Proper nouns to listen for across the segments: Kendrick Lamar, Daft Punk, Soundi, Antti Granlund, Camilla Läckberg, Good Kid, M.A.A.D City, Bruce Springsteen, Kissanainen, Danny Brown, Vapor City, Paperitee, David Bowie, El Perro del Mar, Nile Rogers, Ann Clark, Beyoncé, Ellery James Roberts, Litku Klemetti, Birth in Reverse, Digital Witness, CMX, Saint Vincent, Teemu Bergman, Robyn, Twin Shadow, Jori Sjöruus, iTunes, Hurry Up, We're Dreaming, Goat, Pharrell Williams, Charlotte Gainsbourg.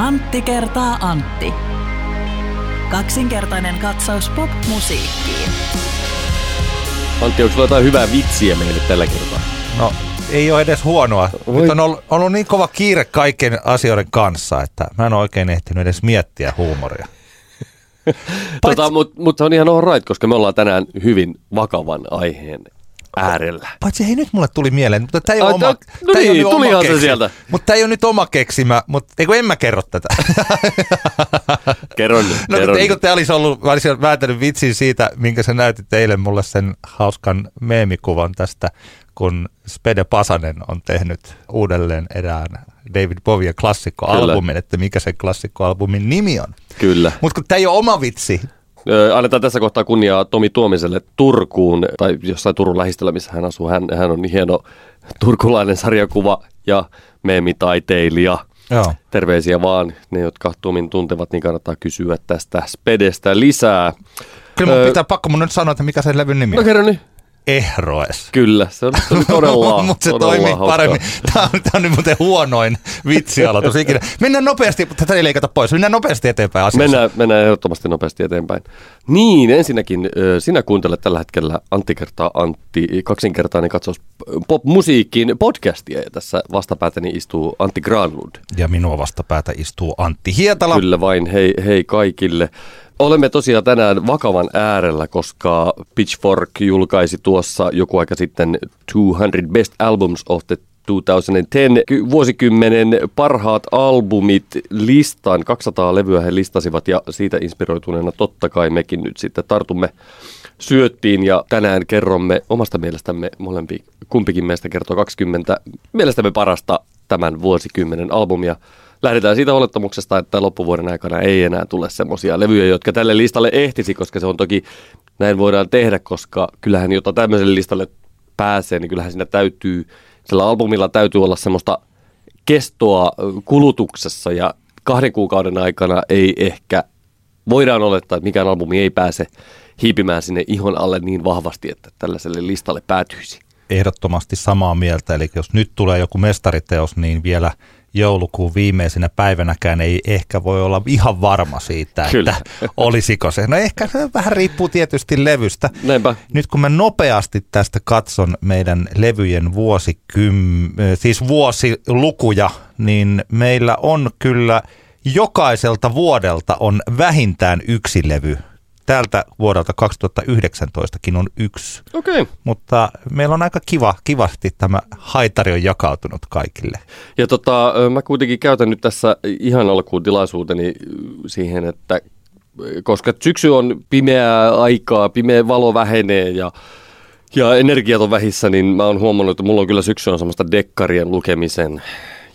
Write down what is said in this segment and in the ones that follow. Antti kertaa Antti. Kaksinkertainen katsaus pop-musiikkiin. Antti, onko sulla jotain hyvää vitsiä meille tällä kertaa? No, ei ole edes huonoa. Voi. Nyt on ollut niin kova kiire kaikkien asioiden kanssa, että mä en oikein ehtinyt edes miettiä huumoria. Mutta on ihan all right, koska me ollaan tänään hyvin vakavan aiheen äärellä. Paitsi hei, nyt mulle tuli mieleen, mutta tämä ei ole oma keksimä. Mutta tämä ei ole nyt oma keksimä, mutta eikö en mä kerro tätä? Kerron nyt. No kerron. Eikö te olisi vääntänyt vitsin siitä, minkä sä näytit eilen mulle sen hauskan meemikuvan tästä, kun Spede Pasanen on tehnyt uudelleen erään David Bowien klassikkoalbumin, että mikä sen klassikkoalbumin nimi on. Kyllä. Mutta kun tämä ei ole oma vitsi. Annetaan tässä kohtaa kunniaa Tomi Tuomiselle Turkuun, tai jossain Turun lähistöllä, missä hän asuu. Hän on hieno turkulainen sarjakuva- ja meemitaiteilija. Joo. Terveisiä vaan. Ne, jotka Tomin tuntevat, niin kannattaa kysyä tästä Spedestä lisää. Kyllä mun pitää pakko mun nyt sanoa, että mikä sen levyn nimi on. No kerro nyt. Ehroes. Kyllä, se on todella mutta se todella toimii hauskaa. Paremmin. Tämä on nyt muuten huonoin vitsialoitus ikinä. Mennään nopeasti, mutta tätä ei leikata pois. Mennään nopeasti eteenpäin asiassa. Mennään ehdottomasti nopeasti eteenpäin. Niin, ensinnäkin sinä kuuntelet tällä hetkellä Antti kertaa Antti, kaksinkertainen katsaus pop-musiikkiin podcastia. Ja tässä vastapäätäni istuu Antti Granlund. Ja minua vastapäätä istuu Antti Hietala. Kyllä vain, hei kaikille. Olemme tosiaan tänään vakavan äärellä, koska Pitchfork julkaisi tuossa joku aika sitten 200 Best Albums of the 2010 vuosikymmenen parhaat albumit listan. 200 levyä he listasivat ja siitä inspiroituneena totta kai mekin nyt sitten tartumme syöttiin ja tänään kerromme omasta mielestämme kumpikin meistä kertoo 20 mielestämme parasta tämän vuosikymmenen albumia. Lähdetään siitä olettamuksesta, että loppuvuoden aikana ei enää tule semmoisia levyjä, jotka tälle listalle ehtisi, koska se on toki, näin voidaan tehdä, koska kyllähän jota tämmöiselle listalle pääsee, niin kyllähän siinä täytyy, sillä albumilla täytyy olla semmoista kestoa kulutuksessa ja 2 kuukauden aikana ei ehkä, voidaan olettaa, että mikään albumi ei pääse hiipimään sinne ihon alle niin vahvasti, että tällaiselle listalle päätyisi. Ehdottomasti samaa mieltä, eli jos nyt tulee joku mestariteos, niin vielä joulukuun viimeisenä päivänäkään ei ehkä voi olla ihan varma siitä, kyllä, että olisiko se. No ehkä se vähän riippuu tietysti levystä. Näinpä. Nyt kun mä nopeasti tästä katson meidän levyjen vuosilukuja, niin meillä on kyllä jokaiselta vuodelta on vähintään yksi levy. Tältä vuodelta 2019kin on yksi. Okei. Mutta meillä on aika kivasti tämä haitari on jakautunut kaikille. Ja mä kuitenkin käytän nyt tässä ihan alkuun tilaisuuteni siihen, että koska syksy on pimeää aikaa, pimeä valo vähenee ja energiat on vähissä, niin mä oon huomannut, että mulla on kyllä syksy on semmoista dekkarien lukemisen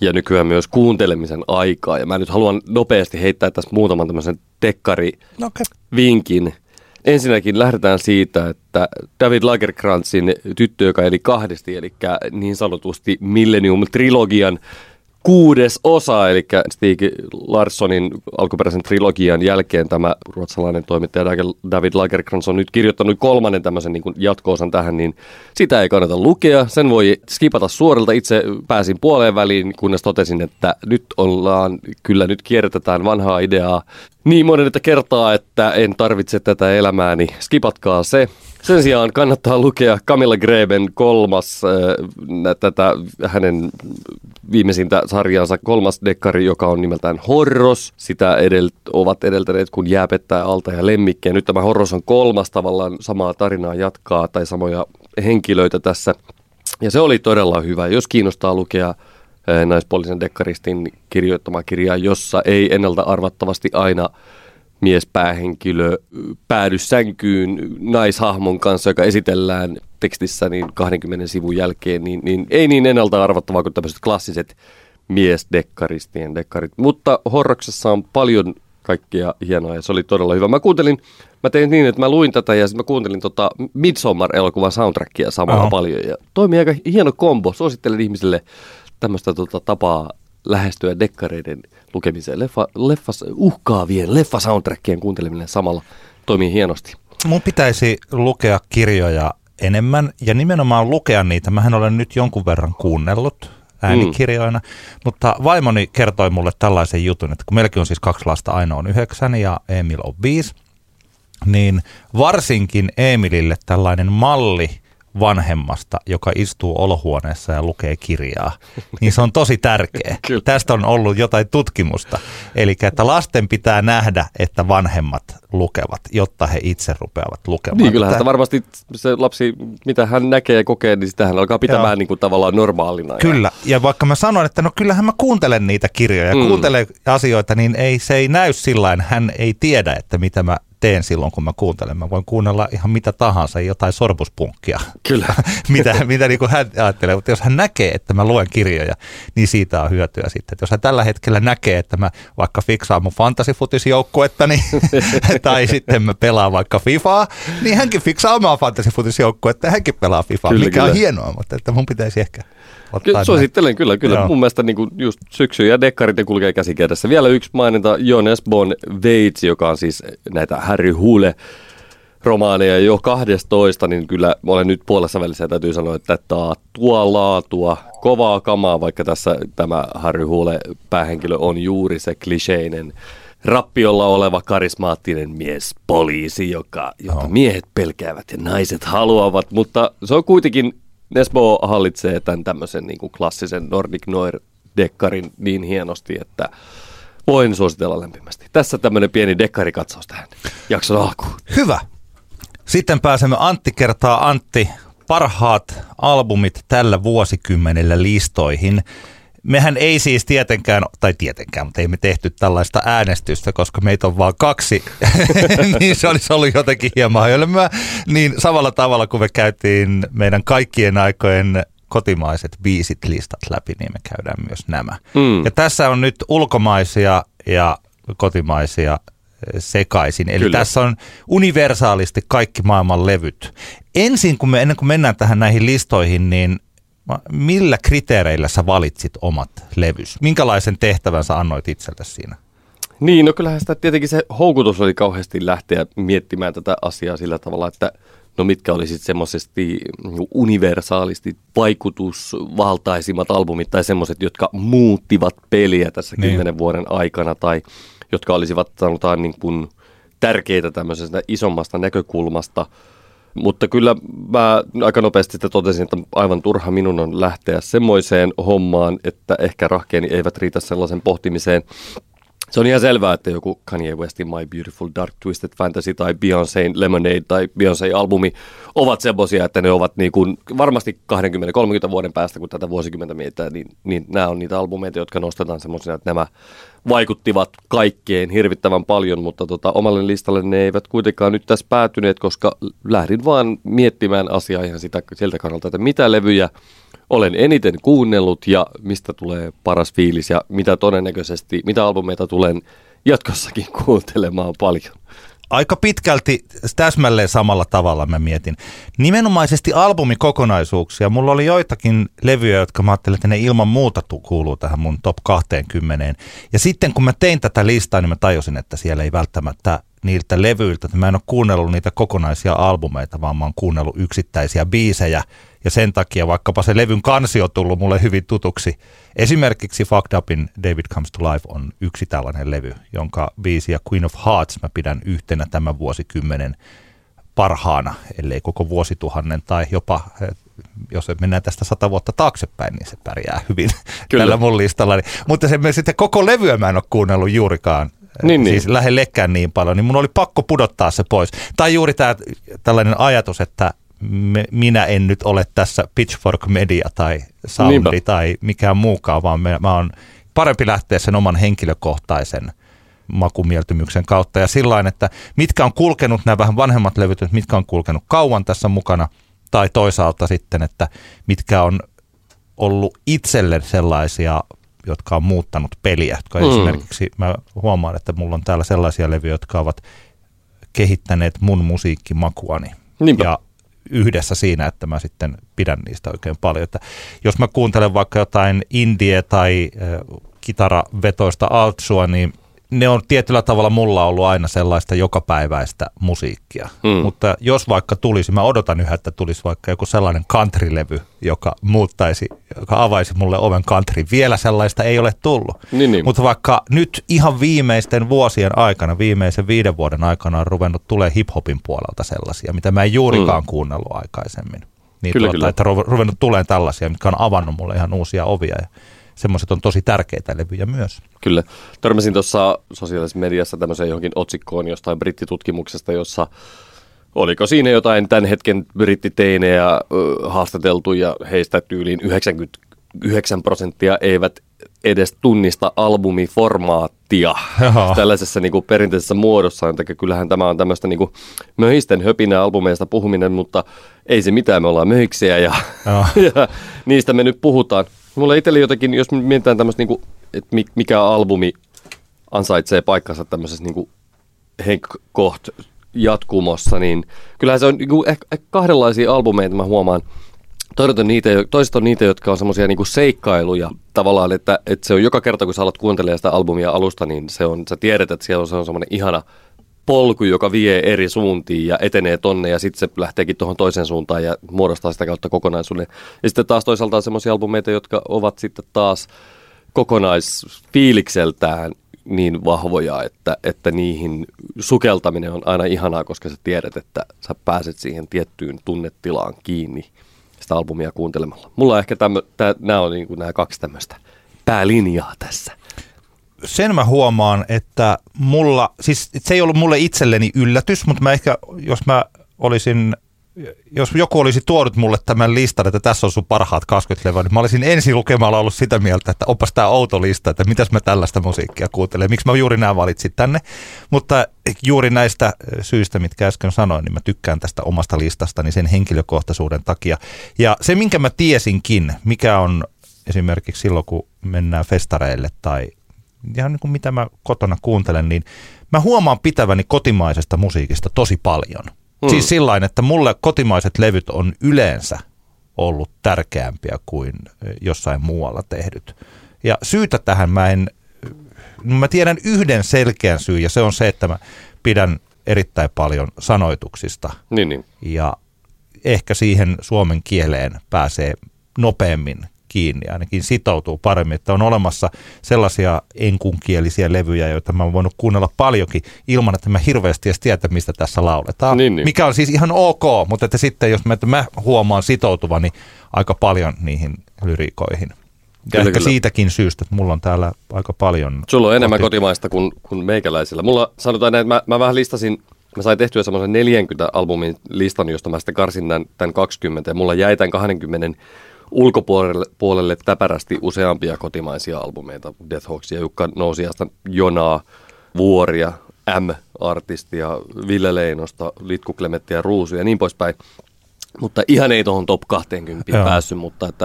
ja nykyään myös kuuntelemisen aikaa. Ja mä nyt haluan nopeasti heittää tässä muutaman tämmöisen tekkarivinkin. Okay. Ensinnäkin lähdetään siitä, että David Lagerkrantzin Tyttö, joka eli kahdesti, eli niin sanotusti Millennium-trilogian 6. osa, eli Stieg Larssonin alkuperäisen trilogian jälkeen tämä ruotsalainen toimittaja David Lagerkrantz on nyt kirjoittanut 3. tämmöisen niin kuin jatko-osan tähän, niin sitä ei kannata lukea. Sen voi skipata suorilta. Itse pääsin puoleen väliin, kunnes totesin, että nyt kierrätetään vanhaa ideaa niin monennetta kertaa, että en tarvitse tätä elämääni. Skipatkaa se. Sen sijaan kannattaa lukea Camilla Greben 3. tätä hänen viimeisintä sarjaansa 3. dekkari, joka on nimeltään Horros. Sitä ovat edeltäneet, kun jää pettää alta ja lemmikkiä. Nyt tämä Horros on 3. tavallaan samaa tarinaa jatkaa tai samoja henkilöitä tässä. Ja se oli todella hyvä. Jos kiinnostaa lukea naispuolisen dekkaristin kirjoittamaa kirjaa, jossa ei ennalta arvattavasti aina miespäähenkilö päädy sänkyyn naishahmon kanssa, joka esitellään tekstissä niin 20 sivun jälkeen, niin ei niin ennalta arvattavaa kuin tämmöiset klassiset miesdekkaristien dekkarit. Mutta Horroksessa on paljon kaikkea hienoa ja se oli todella hyvä. Mä tein niin, että mä luin tätä ja sitten mä kuuntelin Midsommar-elokuvan soundtrackia samalla paljon ja toimii aika hieno kombo. Suosittelen ihmisille tämmöistä tapaa lähestyä dekkareiden lukemiseen. Leffa soundtrackien kuunteleminen samalla toimii hienosti. Mun pitäisi lukea kirjoja enemmän ja nimenomaan lukea niitä. Mähän olen nyt jonkun verran kuunnellut äänikirjoina. Mutta vaimoni kertoi mulle tällaisen jutun, että kun meilläkin on siis 2 lasta, Aino on 9 ja Emil on 5, niin varsinkin Emilille tällainen malli vanhemmasta, joka istuu olohuoneessa ja lukee kirjaa, niin se on tosi tärkeä. Tästä on ollut jotain tutkimusta. Eli että lasten pitää nähdä, että vanhemmat lukevat, jotta he itse rupeavat lukemaan. Niin kyllähän että varmasti se lapsi, mitä hän näkee ja kokee, niin sitä hän alkaa pitämään niin kuin tavallaan normaalina. Kyllä, ja vaikka mä sanoin, että no kyllähän mä kuuntelen niitä kirjoja, kuuntelen asioita, niin se ei näy sillain, hän ei tiedä, että mitä mä teen silloin, kun mä kuuntelen. Mä voin kuunnella ihan mitä tahansa, jotain sorbuspunkkia. Kyllä. mitä niin kuin hän ajattelee. Mutta jos hän näkee, että mä luen kirjoja, niin siitä on hyötyä sitten. Et jos hän tällä hetkellä näkee, että mä vaikka fiksaan mun fantasy-futisjoukkuettani tai sitten mä pelaan vaikka Fifaa, niin hänkin fiksaa omaa fantasy-futisjoukkuetta ja hänkin pelaa Fifaa, on hienoa, mutta että mun pitäisi ehkä ottaa. Suosittelen kyllä. Joo. Mun mielestä niin kuin just syksy ja dekkarit ja kulkee käsikädessä. Vielä yksi maininta, Jo Nesbøn Veitsi, joka on siis näitä Harry Hole-romaaneja jo 12, niin kyllä olen nyt puolessa välissä täytyy sanoa, että tuo laatua, kovaa kamaa, vaikka tässä tämä Harry Hole-päähenkilö on juuri se kliseinen rappiolla oleva karismaattinen mies, poliisi, jota miehet pelkäävät ja naiset haluavat, mutta se on kuitenkin, Nesbø hallitsee tämän tämmöisen niin kuin klassisen Nordic Noir-dekkarin niin hienosti, että voin suositella lämpimästi. Tässä tämmöinen pieni dekkarikatsaus tähän jakson alkuun. Hyvä. Sitten pääsemme Antti kertaa Antti parhaat albumit tällä vuosikymmenellä listoihin. Mehän ei siis tietenkään, mutta ei me tehty tällaista äänestystä, koska meitä on vaan 2, niin se olisi ollut jotenkin hieman hölmöä. Niin samalla tavalla, kun me käytiin meidän kaikkien aikojen kotimaiset biisit listat läpi, niin me käydään myös nämä. Ja tässä on nyt ulkomaisia ja kotimaisia sekaisin. Eli tässä on universaalisti kaikki maailman levyt. Ennen kuin mennään tähän näihin listoihin, niin millä kriteereillä sä valitsit omat levys? Minkälaisen tehtävän sä annoit itseltäsi siinä? Niin, no kyllähän sitä tietenkin se houkutus oli kauheasti lähteä miettimään tätä asiaa sillä tavalla, että no mitkä oli sitten semmoisesti universaalisti vaikutusvaltaisimmat albumit tai semmoiset, jotka muuttivat peliä tässä 10 vuoden aikana tai jotka olisivat sanotaan niin kuin tärkeitä tämmöisestä isommasta näkökulmasta. Mutta kyllä mä aika nopeasti sitten totesin, että aivan turha minun on lähteä semmoiseen hommaan, että ehkä rahkeeni eivät riitä sellaisen pohtimiseen. Se on ihan selvää, että joku Kanye Westin My Beautiful Dark Twisted Fantasy tai Beyoncéin Lemonade tai Beyoncé-albumi ovat semmoisia, että ne ovat niin kuin varmasti 20-30 vuoden päästä, kun tätä vuosikymmentä mietitään, niin nämä on niitä albumeita, jotka nostetaan semmoisina, että nämä vaikuttivat kaikkeen hirvittävän paljon, mutta omalle listalle ne eivät kuitenkaan nyt tässä päätyneet, koska lähdin vaan miettimään asiaa ihan sieltä kannalta, että mitä levyjä olen eniten kuunnellut ja mistä tulee paras fiilis ja mitä albumeita tulen jatkossakin kuuntelemaan paljon. Aika pitkälti täsmälleen samalla tavalla mä mietin. Nimenomaisesti albumikokonaisuuksia. Mulla oli joitakin levyjä, jotka mä ajattelin, että ne ilman muuta kuuluu tähän mun top 20. Ja sitten kun mä tein tätä listaa, niin mä tajusin, että siellä ei välttämättä niiltä levyiltä, että mä en ole kuunnellut niitä kokonaisia albumeita, vaan mä oon kuunnellut yksittäisiä biisejä. Ja sen takia vaikkapa se levyn kansi on tullut mulle hyvin tutuksi. Esimerkiksi Fucked Upin David Comes to Life on yksi tällainen levy, jonka biisiä Queen of Hearts mä pidän yhtenä tämän vuosikymmenen parhaana, ellei koko vuosituhannen tai jopa, jos mennään tästä 100 vuotta taaksepäin, niin se pärjää hyvin tällä mun listalla. Mutta se sitten koko levyä mä en ole kuunnellut juurikaan. Siis lähellekään niin paljon, niin mun oli pakko pudottaa se pois. Tai juuri tällainen ajatus, että minä en nyt ole tässä Pitchfork Media tai Soundi tai mikään muukaan, vaan mä on parempi lähteä sen oman henkilökohtaisen makumieltymyksen kautta. Ja sillain, että mitkä on kulkenut nämä vähän vanhemmat levyt, mitkä on kulkenut kauan tässä mukana, tai toisaalta sitten, että mitkä on ollut itselle sellaisia, jotka on muuttanut peliä. Jotka esimerkiksi mä huomaan, että mulla on täällä sellaisia levyjä, jotka ovat kehittäneet mun musiikkimakuani. Niinpä. Ja yhdessä siinä, että mä sitten pidän niistä oikein paljon. Että jos mä kuuntelen vaikka jotain indie tai kitaravetoista altsua, niin ne on tietyllä tavalla mulla ollut aina sellaista jokapäiväistä musiikkia. Mutta jos vaikka tulisi, mä odotan yhä, että tulisi vaikka joku sellainen countrylevy, joka muuttaisi, joka avaisi mulle oven countryin. Vielä sellaista ei ole tullut. Niin. Mutta vaikka nyt ihan viimeisten vuosien aikana, viimeisen 5 vuoden aikana on ruvennut tulee hiphopin puolelta sellaisia, mitä mä en juurikaan kuunnellut aikaisemmin. Niin kyllä. Että ruvennut tulee tällaisia, mitkä on avannut mulle ihan uusia ovia ja semmoiset on tosi tärkeitä levyjä myös. Kyllä. Törmäsin tuossa sosiaalisessa mediassa tämmöiseen johonkin otsikkoon jostain brittitutkimuksesta, jossa oliko siinä jotain tämän hetken brittiteinejä haastateltu ja heistä tyyliin 99% eivät edes tunnista albumiformaattia tällaisessa niin kuin perinteisessä muodossa. Eli kyllähän tämä on tämmöistä niin kuin möhisten höpinä albumeista puhuminen, mutta ei se mitään, me ollaan möhiksiä ja niistä me nyt puhutaan. Mulla itselle jotenkin, jos mietitään tämmöistä, niin kuin, että mikä albumi ansaitsee paikkansa tämmöisessä niin Hank Koht jatkumossa, niin kyllähän se on niin kuin, ehkä kahdenlaisia albumeita, mä huomaan. Toiset on niitä, jotka on semmoisia niin kuin seikkailuja tavallaan, että se on joka kerta, kun sä alat kuuntelemaan sitä albumia alusta, niin sä tiedät, että siellä on, se on semmoinen ihana polku, joka vie eri suuntiin ja etenee tonne ja sitten se lähteekin tuohon toiseen suuntaan ja muodostaa sitä kautta kokonaisuuden. Ja sitten taas toisaalta on semmoisia albumeita, jotka ovat sitten taas kokonaisfiilikseltään niin vahvoja, että niihin sukeltaminen on aina ihanaa, koska sä tiedät, että sä pääset siihen tiettyyn tunnetilaan kiinni sitä albumia kuuntelemalla. Mulla ehkä nämä on niin kuin nämä kaksi tämmöistä päälinjaa tässä. Sen mä huomaan, että mulla, siis se ei ollut mulle itselleni yllätys, mutta mä ehkä, jos joku olisi tuonut mulle tämän listan, että tässä on sun parhaat 20 levyä, niin mä olisin ensin lukemalla ollut sitä mieltä, että opas tää outo lista, että mitäs mä tällaista musiikkia kuuntelen, miksi mä juuri nämä valitsin tänne. Mutta juuri näistä syistä, mitkä äsken sanoin, niin mä tykkään tästä omasta listastani sen henkilökohtaisuuden takia. Ja se, minkä mä tiesinkin, mikä on esimerkiksi silloin, kun mennään festareille tai ihan niin kuin mitä mä kotona kuuntelen, niin mä huomaan pitäväni kotimaisesta musiikista tosi paljon. Siis sillain, että mulle kotimaiset levyt on yleensä ollut tärkeämpiä kuin jossain muualla tehdyt. Ja syytä tähän mä tiedän yhden selkeän syyn, ja se on se, että mä pidän erittäin paljon sanoituksista. Niin. Ja ehkä siihen suomen kieleen pääsee nopeammin kiinni, ainakin sitoutuu paremmin, että on olemassa sellaisia enkunkielisiä levyjä, joita mä oon voinut kuunnella paljonkin ilman, että mä hirveästi edes tiedä, mistä tässä lauletaan, niin. Mikä on siis ihan ok, mutta että sitten jos mä huomaan sitoutuvani aika paljon niihin lyriikoihin. Ja ehkä siitäkin syystä, että mulla on täällä aika paljon. Sulla on enemmän kotimaista kuin meikäläisillä. Mulla sanotaan näin, että mä vähän listasin. Mä sain tehtyä semmoisen 40 albumin listan, josta mä sitten karsin tämän 20, ja mulla jäi tämän 20 ulkopuolelle täpärästi useampia kotimaisia albumeita. Deathhawksia, Jukka Nousiasta, Jonaa, Vuoria, M-artistia, Ville Leinosta, Litku Klemettiä, Ruusuja ja niin poispäin. Mutta ihan ei tuohon top 20 päässyt,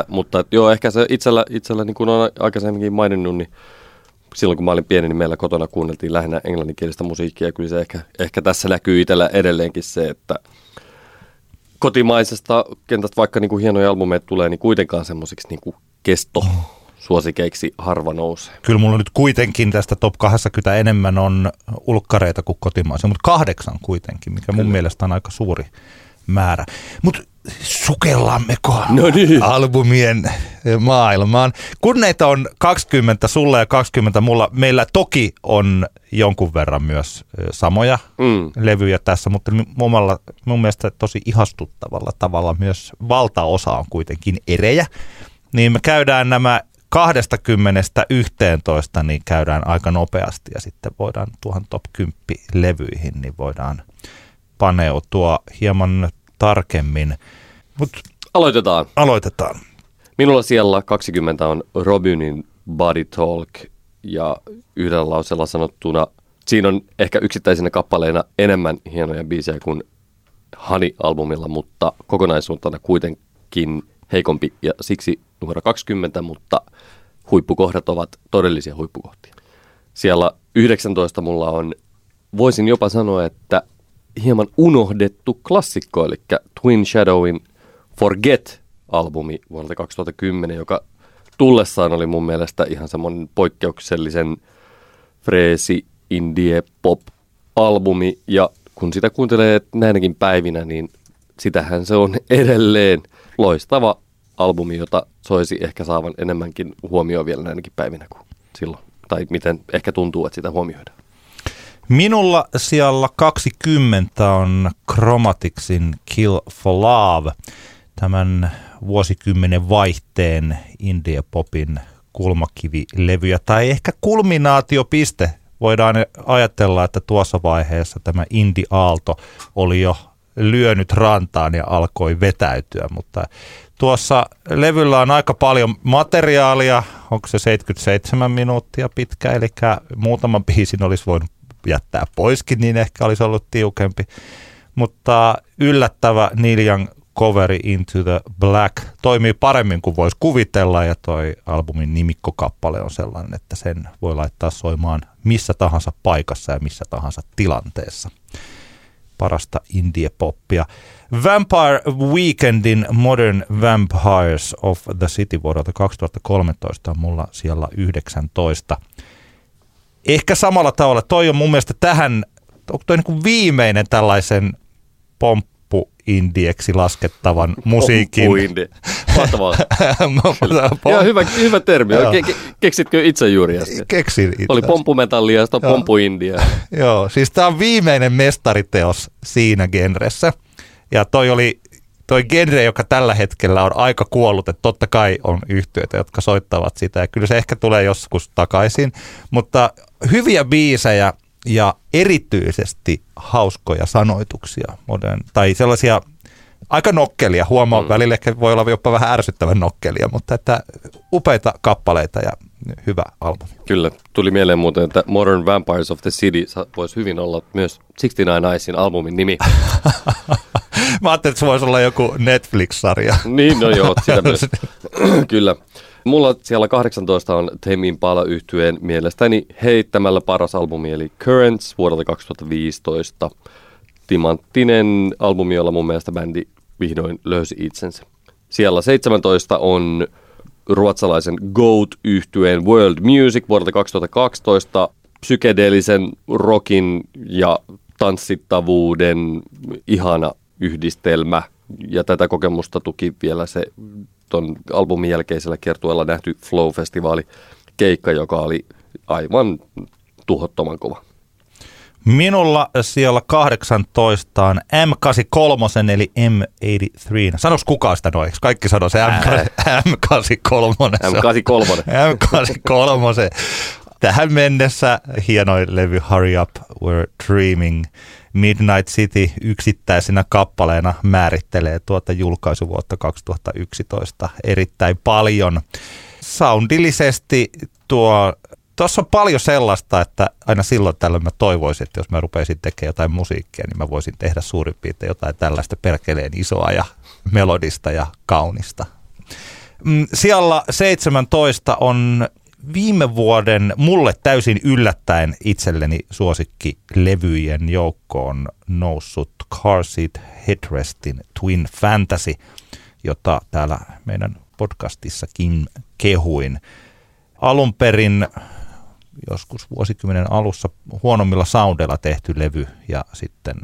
mutta joo, ehkä se itsellä niin kuin olen aikaisemminkin maininnut, niin silloin kun mä olin pieni, niin meillä kotona kuunneltiin lähinnä englanninkielistä musiikkia, ja kyllä se ehkä tässä näkyy itsellä edelleenkin se, että kotimaisesta kentästä, vaikka niinku hienoja albumeita tulee, niin kuitenkaan semmoisiksi niinku kestosuosikeiksi harva nousee. Kyllä mulla nyt kuitenkin tästä top 20 enemmän on ulkkareita kuin kotimaisia, mutta 8 kuitenkin, mikä mun mielestä on aika suuri määrä. Mutta sukellammeko albumien maailmaan? Kun näitä on 20 sulla ja 20 mulla, meillä toki on jonkun verran myös samoja levyjä tässä, mutta mun mielestä tosi ihastuttavalla tavalla myös valtaosa on kuitenkin erejä. Niin me käydään nämä 20-11, niin käydään aika nopeasti ja sitten voidaan tuohon top 10 levyihin, niin voidaan paneutua hieman tarkemmin. Aloitetaan. Minulla siellä 20 on Robinin Body Talk ja yhdellä lauseella sanottuna siinä on ehkä yksittäisenä kappaleena enemmän hienoja biisejä kuin Honey-albumilla, mutta kokonaisuutena kuitenkin heikompi ja siksi numero 20, mutta huippukohdat ovat todellisia huippukohtia. Siellä 19 mulla on, voisin jopa sanoa, että hieman unohdettu klassikko, eli Twin Shadowin Forget-albumi vuodelta 2010, joka tullessaan oli mun mielestä ihan semmoinen poikkeuksellisen freesi indie pop-albumi, ja kun sitä kuuntelee näinäkin päivinä, niin sitähän se on edelleen loistava albumi, jota soisi ehkä saavan enemmänkin huomioon vielä näinäkin päivinä kuin silloin. Tai miten ehkä tuntuu, että sitä huomioidaan. Minulla siellä 20 on Chromaticsin Kill for Love, tämän vuosikymmenen vaihteen indie-popin kulmakivilevyä, tai ehkä kulminaatiopiste. Voidaan ajatella, että tuossa vaiheessa tämä indie-aalto oli jo lyönyt rantaan ja alkoi vetäytyä, mutta tuossa levyllä on aika paljon materiaalia, onko se 77 minuuttia pitkä, eli muutaman biisin olisi voinut jättää poiskin, niin ehkä olisi ollut tiukempi, mutta yllättävä Neil Young coveri Into the Black toimii paremmin kuin voisi kuvitella, ja toi albumin nimikkokappale on sellainen, että sen voi laittaa soimaan missä tahansa paikassa ja missä tahansa tilanteessa. Parasta indie-poppia. Vampire Weekendin Modern Vampires of the City vuodelta 2013 on mulla siellä 19. Ehkä samalla tavalla. Toi on mun mielestä tähän, onko toi niin kuin viimeinen tällaisen pomppu-indieksi laskettavan musiikin. Pomppu-indie. Mahtavaa. Joo, hyvä termi. Keksitkö itse juuri äsken? Keksin itse. Oli pomppumetallia ja sitä pomppu-indiaa. Joo, siis tää on viimeinen mestariteos siinä genressä. Ja toi genre, joka tällä hetkellä on aika kuollut, että totta kai on yhtyeitä, jotka soittavat sitä, ja kyllä se ehkä tulee joskus takaisin, mutta hyviä biisejä ja erityisesti hauskoja sanoituksia, tai sellaisia aika nokkelia, huomaan välillä ehkä voi olla jopa vähän ärsyttävän nokkelia, mutta että upeita kappaleita ja hyvä albumi. Kyllä, tuli mieleen muuten, että Modern Vampires of the City voisi hyvin olla myös 69 Icein albumin nimi. Mä ajattelin, että se voisi olla joku Netflix-sarja. Niin, no joo, sitä myös. Kyllä. Mulla siellä 18 on The Impala -yhtyeen mielestäni heittämällä paras albumi, eli Currents vuodelta 2015. Timanttinen albumi, jolla mun mielestä bändi vihdoin löysi itsensä. Siellä 17 on ruotsalaisen Goat-yhtyeen World Music vuodelta 2012. Psykedeellisen rockin ja tanssittavuuden ihana yhdistelmä, ja tätä kokemusta tuki vielä se ton albumin jälkeisellä kiertueella nähty Flow-festivaali keikka, joka oli aivan tuhottoman kova. Minulla siellä 18 on M83 eli M83. Sanois kukaan sitä noin? Kaikki sanoo se M83. Tähän mennessä hienoin levy Hurry Up, We're Dreaming. Midnight City yksittäisenä kappaleena määrittelee tuota julkaisuvuotta 2011 erittäin paljon. Soundillisesti tuossa on paljon sellaista, että aina silloin tällöin mä toivoisin, että jos mä rupeisin tekemään jotain musiikkia, niin mä voisin tehdä suurin piirtein jotain tällaista perkeleen isoa ja melodista ja kaunista. Siellä 17 on viime vuoden mulle täysin yllättäen itselleni suosikkilevyjen joukkoon noussut Car Seat Headrestin Twin Fantasy, jota täällä meidän podcastissakin kehuin. Alun perin joskus vuosikymmenen alussa huonommilla soundeilla tehty levy, ja sitten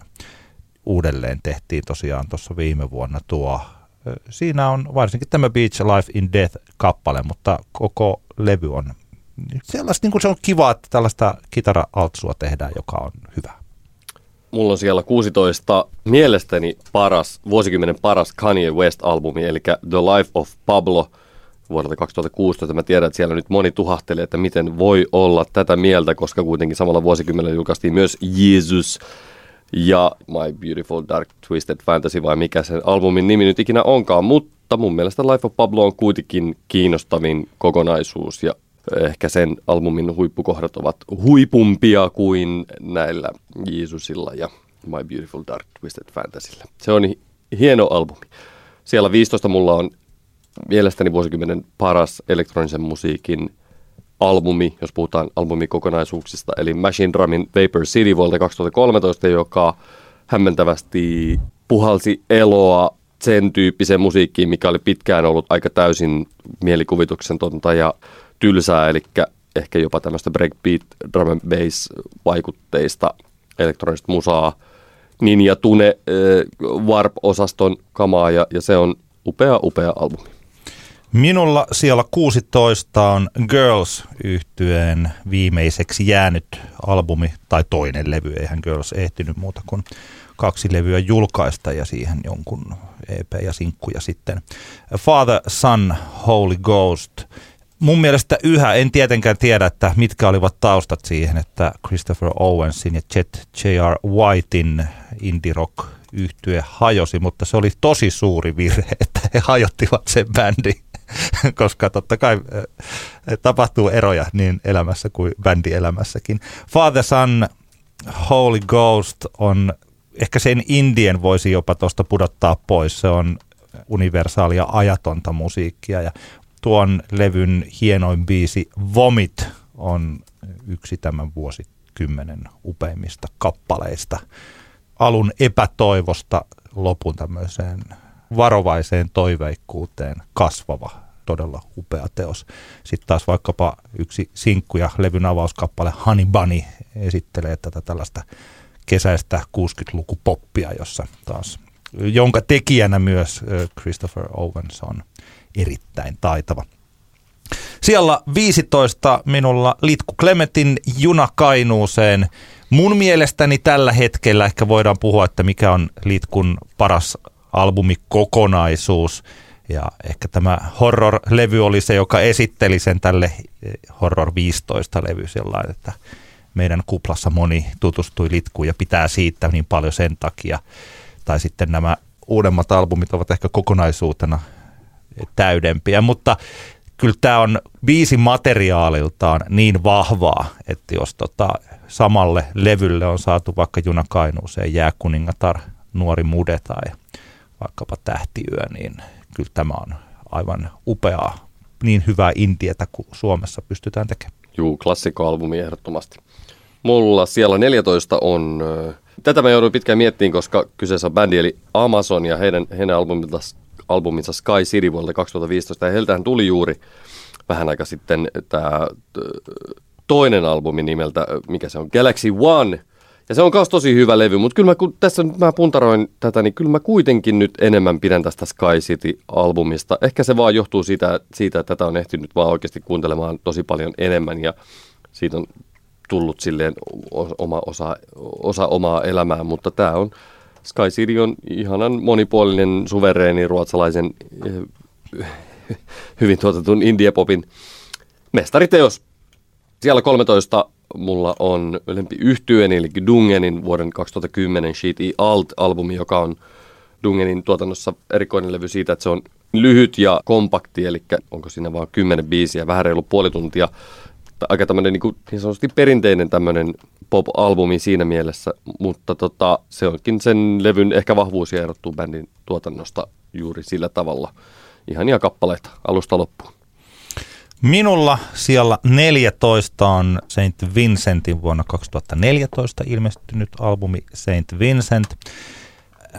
uudelleen tehtiin tosiaan tuossa viime vuonna tuo. Siinä on varsinkin tämä Beach Life in Death-kappale, mutta koko levy on sellaista, niin kuin se on kiva, että tällaista kitara-altsua tehdään, joka on hyvä. Mulla on siellä 16 mielestäni vuosikymmenen paras Kanye West-albumi, eli The Life of Pablo vuodelta 2016. Mä tiedän, että siellä nyt moni tuhahtelee, että miten voi olla tätä mieltä, koska kuitenkin samalla vuosikymmenellä julkaistiin myös Jesus ja My Beautiful Dark Twisted Fantasy, vai mikä sen albumin nimi nyt ikinä onkaan, mutta mun mielestä Life of Pablo on kuitenkin kiinnostavin kokonaisuus, ja ehkä sen albumin huippukohdat ovat huipumpia kuin näillä Jeesusilla ja My Beautiful Dark Twisted Fantasylla. Se on hieno albumi. Siellä 15 mulla on mielestäni vuosikymmenen paras elektronisen musiikin albumi, jos puhutaan albumikokonaisuuksista, eli Machinedrumin Vapor City vuodelta 2013, joka hämmentävästi puhalsi eloa sen tyyppiseen musiikkiin, mikä oli pitkään ollut aika täysin mielikuvituksen tonta ja tylsää, eli ehkä jopa tämmöistä breakbeat, drum and bass vaikutteista elektronista musaa, Ninja Tune, Warp-osaston kamaa, ja se on upea, upea albumi. Minulla siellä 16 on Girls-yhtyeen viimeiseksi jäänyt albumi, tai toinen levy, eihän Girls ehtinyt muuta kuin 2 levyä julkaista ja siihen jonkun EP ja sinkkuja sitten. Father, Son, Holy Ghost. Mun mielestä yhä, en tietenkään tiedä, että mitkä olivat taustat siihen, että Christopher Owensin ja J.R. Whitein indie rock yhtye hajosi, mutta se oli tosi suuri virhe, että he hajottivat sen bändin, koska totta kai tapahtuu eroja niin elämässä kuin bändielämässäkin. Father, Son, Holy Ghost on, ehkä sen indien voisi jopa tuosta pudottaa pois, se on universaalia ajatonta musiikkia ja tuon levyn hienoin biisi Vomit on yksi tämän vuosikymmenen upeimmista kappaleista. Alun epätoivosta lopun tämmöiseen varovaiseen toiveikkuuteen kasvava, todella upea teos. Sitten taas vaikkapa yksi sinkku ja levyn avauskappale Honey Bunny esittelee tätä tällaista kesäistä 60-lukupoppia, jossa taas, jonka tekijänä myös Christopher Owens on erittäin taitava. Siellä 15 minulla Litku Klemetin Juna Kainuuseen. Mun mielestäni tällä hetkellä ehkä voidaan puhua, että mikä on Litkun paras albumikokonaisuus. Ja ehkä tämä Horror-levy oli se, joka esitteli sen tälle Horror 15-levy sellainen, että meidän kuplassa moni tutustui Litkuun ja pitää siitä niin paljon sen takia. Tai sitten nämä uudemmat albumit ovat ehkä kokonaisuutena täydempiä, mutta kyllä tämä on biisi materiaaliltaan niin vahvaa, että jos samalle levylle on saatu vaikka Juna Kainuuseen Jääkuningatar, Nuori Mude tai vaikkapa Tähtiyö, niin kyllä tämä on aivan upeaa, niin hyvää indietä kuin Suomessa pystytään tekemään. Juu, klassikkoalbumi ehdottomasti. Mulla siellä 14 on, tätä mä jouduin pitkään miettimään, koska kyseessä on bändi eli Amazon ja heidän albuminsa Sky City vuodelta 2015, ja heiltähän tuli juuri vähän aika sitten tämä toinen albumi nimeltä, mikä se on, Galaxy One, ja se on myös tosi hyvä levy, mutta kyllä mä, kun tässä nyt mä puntaroin tätä, niin kyllä mä kuitenkin nyt enemmän pidän tästä Sky City-albumista. Ehkä se vaan johtuu siitä, että tätä on ehtinyt vaan oikeasti kuuntelemaan tosi paljon enemmän, ja siitä on tullut silleen oma osa omaa elämää, mutta tämä on Sky City on ihanan monipuolinen, suvereeni, ruotsalaisen, hyvin tuotetun indiepopin mestariteos. Siellä 13 mulla on lempiyhtyeeni, eli Dungenin vuoden 2010 Sheet E Alt-albumi, joka on Dungenin tuotannossa erikoinen levy siitä, että se on lyhyt ja kompakti, eli onko siinä vaan 10 biisiä, vähän reilu puoli tuntia. Aika tämmöinen niin sanotusti perinteinen tämmöinen pop-albumi siinä mielessä, mutta se onkin sen levyn ehkä vahvuus ja erottuu bändin tuotannosta juuri sillä tavalla. Ihania kappaleita alusta loppuun. Minulla siellä 14 on Saint Vincentin vuonna 2014 ilmestynyt albumi Saint Vincent.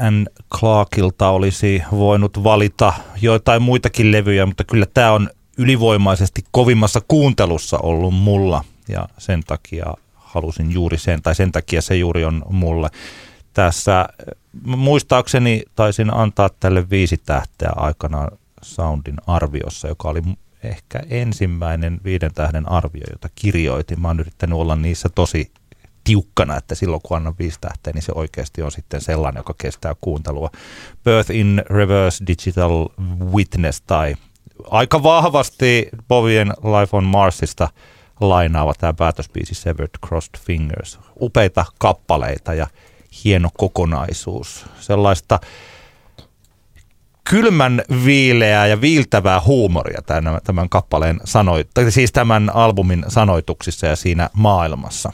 Ann Clarkilta olisi voinut valita joitain muitakin levyjä, mutta kyllä tämä on ylivoimaisesti kovimmassa kuuntelussa ollut mulla ja sen takia halusin juuri sen, tai sen takia se juuri on mulle. Tässä muistaakseni taisin antaa tälle 5 tähteä aikanaan Soundin arviossa, joka oli ehkä ensimmäinen 5 tähden arvio, jota kirjoitin. Mä oon yrittänyt olla niissä tosi tiukkana, että silloin kun annan 5 tähteä, niin se oikeasti on sitten sellainen, joka kestää kuuntelua. Birth in Reverse, Digital Witness tai aika vahvasti Bowien Life on Marsista lainaava tämä päätösbiisi Severed Crossed Fingers. Upeita kappaleita ja hieno kokonaisuus. Sellaista kylmän viileää ja viiltävää huumoria tämän kappaleen siis tämän albumin sanoituksissa ja siinä maailmassa.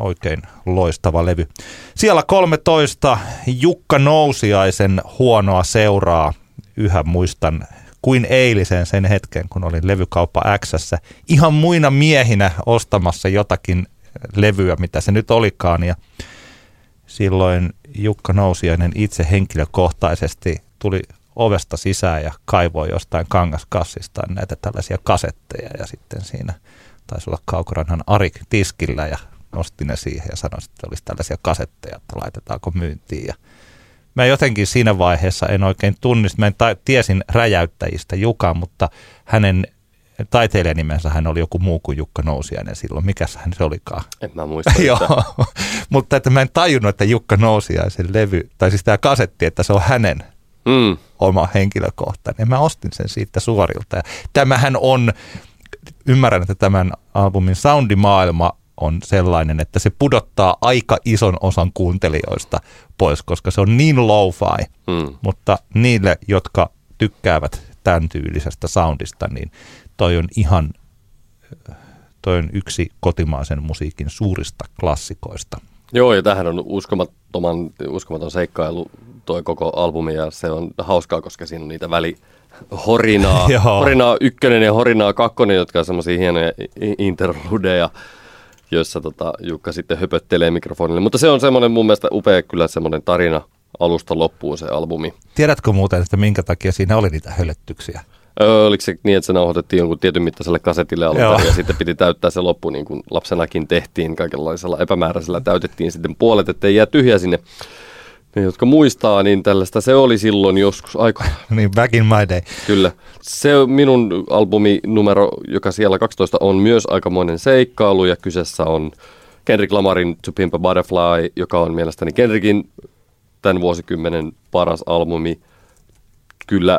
Oikein loistava levy. Siellä 13 Jukka Nousiaisen Huonoa seuraa. Yhä muistan kuin eilisen sen hetken, kun olin Levykauppa X:ssä ihan muina miehinä ostamassa jotakin levyä, mitä se nyt olikaan. Ja silloin Jukka Nousiainen itse henkilökohtaisesti tuli ovesta sisään ja kaivoi jostain kangaskassistaan näitä tällaisia kasetteja. Ja sitten siinä taisi olla Kaukoranhan Ari tiskillä ja nosti ne siihen ja sanoi, että olisi tällaisia kasetteja, että laitetaanko myyntiin. Ja mä jotenkin siinä vaiheessa en oikein tunnista, mä en tiesin räjäyttäjistä Jukan, mutta hänen taiteilijanimensä hän oli joku muu kuin Jukka Nousiainen silloin. Mikäs hän se olikaan? En mä muista. Joo, mutta että mä en tajunnut, että Jukka Nousiaisen levy, tai siis tämä kasetti, että se on hänen oma henkilökohtainen. Mä ostin sen siitä suorilta. Ja tämähän on, ymmärrän, että tämän albumin soundimaailma on sellainen, että se pudottaa aika ison osan kuuntelijoista pois, koska se on niin lo-fi, mutta niille, jotka tykkäävät tämän tyylisestä soundista, niin toi on yksi kotimaisen musiikin suurista klassikoista. Joo, ja tämähän on uskomaton seikkailu toi koko albumi, ja se on hauskaa, koska siinä on niitä välihorinaa, horinaa ykkönen ja horinaa kakkonen, jotka on semmoisia hienoja interludeja, jossa Jukka sitten höpöttelee mikrofonille. Mutta se on semmoinen mun mielestä upea kyllä semmoinen tarina alusta loppuun se albumi. Tiedätkö muuten, että minkä takia siinä oli niitä hölyttyksiä? Oliko se niin, että se nauhoitettiin jonkun tietyn mittaiselle kasetille alun ja sitten piti täyttää se loppu, niin kuin lapsenakin tehtiin kaikenlaisella epämääräisellä. Täytettiin sitten puolet, ettei jää tyhjä sinne. Ne, jotka muistaa, niin tällaista se oli silloin joskus aikoina. Niin, back in my day. Kyllä. Se on minun albuminumero, joka siellä 12 on myös aikamoinen seikkailu, ja kyseessä on Kendrick Lamarin To Pimp a Butterfly, joka on mielestäni Kendrickin tämän vuosikymmenen paras albumi. Kyllä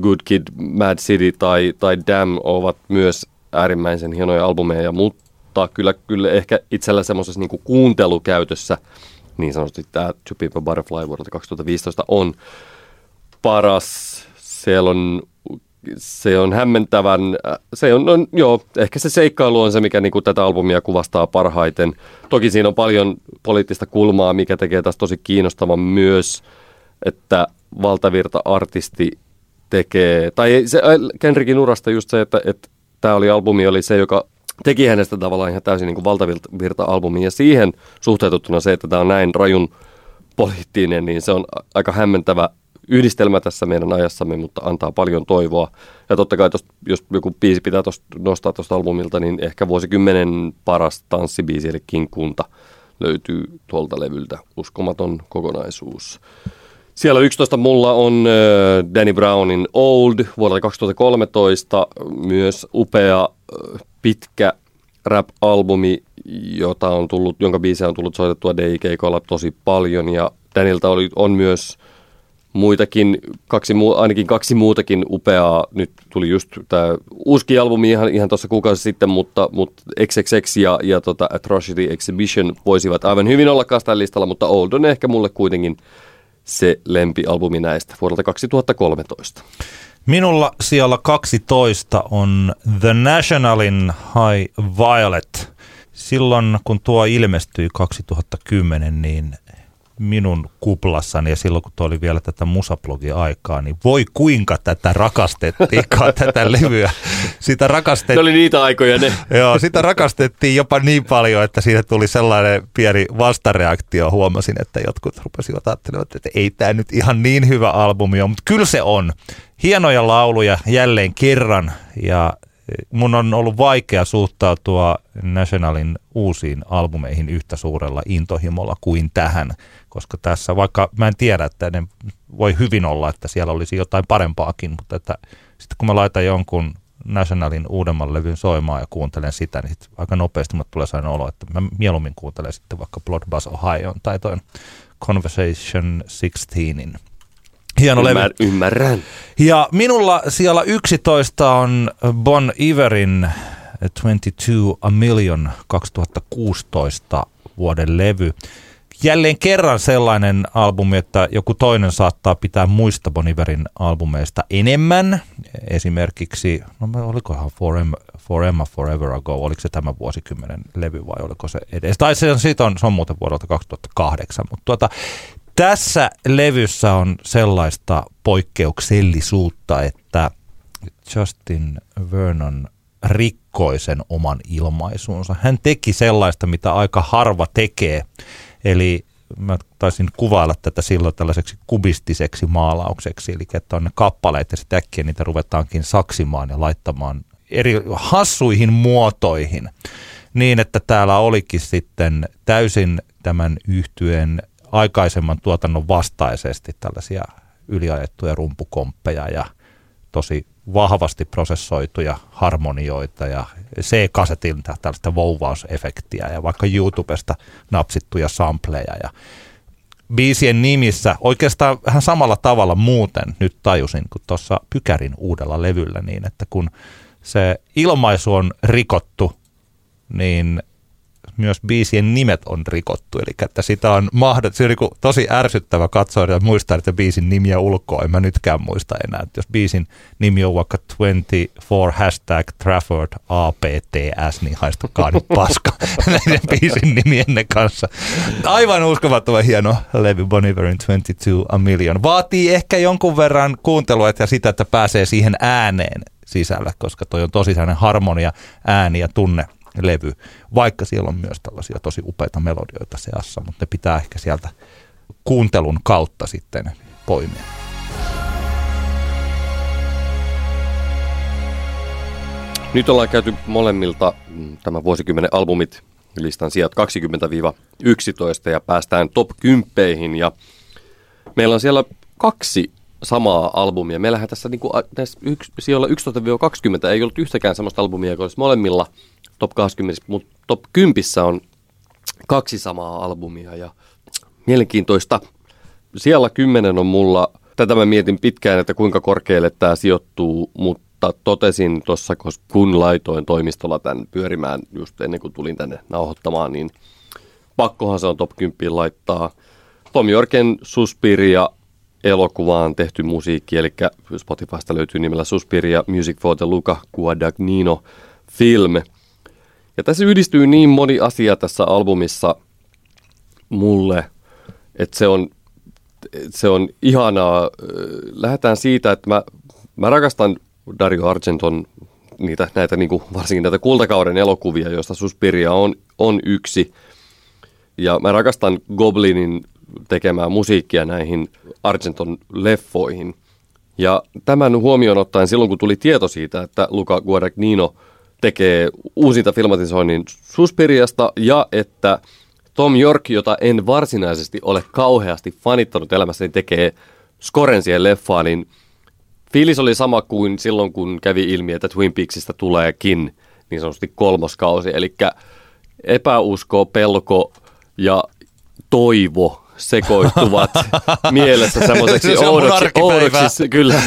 Good Kid, Mad City tai Damn ovat myös äärimmäisen hienoja albumeja, mutta kyllä ehkä itsellä semmoisessa niin kuin kuuntelukäytössä niin sanotusti tämä To Pimp a Butterfly vuodelta 2015 on paras. Se on hämmentävän, ehkä se seikkailu on se, mikä niin kuin tätä albumia kuvastaa parhaiten. Toki siinä on paljon poliittista kulmaa, mikä tekee taas tosi kiinnostavan myös, että valtavirta-artisti tekee, tai se Kendrickin urasta just se, että tämä albumi oli se, joka teki hänestä tavallaan ihan täysin niin kuin valtavirta-albumin, ja siihen suhteutettuna se, että tämä on näin rajun poliittinen, niin se on aika hämmentävä yhdistelmä tässä meidän ajassamme, mutta antaa paljon toivoa. Ja totta kai, jos joku biisi pitää nostaa tuosta albumilta, niin ehkä vuosikymmenen paras tanssibiisi, eli Kinkunta, löytyy tuolta levyltä. Uskomaton kokonaisuus. Siellä 11 mulla on Danny Brownin Old vuodelta 2013, myös upea pitkä rap-albumi, jonka biisejä on tullut soitettua DJ-keikoilla tosi paljon, ja Danilta on myös muitakin, ainakin kaksi muutakin upeaa. Nyt tuli just tämä uusi albumi ihan tuossa kuukausi sitten, mutta XXX ja Atrocity Exhibition voisivat aivan hyvin olla tällä listalla, mutta Old on ehkä mulle kuitenkin se lempialbumi näistä vuodelta 2013. Minulla siellä 12 on The Nationalin High Violet. Silloin kun tuo ilmestyi 2010, niin minun kuplassani, ja silloin kun tuo oli vielä tätä musablogi-aikaa, niin voi kuinka tätä rakastettiinkaan, tätä levyä. Sitä rakastettiin. Ne oli niitä aikoja ne. Joo, sitä rakastettiin jopa niin paljon, että siitä tuli sellainen pieni vastareaktio. Huomasin, että jotkut rupesivat ajattelemaan, että ei tämä nyt ihan niin hyvä albumi ole, mutta kyllä se on. Hienoja lauluja jälleen kerran, ja mun on ollut vaikea suhtautua Nationalin uusiin albumeihin yhtä suurella intohimolla kuin tähän, koska tässä, vaikka mä en tiedä, että ne voi hyvin olla, että siellä olisi jotain parempaakin, mutta että sitten kun mä laitan jonkun Nationalin uudemman levyn soimaan ja kuuntelen sitä, niin sit aika nopeasti mulle tulee sellainen olo, että mä mieluummin kuuntelen sitten vaikka Bloodbath Ohioon tai toi Conversation 16in. Hieno levy. Ymmärrän. Ja minulla siellä 11 on Bon Iverin 22 A Million 2016 vuoden levy. Jälleen kerran sellainen albumi, että joku toinen saattaa pitää muista Bon Iverin albumeista enemmän. Esimerkiksi, olikohan Forever Ago, oliko se tämän vuosikymmenen levy vai oliko se edes? Tai se on muuten vuodelta 2008, mutta tässä levyssä on sellaista poikkeuksellisuutta, että Justin Vernon rikkoi sen oman ilmaisuunsa. Hän teki sellaista, mitä aika harva tekee. Eli mä taisin kuvailla tätä silloin tällaiseksi kubistiseksi maalaukseksi. Eli että on ne kappaleet ja sitten äkkiä niitä ruvetaankin saksimaan ja laittamaan eri hassuihin muotoihin niin, että täällä olikin sitten täysin tämän yhtyeen aikaisemman tuotannon vastaisesti tällaisia yliajettuja rumpukomppeja ja tosi vahvasti prosessoituja harmonioita ja C-kasetilta tällaista vouvausefektiä ja vaikka YouTubesta napsittuja sampleja ja biisien nimissä oikeastaan vähän samalla tavalla muuten nyt tajusin kuin tuossa Pykärin uudella levyllä niin, että kun se ilmaisu on rikottu, niin myös biisien nimet on rikottu, eli että sitä on tosi ärsyttävä katsoa ja muistaa, että biisin nimiä ulkoa, en mä nytkään muista enää, että jos biisin nimi on vaikka 24 hashtag Trafford APTS, niin haistakaa nyt paska näiden biisin nimien kanssa. Aivan uskomattoman hieno levy Bon Iverin 22 A Million. Vaatii ehkä jonkun verran kuuntelua ja sitä, että pääsee siihen ääneen sisällä, koska toi on tosi sellainen harmonia, ääni ja tunne levy, vaikka siellä on myös tällaisia tosi upeita melodioita seassa, mutta ne pitää ehkä sieltä kuuntelun kautta sitten poimia. Nyt ollaan käyty molemmilta tämän vuosikymmenen albumit listan sijat 20-11 ja päästään top 10:ihin ja meillä on siellä kaksi samaa albumia. Meillähän tässä, niin kuin, tässä sijoilla 11-20 ei ollut yhtäkään samasta albumia, joka olisi molemmilla top 20, mutta top 10 on kaksi samaa albumia ja mielenkiintoista. Siellä 10 on mulla, tätä mä mietin pitkään, että kuinka korkealle tämä sijoittuu, mutta totesin tuossa, kun laitoin toimistolla tämän pyörimään just ennen kuin tulin tänne nauhoittamaan, niin pakkohan se on top 10 laittaa. Tom Jorgen Suspiria elokuvaan tehty musiikki, eli Spotifysta löytyy nimellä Suspiria Music for the Luca Guadagnino Film. Ja tässä yhdistyy niin moni asia tässä albumissa mulle, että se on ihanaa. Lähdetään siitä, että mä rakastan Dario Argenton näitä niin kuin varsinkin näitä kultakauden elokuvia, joista Suspiria on yksi. Ja mä rakastan Goblinin tekemään musiikkia näihin Argenton leffoihin. Ja tämän huomioon ottaen silloin, kun tuli tieto siitä, että Luca Guadagnino tekee uusinta filmatisoinnin Suspiriasta ja että Tom York, jota en varsinaisesti ole kauheasti fanittanut elämässäni, tekee scoren siihen leffaan, niin fiilis oli sama kuin silloin, kun kävi ilmi, että Twin Peaksista tuleekin niin sanotusti kolmoskausi. Eli epäusko, pelko ja toivo sekoittuvat mielessä semmoiseksi oudoksi, kyllä,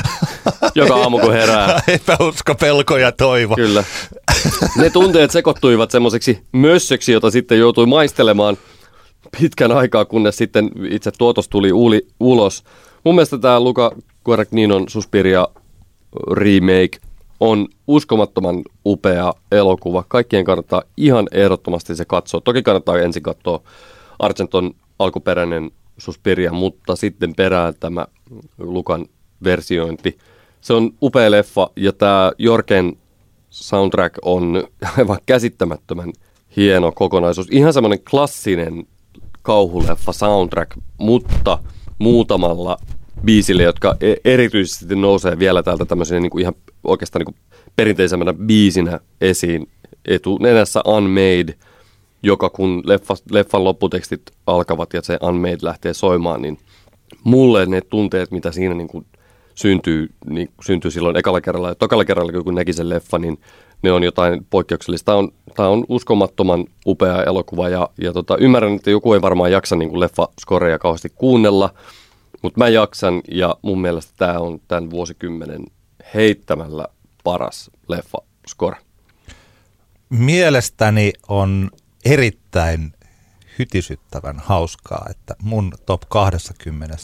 joka aamu kun herää. Epäusko, pelko ja toivo. Kyllä. Ne tunteet sekoittuivat semmoiseksi mössöksi, jota sitten joutui maistelemaan pitkän aikaa, kunnes sitten itse tuotos tuli ulos. Mun mielestä tämä Luca Guadagninon Suspiria remake on uskomattoman upea elokuva. Kaikkien kannattaa ihan ehdottomasti se katsoa. Toki kannattaa ensin katsoa Argenton alkuperäinen Suspiria, mutta sitten perään tämä Lukan versiointi. Se on upea leffa ja tämä Jorgen soundtrack on aivan käsittämättömän hieno kokonaisuus. Ihan semmoinen klassinen kauhuleffa soundtrack, mutta muutamalla biisille, jotka erityisesti nousee vielä täältä tämmöisenä niin kuin ihan oikeastaan niin kuin perinteisemmänä biisinä esiin. Etunenässä Unmade, joka kun leffan lopputekstit alkavat ja se Unmade lähtee soimaan, niin mulle ne tunteet, mitä siinä syntyy silloin ekalla kerralla ja tokalla kerralla, kun näki sen leffa, niin ne on jotain poikkeuksellista. Tämä on uskomattoman upea elokuva ja ymmärrän, että joku ei varmaan jaksa niin leffaskoreja kauheasti kuunnella, mutta mä jaksan ja mun mielestä tämä on tämän vuosikymmenen heittämällä paras leffaskore. Mielestäni on erittäin hytisyttävän hauskaa, että mun top 20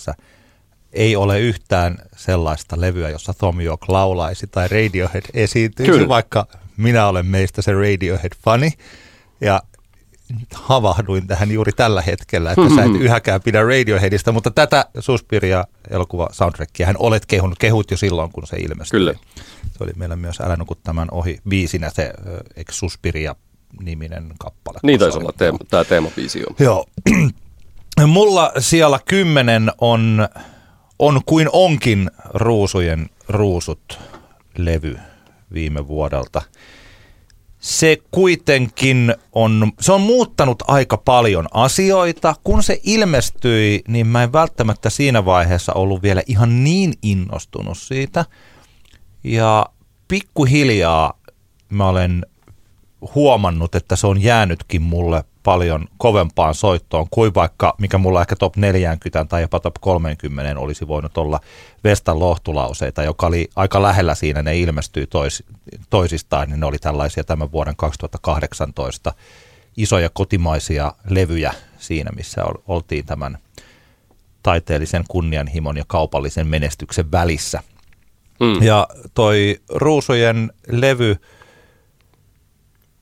ei ole yhtään sellaista levyä, jossa Thom Yorke laulaisi tai Radiohead esiintyisi, kyllä, vaikka minä olen meistä se Radiohead-fani. Ja havahduin tähän juuri tällä hetkellä, että sä et yhäkään pidä Radioheadista, mutta tätä Suspiria-elokuva soundtrackia hän olet kehut jo silloin, kun se ilmestyi. Kyllä. Se oli meillä myös Älä nuku tämän ohi biisinä se Suspiria niminen kappale. Niin taisi olla tämä teemabiisi on. Joo. Mulla siellä 10 on kuin onkin Ruusujen ruusut-levy, viime vuodelta. Se kuitenkin on, se on muuttanut aika paljon asioita. Kun se ilmestyi, niin mä en välttämättä siinä vaiheessa ollut vielä ihan niin innostunut siitä. Ja pikkuhiljaa mä olen huomannut, että se on jäänytkin mulle paljon kovempaan soittoon kuin vaikka, mikä mulla ehkä top 40 tai jopa top 30 olisi voinut olla Vestan lohtulauseita, joka oli aika lähellä siinä, ne ilmestyi toisistaan, niin ne oli tällaisia tämän vuoden 2018 isoja kotimaisia levyjä siinä, missä oltiin tämän taiteellisen kunnianhimon ja kaupallisen menestyksen välissä. Mm. Ja toi Ruusujen levy,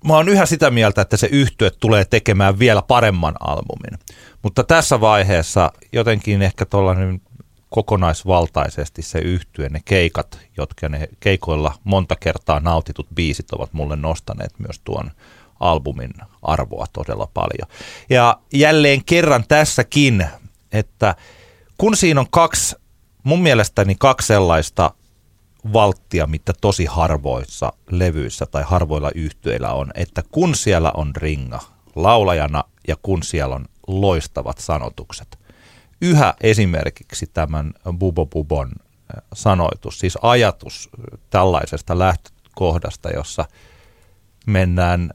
mä oon yhä sitä mieltä, että se yhtye tulee tekemään vielä paremman albumin. Mutta tässä vaiheessa jotenkin ehkä tuollainen kokonaisvaltaisesti se yhtye, ne keikat, jotka ne keikoilla monta kertaa nautitut biisit ovat mulle nostaneet myös tuon albumin arvoa todella paljon. Ja jälleen kerran tässäkin, että kun siinä on kaksi, mun mielestäni kaksi sellaista valttia, mitä tosi harvoissa levyissä tai harvoilla yhtyeillä on, että kun siellä on Ringa laulajana ja kun siellä on loistavat sanotukset. Yhä esimerkiksi tämän Bubo Bubon sanoitus, siis ajatus tällaisesta lähtökohdasta, jossa mennään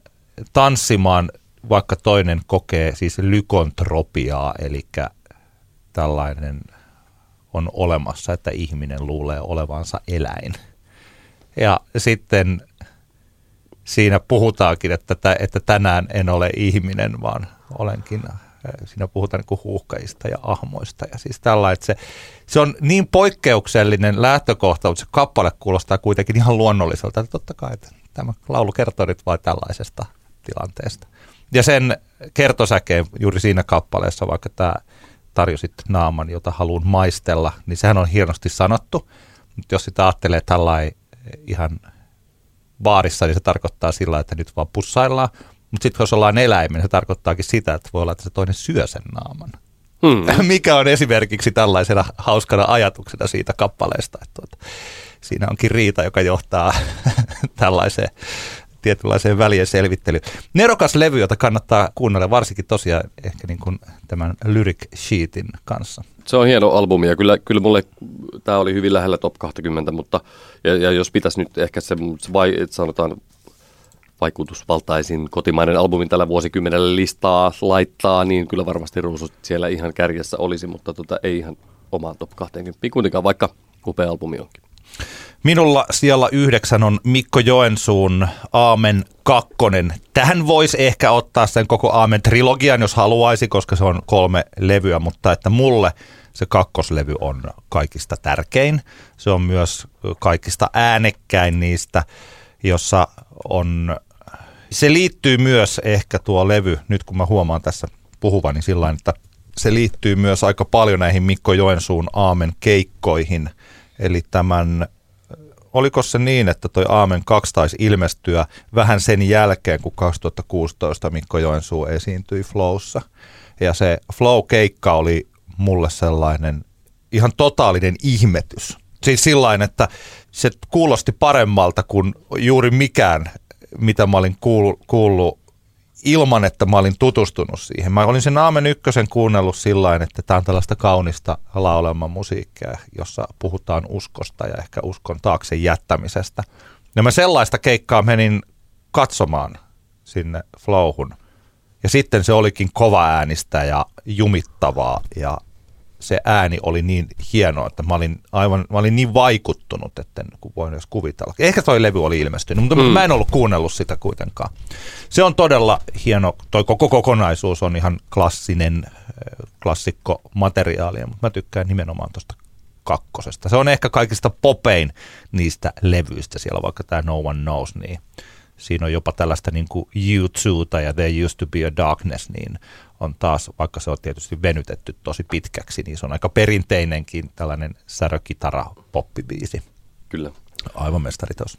tanssimaan, vaikka toinen kokee siis lykontropiaa, eli tällainen on olemassa, että ihminen luulee olevansa eläin. Ja sitten siinä puhutaankin, että tänään en ole ihminen, vaan olenkin. Siinä puhutaan niin kuin huuhkajista ja ahmoista. Ja siis tällä, että se on niin poikkeuksellinen lähtökohta, mutta se kappale kuulostaa kuitenkin ihan luonnolliselta. Että totta kai, että tämä laulu kertoo nyt vain tällaisesta tilanteesta. Ja sen kertosäkeen juuri siinä kappaleessa, vaikka tämä tarjosit naaman, jota haluan maistella, niin sehän on hienosti sanottu. Mutta jos sitä ajattelee tällainen ihan baarissa, niin se tarkoittaa sillä, että nyt vaan pussaillaan. Mutta sitten jos ollaan eläimen, se tarkoittaakin sitä, että voi olla, että se toinen syö sen naaman. Hmm. Mikä on esimerkiksi tällaisena hauskana ajatuksena siitä kappaleesta, että siinä onkin riita, joka johtaa tällaiseen tietynlaiseen välien selvittelyyn. Nerokas levy, jota kannattaa kuunnella, varsinkin tosiaan ehkä niin kuin tämän Lyric Sheetin kanssa. Se on hieno albumi ja kyllä mulle tämä oli hyvin lähellä top 20, mutta ja jos pitäisi nyt ehkä sanotaan vaikutusvaltaisin kotimainen albumi tällä vuosikymmenellä listaa laittaa, niin kyllä varmasti Ruusut siellä ihan kärjessä olisi, mutta ei ihan omaan top 20 kuitenkaan, vaikka upea albumi onkin. Minulla siellä 9 on Mikko Joensuun Aamen 2. Tähän voisi ehkä ottaa sen koko Aamen-trilogian, jos haluaisi, koska se on 3 levyä, mutta että mulle se kakkoslevy on kaikista tärkein. Se on myös kaikista äänekkäin niistä, jossa on, se liittyy myös ehkä tuo levy, nyt kun mä huomaan tässä puhuvani sillain, että se liittyy myös aika paljon näihin Mikko Joensuun Aamen keikkoihin. Eli tämän, oliko se niin, että toi Aamen 2 taisi ilmestyä vähän sen jälkeen, kun 2016 Mikko Joensuu esiintyi Flowssa. Ja se Flow-keikka oli mulle sellainen ihan totaalinen ihmetys. Siis sillain, että se kuulosti paremmalta kuin juuri mikään, mitä mä olin kuullut ilman, että mä olin tutustunut siihen. Mä olin sen Aamen 1 kuunnellut sillain, että tämä on tällaista kaunista laulaman musiikkia, jossa puhutaan uskosta ja ehkä uskon taakse jättämisestä. Ja mä sellaista keikkaa menin katsomaan sinne Flowhun. Ja sitten se olikin kova äänistä ja jumittavaa ja se ääni oli niin hieno, että mä olin niin vaikuttunut, että en voin edes kuvitella. Ehkä toi levy oli ilmestynyt, mutta mä en ollut kuunnellut sitä kuitenkaan. Se on todella hieno, toi koko kokonaisuus on ihan klassinen klassikko materiaalia, mutta mä tykkään nimenomaan tuosta kakkosesta. Se on ehkä kaikista popein niistä levyistä siellä, vaikka tämä No One Knows, niin siinä on jopa tällaista niin kuin U2 ja There Used to Be a Darkness, niin on taas, vaikka se on tietysti venytetty tosi pitkäksi, niin se on aika perinteinenkin tällainen särökitara-poppibiisi. Kyllä. Aivan mestariteos.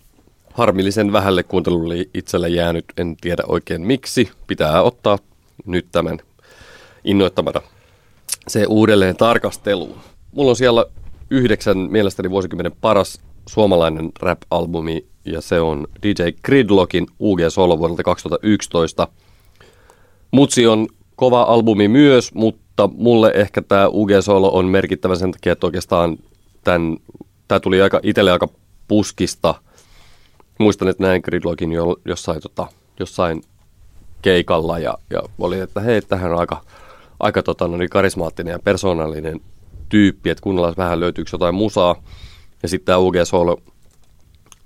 Harmillisen vähälle kuuntelulle itsellä jäänyt, en tiedä oikein miksi. Pitää ottaa nyt tämän innoittamana se uudelleen tarkasteluun. Mulla on siellä 9 mielestäni vuosikymmenen paras suomalainen rap-albumi ja se on DJ Gridlockin UG Solo vuodelta 2011. Mutsi on kova albumi myös, mutta mulle ehkä tämä UG Solo on merkittävä sen takia, että oikeastaan tämä tuli itselle aika puskista. Muistan, että näin Gridlockin jossain keikalla ja oli, että hei, tämähän on aika karismaattinen ja persoonallinen tyyppi, että kuunnellaan vähän löytyykö jotain musaa. Ja sitten tämä UG Solo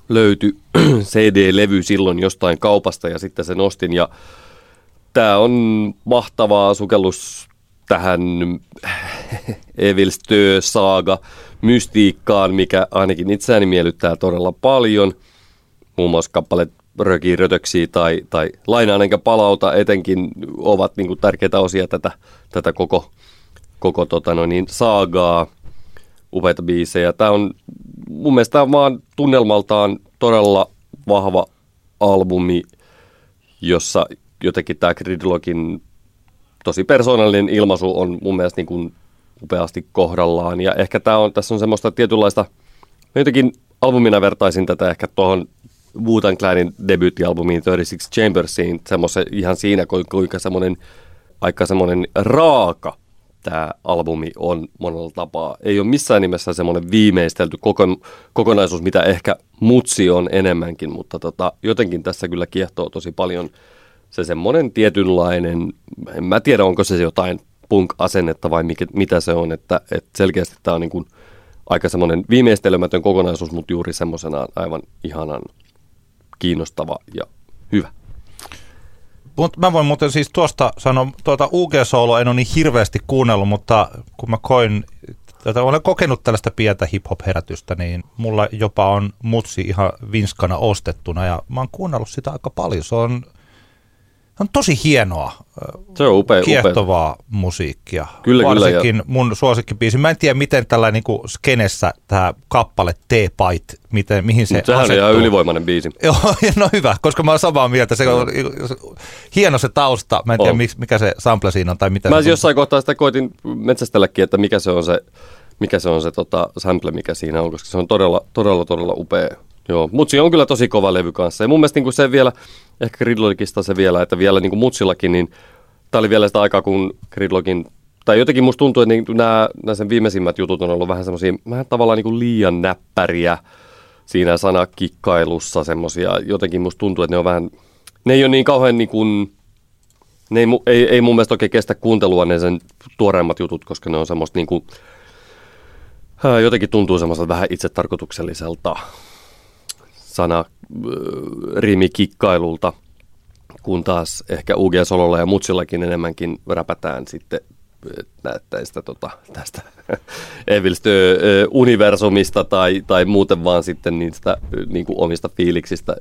löytyi CD-levy silloin jostain kaupasta ja sitten sen ostin. Ja tämä on mahtavaa sukellus tähän Evil Stö-saaga-mystiikkaan, mikä ainakin itseäni miellyttää todella paljon. Muun muassa kappaleet Rökiä rötöksiä tai Lainaan enkä palauta etenkin ovat niin kuin tärkeitä osia tätä koko saagaa, upeita biisejä. Tämä on mun mielestä vaan tunnelmaltaan todella vahva albumi, jossa jotenkin tämä Gridlockin tosi persoonallinen ilmaisu on mun mielestä niin kuin upeasti kohdallaan. Ja ehkä tässä on semmoista tietynlaista, jotenkin albumina vertaisin tätä ehkä tuohon Wu-Tang Clanin debuuttialbumiin 36 Chambersiin, semmoisen ihan siinä, kuinka semmoinen aika semmoinen raaka tämä albumi on monella tapaa. Ei ole missään nimessä semmoinen viimeistelty kokonaisuus, mitä ehkä mutsi on enemmänkin, mutta jotenkin tässä kyllä kiehtoo tosi paljon se semmoinen tietynlainen, en mä tiedä onko se jotain punk-asennetta vai mitä se on, että selkeästi tämä on niin kuin aika semmoinen viimeistelemätön kokonaisuus, mutta juuri semmoisenaan aivan ihanan kiinnostava ja hyvä. Mä voin muuten siis tuosta sanoa, UG-sooloa en ole niin hirveästi kuunnellut, mutta kun mä olen kokenut tällaista pientä hip-hop-herätystä, niin mulla jopa on mutsi ihan vinskana ostettuna ja mä oon kuunnellut sitä aika paljon. Se on tosi hienoa, se on kiehtovaa musiikkia, kyllä, varsinkin kyllä, mun suosikkibiisi. Mä en tiedä, miten tällä niinku skenessä tämä kappale T-Pait, mihin se asettuu. Sehän on ihan ylivoimainen biisi. Joo, no hyvä, koska mä oon samaa mieltä. Se on hieno se tausta. Mä en tiedä, mikä se sample siinä on. Tai mitä mä jossain kohtaa sitä koitin metsästelläkin, että mikä se on se sample, mikä siinä on, koska se on todella upea. Joo, mutsi on kyllä tosi kova levy kanssa. Ja mun mielestä niin kuin se vielä, ehkä Gridlockista se vielä, että vielä niin kuin mutsillakin, niin tämä oli vielä sitä aikaa, kun Gridlockin, tai jotenkin musta tuntuu, että niin nämä sen viimeisimmät jutut on ollut vähän semmoisia, vähän tavallaan niin kuin liian näppäriä siinä sanakikkailussa semmoisia. Jotenkin musta tuntuu, että ne ei ole niin kauhean niin kuin, ei mun mielestä oikein kestä kuuntelua ne sen tuoreimmat jutut, koska ne on semmoista niin kuin, jotenkin tuntuu semmoista vähän itsetarkoitukselliselta sana riimikikkailuilta, kun taas ehkä UG Sololla ja mutsillakin enemmänkin räpätään sitten näistä tästä Evil Stö-universumista tai muuten vaan sitten niistä niin kuin omista fiiliksistä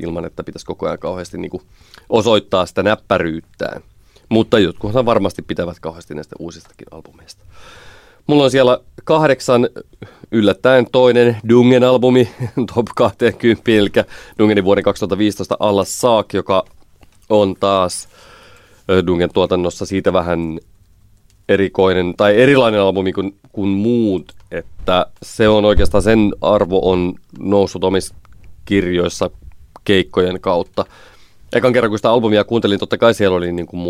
ilman että pitäisi koko ajan kauheasti niin kuin osoittaa sitä näppäryyttään. Mutta jotkuhan varmasti pitävät kauheasti näistä uusistakin albumeista. Mulla on siellä 8 yllättäen toinen Dungen-albumi Top 20, eli Dungenin vuoden 2015 Alla Saak, joka on taas Dungen tuotannossa siitä vähän erikoinen tai erilainen albumi kuin muut, että se on oikeastaan sen arvo on noussut omissa kirjoissa keikkojen kautta. Ekan kerran kun sitä albumia kuuntelin, totta kai siellä oli niin kuin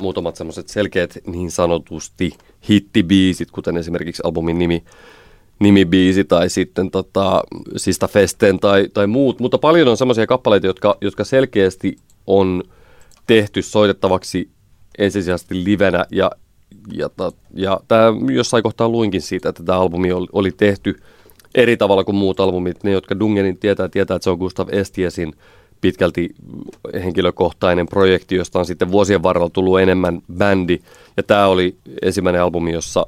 muutamat semmoiset selkeät niin sanotusti hittibiisit, kuten esimerkiksi albumin nimibiisi tai sitten Sista Festen tai muut. Mutta paljon on semmoisia kappaleita, jotka selkeästi on tehty soitettavaksi ensisijaisesti livenä. Ja tämä jossain kohtaa luinkin siitä, että tämä albumi oli tehty eri tavalla kuin muut albumit. Ne, jotka Dungenin tietää, että se on Gustav Estiesin pitkälti henkilökohtainen projekti, josta on sitten vuosien varrella tullut enemmän bändi. Ja tämä oli ensimmäinen albumi, jossa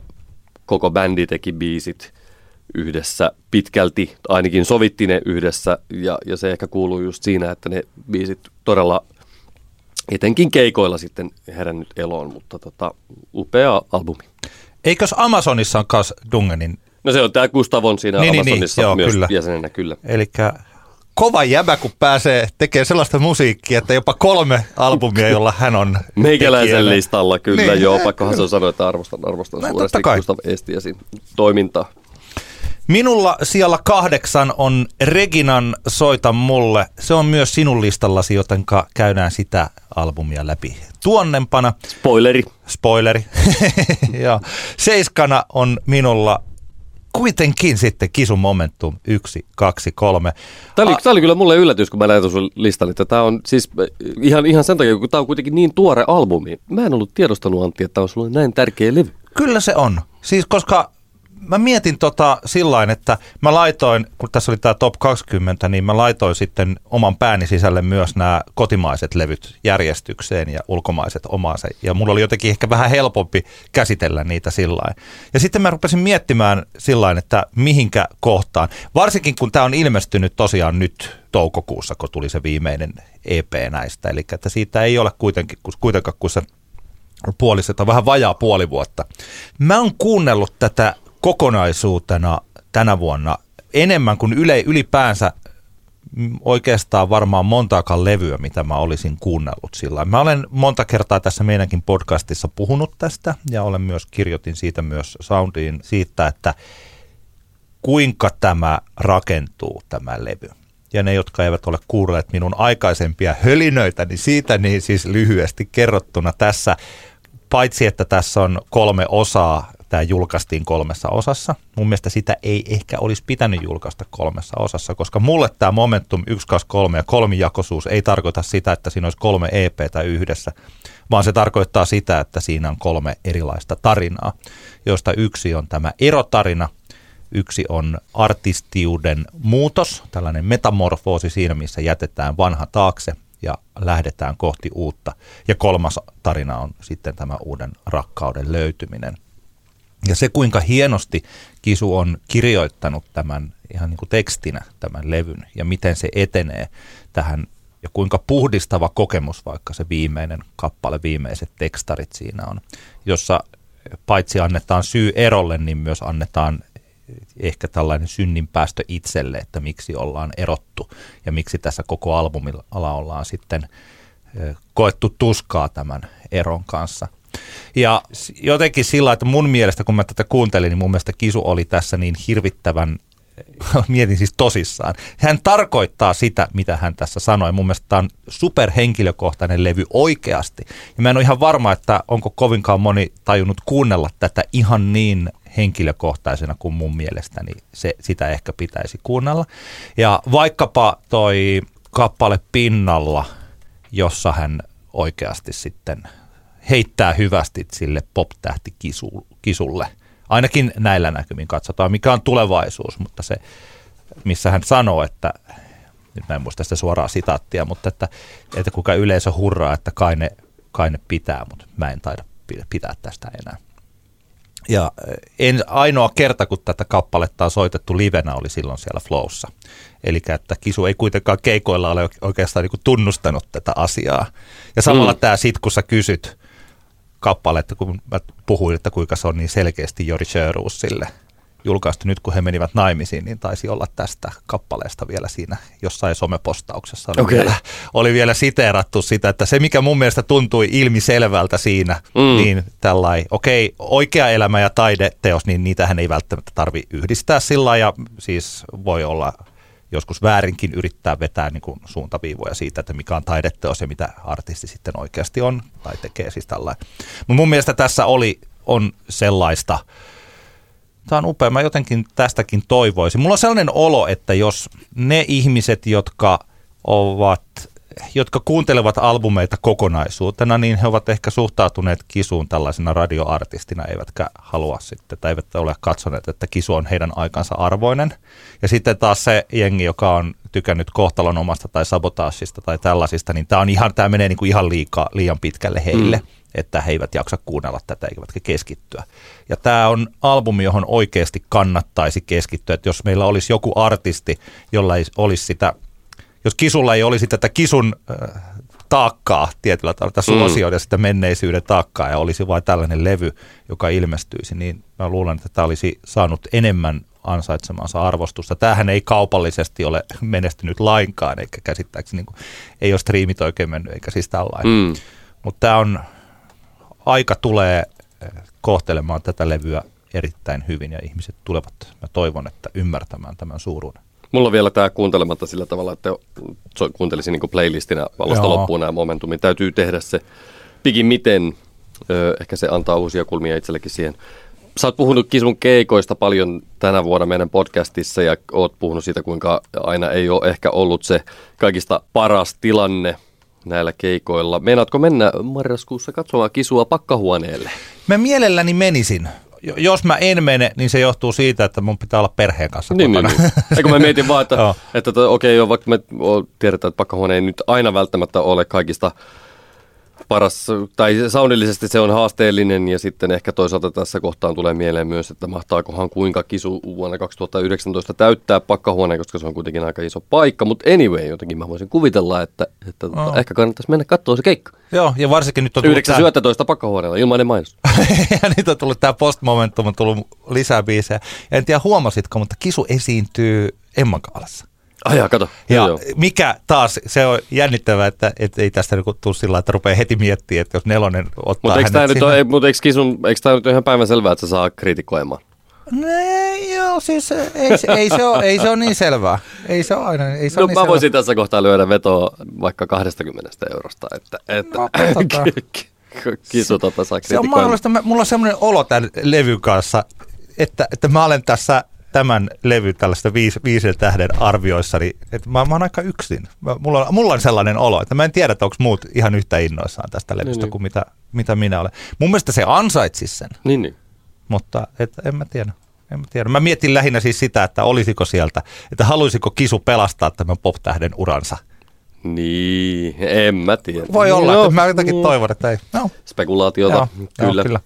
koko bändi teki biisit yhdessä pitkälti, ainakin sovitti ne yhdessä. Ja se ehkä kuuluu just siinä, että ne biisit todella etenkin keikoilla sitten herännyt eloon, mutta upea albumi. Eikös Amazonissa on myös Dungenin? No se on, tämä Gustav on siinä Amazonissa joo, myös kyllä. Jäsenenä kyllä. Elikkä kova jäbä, kun pääsee tekemään sellaista musiikkia, että jopa 3 albumia, jolla hän on meikäläisen listalla, kyllä niin, joo. Pakkohan se on sanoa, että arvostan suuresti Gustav Estiesin toimintaa. Minulla siellä 8 on Reginan Soita mulle. Se on myös sinun listallasi, jotenka käydään sitä albumia läpi tuonnempana. Spoileri. Joo. 7 on minulla kuitenkin sitten Kisun Momentum 1, 2, 3. Tämä oli kyllä mulle yllätys, kun mä lähdin sun listalle. Tämä on siis ihan sen takia, kun tämä on kuitenkin niin tuore albumi. Mä en ollut tiedostanut, Antti, että tämä on sulle näin tärkeä levy. Kyllä se on. Siis koska mä mietin sillain, että mä laitoin, kun tässä oli tämä top 20, niin mä laitoin sitten oman pääni sisälle myös nämä kotimaiset levyt järjestykseen ja ulkomaiset omaansa. Ja mulla oli jotenkin ehkä vähän helpompi käsitellä niitä sillain. Ja sitten mä rupesin miettimään sillain, että mihinkä kohtaan. Varsinkin kun tämä on ilmestynyt tosiaan nyt toukokuussa, kun tuli se viimeinen EP näistä. Eli että siitä ei ole kuitenkaan kuin se puolisesta, vähän vajaa puoli vuotta. Mä oon kuunnellut tätä kokonaisuutena tänä vuonna enemmän kuin ylipäänsä oikeastaan varmaan montaakaan levyä, mitä mä olisin kuunnellut sillä. Mä olen monta kertaa tässä meidänkin podcastissa puhunut tästä ja olen myös kirjoitin siitä myös Soundiin siitä, että kuinka tämä rakentuu tämä levy. Ja ne, jotka eivät ole kuulleet minun aikaisempia hölinöitä, niin siitä niin siis lyhyesti kerrottuna tässä, paitsi että tässä on 3 osaa, tämä julkaistiin 3 osassa. Mun mielestä sitä ei ehkä olisi pitänyt julkaista 3 osassa, koska mulle tämä Momentum 1, 2, 3 ja kolmijakoisuus ei tarkoita sitä, että siinä olisi 3 EP:tä yhdessä, vaan se tarkoittaa sitä, että siinä on 3 erilaista tarinaa, joista yksi on tämä erotarina, yksi on artistiuden muutos, tällainen metamorfoosi siinä, missä jätetään vanha taakse ja lähdetään kohti uutta. Ja 3. tarina on sitten tämä uuden rakkauden löytyminen. Ja se, kuinka hienosti Kisu on kirjoittanut tämän ihan niin kuin tekstinä tämän levyn ja miten se etenee tähän ja kuinka puhdistava kokemus vaikka se viimeinen kappale, viimeiset tekstarit siinä on, jossa paitsi annetaan syy erolle, niin myös annetaan ehkä tällainen synninpäästö itselle, että miksi ollaan erottu ja miksi tässä koko albumilla ollaan sitten koettu tuskaa tämän eron kanssa. Ja jotenkin sillä, että mun mielestä, kun mä tätä kuuntelin, niin mun mielestä Kisu oli tässä niin hirvittävän, mietin siis tosissaan. Hän tarkoittaa sitä, mitä hän tässä sanoi. Mun mielestä tämä on superhenkilökohtainen levy oikeasti. Ja mä en ole ihan varma, että onko kovinkaan moni tajunnut kuunnella tätä ihan niin henkilökohtaisena kuin mun mielestäni sitä ehkä pitäisi kuunnella. Ja vaikkapa toi kappale Pinnalla, jossa hän oikeasti sitten heittää hyvästi sille pop-tähti Kisulle. Ainakin näillä näkymin katsotaan, mikä on tulevaisuus, mutta se, missä hän sanoo, että, nyt mä en muista sitä suoraa sitaattia, mutta että kuinka yleisö hurraa, että kai ne pitää, mutta mä en taida pitää tästä enää. Ja ainoa kerta, kun tätä kappaletta on soitettu livenä, oli silloin siellä Flowssa. Eli että Kisu ei kuitenkaan keikoilla ole oikeastaan niin tunnustanut tätä asiaa. Ja samalla tämä sit, kun sä kysyt kappaletta, kun mä puhuin, että kuinka se on niin selkeästi Jori Sjöruus sille julkaistu nyt, kun he menivät naimisiin, niin taisi olla tästä kappaleesta vielä siinä jossain somepostauksessa. Oli, vielä siteerattu sitä, että se mikä mun mielestä tuntui ilmiselvältä siinä, niin tällainen, oikea elämä ja taideteos, niin niitähän ei välttämättä tarvitse yhdistää sillä, ja siis voi olla joskus väärinkin yrittää vetää niin kuin suuntaviivoja siitä, että mikä on taideteos ja mitä artisti sitten oikeasti on tai tekee siis tällainen. Mutta mun mielestä tässä on sellaista. Tämä on upea. Mä jotenkin tästäkin toivoisin. Mulla on sellainen olo, että jos ne ihmiset, jotka kuuntelevat albumeita kokonaisuutena, niin he ovat ehkä suhtautuneet Kisuun tällaisena radioartistina, eivätkä halua sitten, tai eivät ole katsoneet, että Kisu on heidän aikansa arvoinen. Ja sitten taas se jengi, joka on tykännyt kohtalon omasta tai sabotaasista tai tällaisista, niin tämä menee niin kuin ihan liian pitkälle heille. Että he eivät jaksa kuunnella tätä eivätkä keskittyä. Ja tämä on albumi, johon oikeasti kannattaisi keskittyä. Että jos meillä olisi joku artisti, jolla ei olisi sitä, jos Kisulla ei olisi tätä Kisun taakkaa tietyllä tavalla, suosioiden sitä menneisyyden taakkaa ja olisi vain tällainen levy, joka ilmestyisi, niin mä luulen, että tämä olisi saanut enemmän ansaitsemansa arvostusta. Tämähän ei kaupallisesti ole menestynyt lainkaan, eikä käsittääkseni, niin kuin, ei ole striimit oikein mennyt, eikä siis tällainen. Mutta tämä on aika tulee kohtelemaan tätä levyä erittäin hyvin ja ihmiset tulevat, mä toivon, että ymmärtämään tämän suuruuden. Mulla on vielä tämä kuuntelematta sillä tavalla, että kuuntelisin niin playlistinä alusta loppuun nämä momentumit. Täytyy tehdä se pikimmiten. Ehkä se antaa uusia kulmia itsellekin siihen. Sä oot puhunut Kisun keikoista paljon tänä vuonna meidän podcastissa ja oot puhunut siitä, kuinka aina ei ole ehkä ollut se kaikista paras tilanne näillä keikoilla. Meinaatko mennä marraskuussa katsomaan Kisua pakkahuoneelle? Mä mielelläni menisin. Jos mä en mene, niin se johtuu siitä, että mun pitää olla perheen kanssa kotona. Niin. Eikö mä mietin vaan, että okei, vaikka me tiedetään, että pakkahuone ei nyt aina välttämättä ole kaikista paras, tai soundillisesti se on haasteellinen, ja sitten ehkä toisaalta tässä kohtaan tulee mieleen myös, että mahtaakohan kuinka Kisu vuonna 2019 täyttää pakkahuoneen, koska se on kuitenkin aika iso paikka, mutta anyway, jotenkin mä voisin kuvitella, että ehkä kannattaisi mennä katsomaan se keikka. Joo, ja varsinkin nyt on tullut 9.11. pakkahuoneella, ilmainen mainos. Ja nyt on tullut tämä postmomentum, on tullut lisää biisejä. Ja en tiedä huomasitko, mutta Kisu esiintyy Emmankaalassa. Ajaa, kato. Ja mikä taas, se on jännittävää, että ei tästä tule sillä, että rupeaa heti miettimään, että jos nelonen ottaa hänet sinne. Mutta eikö tämä nyt ole ihan päivänselvää, että se saa kritikoimaan? Joo, siis ei se ole niin selvää. Ei se ole aina. Ei se mä voisin tässä kohtaa lyödä vetoa vaikka 20 €, että Kisu saa kritikoimaan. Se on mahdollista. Mulla on semmoinen olo tämän levyn kanssa, että mä olen tässä tämän levy tällaista 5 tähden arvioissa, niin että mä oon aika yksin. Mulla on sellainen olo, että mä en tiedä, onko muut ihan yhtä innoissaan tästä levystä niin, kuin mitä minä olen. Mun mielestä se ansaitsisi sen, niin. Mutta en mä tiedä. Mä mietin lähinnä siis sitä, että olisiko sieltä, että haluaisiko Kisu pelastaa tämän pop-tähden uransa. Niin, en mä tiedä. Voi olla, että mä jotakin toivon, että ei. No. Spekulaatiota, kyllä.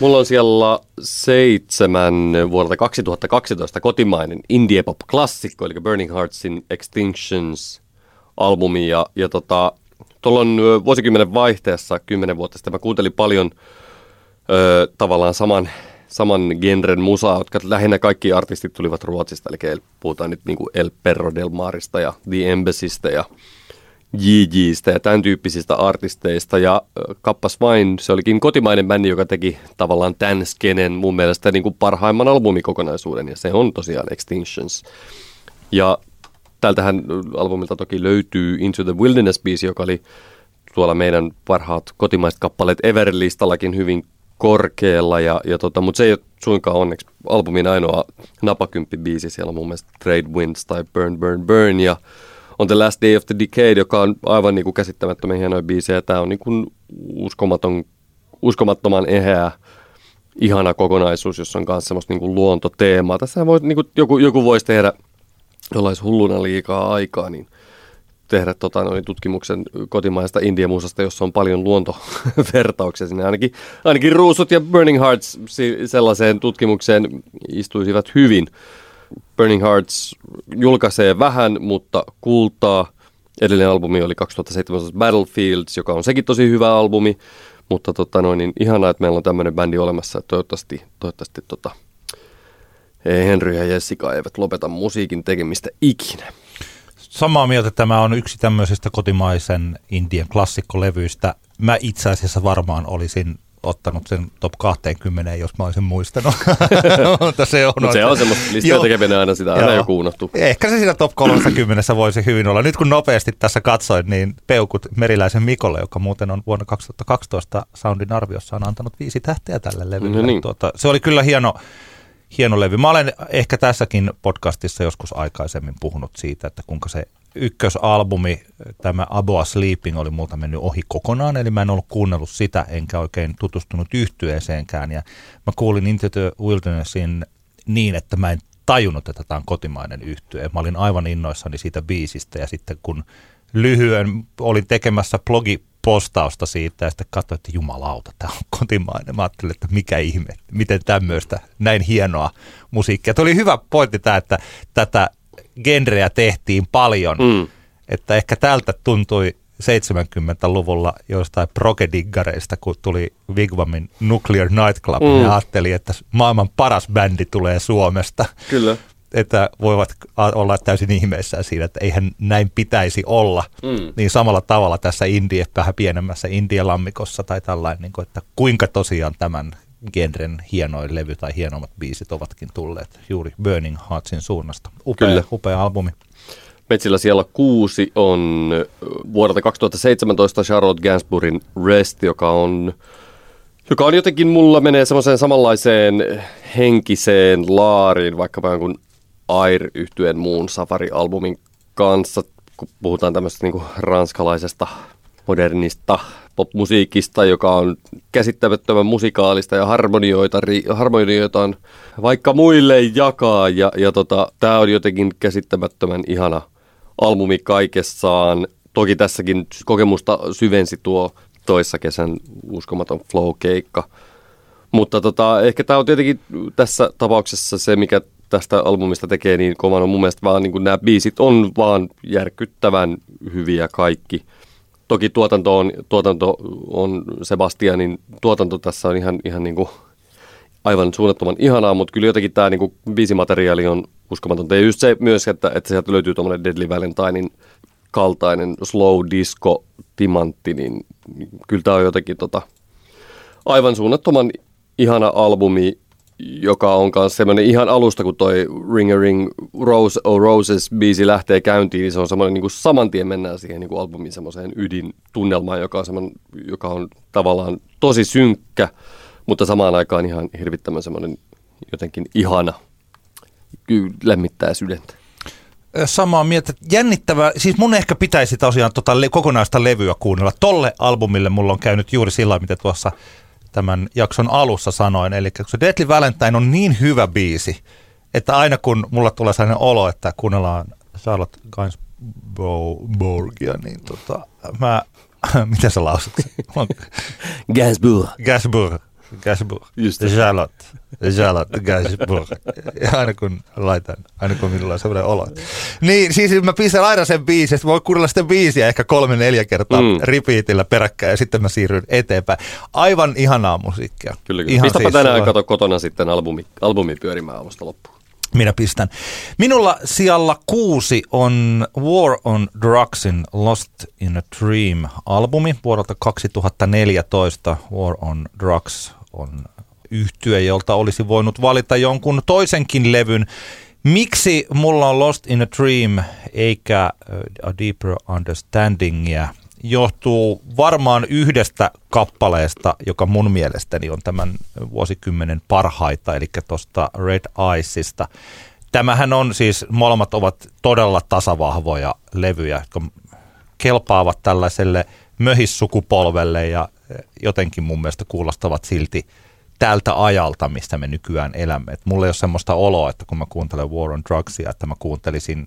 Mulla on siellä 7 vuodelta 2012 kotimainen indie pop-klassikko, eli Burning Heartsin Extinctions-albumi. Ja tuolloin vuosikymmenen vaihteessa, 10 vuotta sitten, mä kuuntelin paljon tavallaan saman genren musaa, jotka lähinnä kaikki artistit tulivat Ruotsista. Eli puhutaan nyt niin kuin El Perro del Marista ja The Embassystä ja JJ:stä ja tämän tyyppisistä artisteista, ja kappas vain, se olikin kotimainen bändi, joka teki tavallaan tämän skenen mun mielestä niin kuin parhaimman albumikokonaisuuden, ja se on tosiaan Extinctions. Ja tältähän albumilta toki löytyy Into the Wilderness-biisi, joka oli tuolla meidän parhaat kotimaiset kappaleet Everlistallakin hyvin korkealla, mutta se ei ole suinkaan onneksi albumin ainoa napakymppibiisi, siellä on mun mielestä Trade Winds tai Burn, Burn, Burn, ja on The Last Day of the Decade, joka on aivan niin kuin käsittämättömän hienoja biisejä. Tämä on niin kuin uskomattoman eheä, ihana kokonaisuus, jossa on myös semmoista niin kuin luontoteemaa. Tässä voi, niin kuin joku voisi tehdä, jolla olisi hulluna liikaa aikaa, niin tehdä tutkimuksen kotimaisesta indiemuusasta, jossa on paljon luontovertauksia sinne. Ainakin Ruusut ja Burning Hearts sellaiseen tutkimukseen istuisivat hyvin. Burning Hearts julkaisee vähän, mutta kultaa. Edellinen albumi oli 2017 Battlefields, joka on sekin tosi hyvä albumi, mutta niin ihanaa, että meillä on tämmöinen bändi olemassa. Toivottavasti Henry ja Jessica eivät lopeta musiikin tekemistä ikinä. Samaa mieltä, tämä on yksi tämmöisistä kotimaisen indien klassikkolevyistä. Mä itse asiassa varmaan olisin ottanut sen top 20, jos mä olisin muistanut. Mutta se on semmoista listaa tekeminen aina sitä, aina joku unohtuu. Ehkä se siinä top 30 voisi hyvin olla. Nyt kun nopeasti tässä katsoin, niin peukut Meriläisen Mikolle, joka muuten on vuonna 2012 Soundin arviossa on antanut 5 tähteä tälle levylle. No niin. Se oli kyllä hieno levy. Mä olen ehkä tässäkin podcastissa joskus aikaisemmin puhunut siitä, että kuinka se ykkösalbumi, tämä Aboa Sleeping, oli multa mennyt ohi kokonaan, eli mä en ollut kuunnellut sitä, enkä oikein tutustunut yhtyeeseenkään, ja mä kuulin Into the Wildernessin niin, että mä en tajunnut, että tämä on kotimainen yhtye. Mä olin aivan innoissani siitä biisistä, ja sitten kun lyhyen olin tekemässä blogipostausta siitä, ja sitten katsoin, että jumalauta, tämä on kotimainen. Mä ajattelin, että mikä ihme, miten tämmöistä, näin hienoa musiikkia. Tuo oli hyvä pointti tämä, että tätä genreä tehtiin paljon, että ehkä tältä tuntui 70-luvulla joistain progediggareista, kun tuli Wigwamin Nuclear Nightclub, ja ajattelin, että maailman paras bändi tulee Suomesta. Kyllä. Että voivat olla täysin ihmeissään siinä, että eihän näin pitäisi olla. Niin samalla tavalla tässä vähän pienemmässä indie-lammikossa tai tällainen, että kuinka tosiaan tämän genren hienoin levy tai hienommat biisit ovatkin tulleet juuri Burning Heartsin suunnasta. Upea albumi. Metsillä siellä 6 on vuodelta 2017 Charlotte Gainsbourin Rest, joka on jotenkin mulla menee semmoiseen samanlaiseen henkiseen laariin, vaikkapa jonkun Air-yhtyeen muun Safari-albumin kanssa, kun puhutaan tämmöisestä niin ranskalaisesta modernista popmusiikista, joka on käsittämättömän musikaalista ja harmonioita on vaikka muille jakaa. Ja tämä on jotenkin käsittämättömän ihana albumi kaikessaan. Toki tässäkin kokemusta syvensi tuo toissa kesän uskomaton flow-keikka. Mutta ehkä tämä on tietenkin tässä tapauksessa se, mikä tästä albumista tekee niin kovan on mun mielestä vaan niin kuin nämä biisit on vaan järkyttävän hyviä kaikki. Toki tuotanto on Sebastianin tuotanto tässä on ihan niin kuin aivan suunnattoman ihanaa, mutta kyllä jotenkin tämä niin kuin biisimateriaali on uskomatonta. Ja just se myös, että sieltä löytyy tuommoinen Deadly Valentinein kaltainen slow disco timantti, niin kyllä tämä on jotenkin aivan suunnattoman ihana albumi, joka on myös semmoinen ihan alusta, kun toi Ring a Ring Rose O' Roses-biisi lähtee käyntiin, niin se on semmoinen, niin kuin saman tien mennään siihen niin kuin albumin semmoiseen ydintunnelmaan, joka on tavallaan tosi synkkä, mutta samaan aikaan ihan hirvittävän semmoinen jotenkin ihana, lämmittää sydäntä. Samaa mieltä. Jännittävää. Siis mun ehkä pitäisi tosiaan kokonaista levyä kuunnella. Tolle albumille mulla on käynyt juuri sillä, mitä tuossa tämän jakson alussa sanoin, eli se Deadly Valentine on niin hyvä biisi, että aina kun mulla tulee sellainen olo, että kuunnellaan Charlotte Gainsbourgia, niin mitä sä lausut? Gainsbourg. Charlotte Gainsbourg. Ja aina kun minulla on sellainen olo. Niin, siis mä pistän aina sen biisin, voi kuunnella sitä biisiä ehkä 3-4 kertaa repeatillä peräkkäin ja sitten mä siirryn eteenpäin. Aivan ihanaa musiikkia. Kyllä. Ihan pistäpä siis tänään kato kotona sitten albumi pyörimään alusta loppuun. Minä pistän. Minulla siellä 6 on War on Drugsin Lost in a Dream-albumi vuodelta 2014. War on Drugs on yhtye, jolta olisi voinut valita jonkun toisenkin levyn. Miksi mulla on Lost in a Dream eikä A Deeper Understandingia? Johtuu varmaan yhdestä kappaleesta, joka mun mielestäni on tämän vuosikymmenen parhaita, eli tuosta Red Eyesista. Tämähän on siis, molemmat ovat todella tasavahvoja levyjä, jotka kelpaavat tällaiselle möhissukupolvelle ja jotenkin mun mielestä kuulostavat silti tältä ajalta, mistä me nykyään elämme. Et mulla ei ole semmoista oloa, että kun mä kuuntelen War on Drugsia, että mä kuuntelisin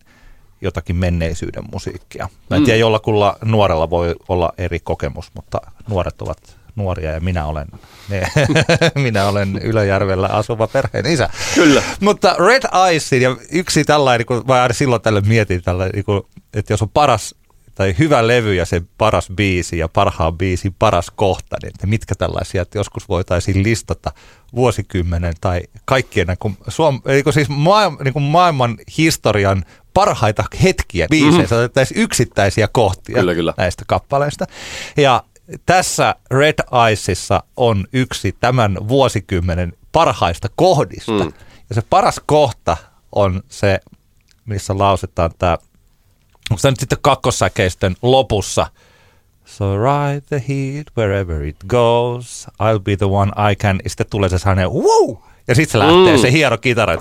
jotakin menneisyyden musiikkia. Mä en tiedä, jollakulla nuorella voi olla eri kokemus, mutta nuoret ovat nuoria ja minä olen Ylöjärvellä asuva perheen isä. Kyllä. Mutta Red Eyesin ja yksi tällainen, kun mä aina silloin tälle mietin, että jos on paras tai hyvä levy ja se paras biisi ja parhaan biisin paras kohta, niin että mitkä tällaisia, että joskus voitaisiin listata vuosikymmenen tai kaikkien maailman historian parhaita hetkiä biiseissä, otettaisiin yksittäisiä kohtia kyllä. näistä kappaleista. Ja tässä Red Eyesissa on yksi tämän vuosikymmenen parhaista kohdista. Ja se paras kohta on se, missä lausetaan tämä, onko tämä nyt sitten kakkossäkeistön lopussa? So ride the heat wherever it goes, I'll be the one I can. Ja sitten tulee se sellainen, wow! Ja sitten se lähtee se hiero kitara.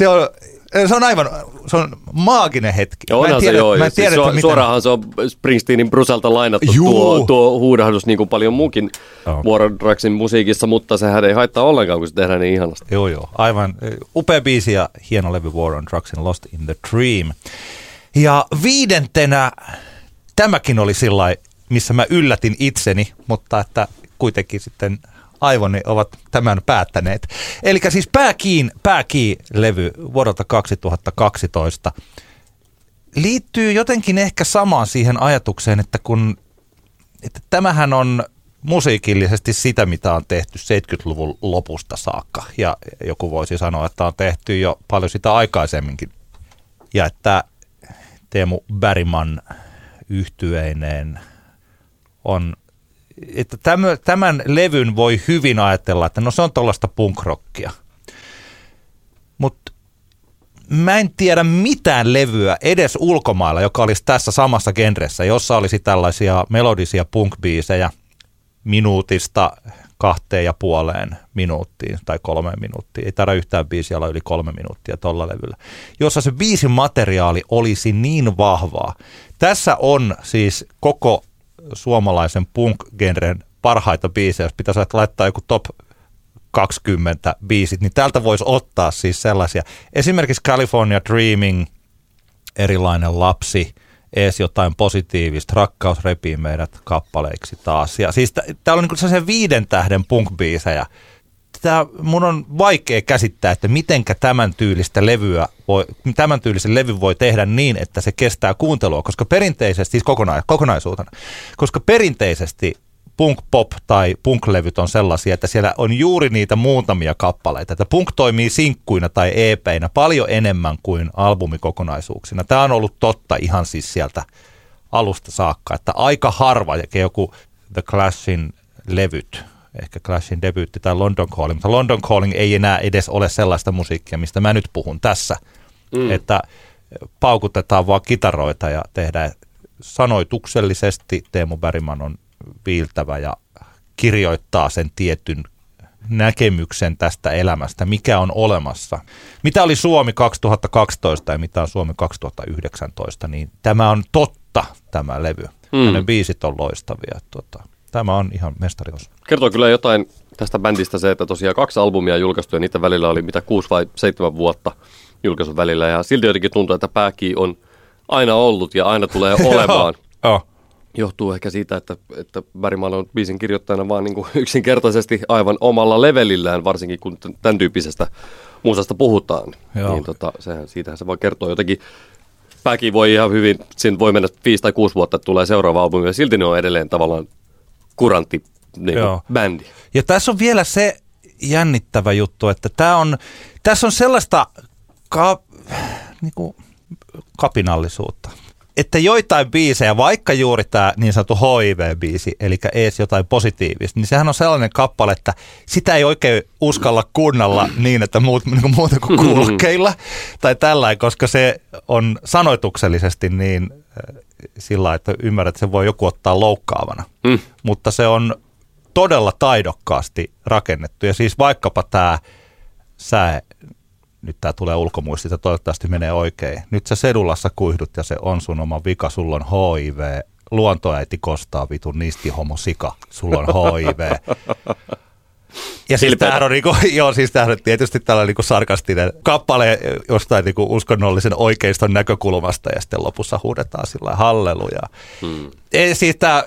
Joo, se on maaginen hetki. Mä en tiedä, suoraanhan se on Springsteenin Bruselta lainattu tuo huudahdus, niin kuin paljon muukin War on Drugsin musiikissa, mutta sehän ei haittaa ollenkaan, kun se tehdään niin ihanasti. Joo, aivan upea biisi ja hieno levy War on Drugsin Lost in the Dream. Ja 5. tämäkin oli sillai, missä mä yllätin itseni, mutta että kuitenkin sitten aivoni ovat tämän päättäneet. Eli siis Pääkiin-levy vuodelta 2012 liittyy jotenkin ehkä samaan siihen ajatukseen, että tämähän on musiikillisesti sitä, mitä on tehty 70-luvun lopusta saakka. Ja joku voisi sanoa, että on tehty jo paljon sitä aikaisemminkin. Ja että Teemu Bergman yhtyeineen on että tämän levyn voi hyvin ajatella, että no se on tuollaista punkrockia. Mutta mä en tiedä mitään levyä edes ulkomailla, joka olisi tässä samassa genressä, jossa olisi tällaisia melodisia punkbiisejä minuutista 2,5 minuuttiin tai 3 minuuttiin. Ei taida yhtään biisiä olla yli 3 minuuttia tuolla levyllä, jossa se biisin materiaali olisi niin vahvaa. Tässä on siis koko suomalaisen punk-genren parhaita biisejä. Jos pitäisi laittaa joku top 20 biisit, niin täältä voisi ottaa siis sellaisia. Esimerkiksi California Dreaming, Erilainen lapsi, ees jotain positiivista, Rakkaus repii meidät kappaleiksi taas. Ja siis täällä on niin sellaisia 5 tähden punk-biisejä. Mun on vaikea käsittää, että mitenkä tämän tyylisen levy voi tehdä niin, että se kestää kuuntelua, koska perinteisesti, siis kokonaisuutena, koska perinteisesti punk-pop tai punk-levyt on sellaisia, että siellä on juuri niitä muutamia kappaleita, että punk toimii sinkkuina tai EP-inä paljon enemmän kuin albumikokonaisuuksina. Tämä on ollut totta ihan siis sieltä alusta saakka, että aika harva, ja joku The Clashin levyt, ehkä Clashin debyytti tai London Calling, mutta London Calling ei enää edes ole sellaista musiikkia, mistä mä nyt puhun tässä, että paukutetaan vaan kitaroita ja tehdään sanoituksellisesti. Teemu Bergman on viiltävä ja kirjoittaa sen tietyn näkemyksen tästä elämästä, mikä on olemassa. Mitä oli Suomi 2012 ja mitä on Suomi 2019, niin tämä on totta, tämä levy. Ja ne biisit on loistavia. Tämä on ihan mestarios. Kertoo kyllä jotain tästä bändistä se, että tosiaan 2 albumia julkaistu ja niiden välillä oli mitä 6 vai 7 vuotta julkaisun välillä. Ja silti jotenkin tuntuu, että pääkiä on aina ollut ja aina tulee olemaan. Johtuu ehkä siitä, että Bergman on biisin kirjoittajana vaan niin kuin yksinkertaisesti aivan omalla levelillään, varsinkin kun tämän tyyppisestä muusasta puhutaan. Niin siitähän se voi kertoa jotenkin. Pääkiä voi ihan hyvin, siinä voi mennä 5 tai 6 vuotta, että tulee seuraava albumi ja silti ne on edelleen tavallaan kurantti niin bändi. Ja tässä on vielä se jännittävä juttu, että tässä on sellaista niinku kapinallisuutta, että joitain biisejä, vaikka juuri tämä niin sanottu HIV-biisi, eli ees jotain positiivista, niin sehän on sellainen kappale, että sitä ei oikein uskalla kuunnella niin, että muuta kuin kuulokkeilla tai tällainen, koska se on sanoituksellisesti niin sillä, että ymmärrät, että se voi joku ottaa loukkaavana. Mutta se on todella taidokkaasti rakennettu. Ja siis vaikkapa tämä sää, nyt tämä tulee ulkomuistista, toivottavasti menee oikein. Nyt sä sedulassa kuihdut ja se on sun oma vika, sulla on HIV. Luontoäiti kostaa vitun nisti homo sika, sulla on HIV. Ja siis tämähän on, siis on tietysti tällainen niin kuin sarkastinen kappale jostain niin kuin uskonnollisen oikeiston näkökulmasta ja sitten lopussa huudetaan sillä halleluja. Siis tämä,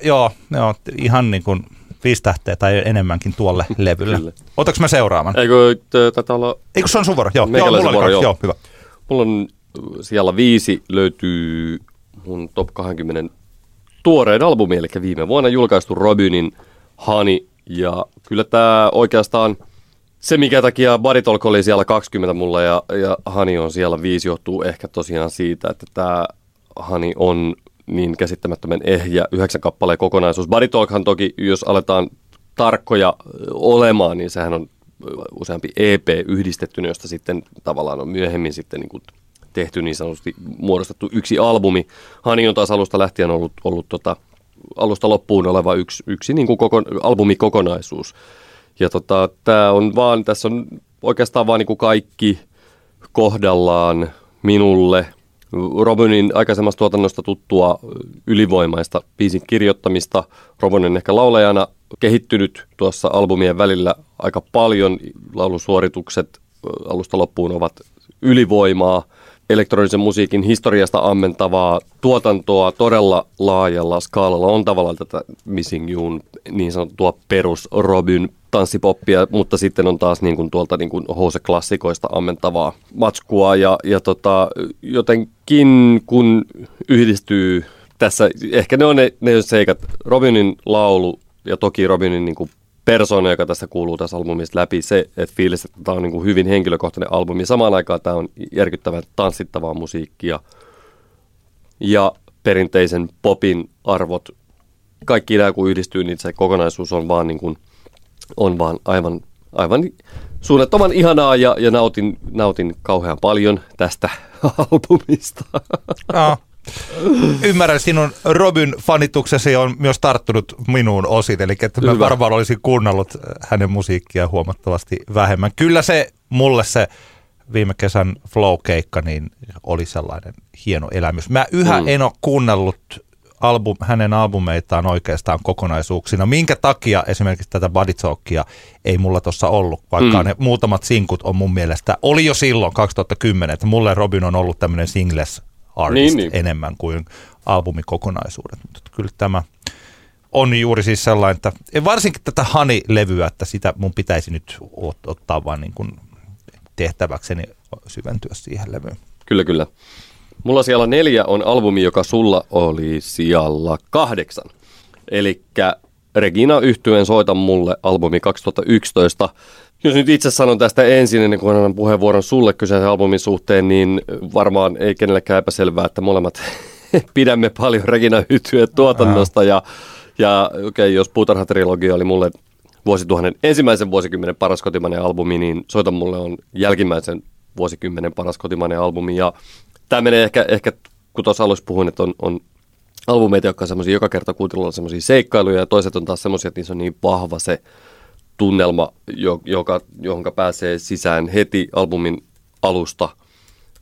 ihan niin kuin 5 tähteä tai enemmänkin tuolle levylle. Otaks mä seuraavan? Eikö se on sun vuoro? Joo, mulla oli kaksi. Joo, hyvä. Mulla on siellä 5 löytyy mun top 20 tuoreen albumi, eli viime vuonna julkaistu Robynin Honey. Ja kyllä tämä oikeastaan, se mikä takia Baritolk oli siellä 20 mulla ja Hani on siellä 5, johtuu ehkä tosiaan siitä, että tämä Hani on niin käsittämättömän ehjä 9 kappaleen kokonaisuus. Baritolkhan toki, jos aletaan tarkkoja olemaan, niin sehän on useampi EP yhdistettynä, josta sitten tavallaan on myöhemmin sitten niin kuin tehty niin sanotusti muodostettu yksi albumi. Hani on taas alusta lähtien ollut alusta loppuun oleva yksi niin kuin albumikokonaisuus. Ja tää on vaan, tässä on oikeastaan vaan niin kuin kaikki kohdallaan minulle. Robynin aikaisemmasta tuotannosta tuttua ylivoimaista biisin kirjoittamista. Robynin ehkä laulajana kehittynyt tuossa albumien välillä aika paljon. Laulusuoritukset alusta loppuun ovat ylivoimaa. Elektronisen musiikin historiasta ammentavaa tuotantoa todella laajalla skaalalla. On tavallaan tätä Missing Youn niin sanottua perus Robyn tanssipoppia, mutta sitten on taas niin kuin tuolta niin kuin Hose-klassikoista ammentavaa matskua. Ja jotenkin kun yhdistyy tässä, ehkä ne on ne seikat, Robynin laulu ja toki Robynin niin kuin persona, joka tässä kuuluu tässä albumissa läpi, se, että fiilis, että tämä on niin kuin hyvin henkilökohtainen albumi. Samaan aikaan tämä on järkyttävän tanssittavaa musiikkia ja perinteisen popin arvot kaikki nämä kun yhdistyy, niin se kokonaisuus on vaan, niin kuin, on vaan aivan suunnattoman ihanaa ja nautin kauhean paljon tästä albumista. No. Ymmärrän, sinun Robyn fanituksesi on myös tarttunut minuun osin, eli että mä varmaan olisin kuunnellut hänen musiikkia huomattavasti vähemmän. Kyllä se mulle se viime kesän flow-keikka niin oli sellainen hieno elämys. Mä yhä en ole kuunnellut hänen albumeitaan oikeastaan kokonaisuuksina. Minkä takia esimerkiksi tätä Body Talkia ei mulla tuossa ollut, vaikka ne muutamat sinkut on mun mielestä, oli jo silloin 2010, että mulle Robyn on ollut tämmöinen singles artist enemmän kuin albumikokonaisuudet. Mutta kyllä tämä on juuri siis sellainen, että varsinkin tätä Honey-levyä, että sitä mun pitäisi nyt ottaa vaan niin kuin tehtäväkseni syventyä siihen levyyn. Kyllä, kyllä. Mulla siellä 4 on albumi, joka sulla oli siellä 8. Elikkä Regina yhtyen Soita mulle -albumi 2011. Jos nyt itse sanon tästä ensin, ennen kuin annan puheenvuoron sulle kyseisen albumin suhteen, niin varmaan ei kenellekään epäselvää, että molemmat pidämme paljon Regina Yhtyen tuotannosta. Ja okei, jos Puutarha-trilogia oli mulle vuosituhannen ensimmäisen vuosikymmenen paras kotimainen albumi, niin Soita mulle on jälkimmäisen vuosikymmenen paras kotimainen albumi. Ja tämä menee ehkä kun tuossa alussa puhuin, että on albumeita, jotka on semmoisia joka kerta kuuntelulla semmoisia seikkailuja, ja toiset on taas semmoisia, että niissä on niin vahva se tunnelma, johonka pääsee sisään heti albumin alusta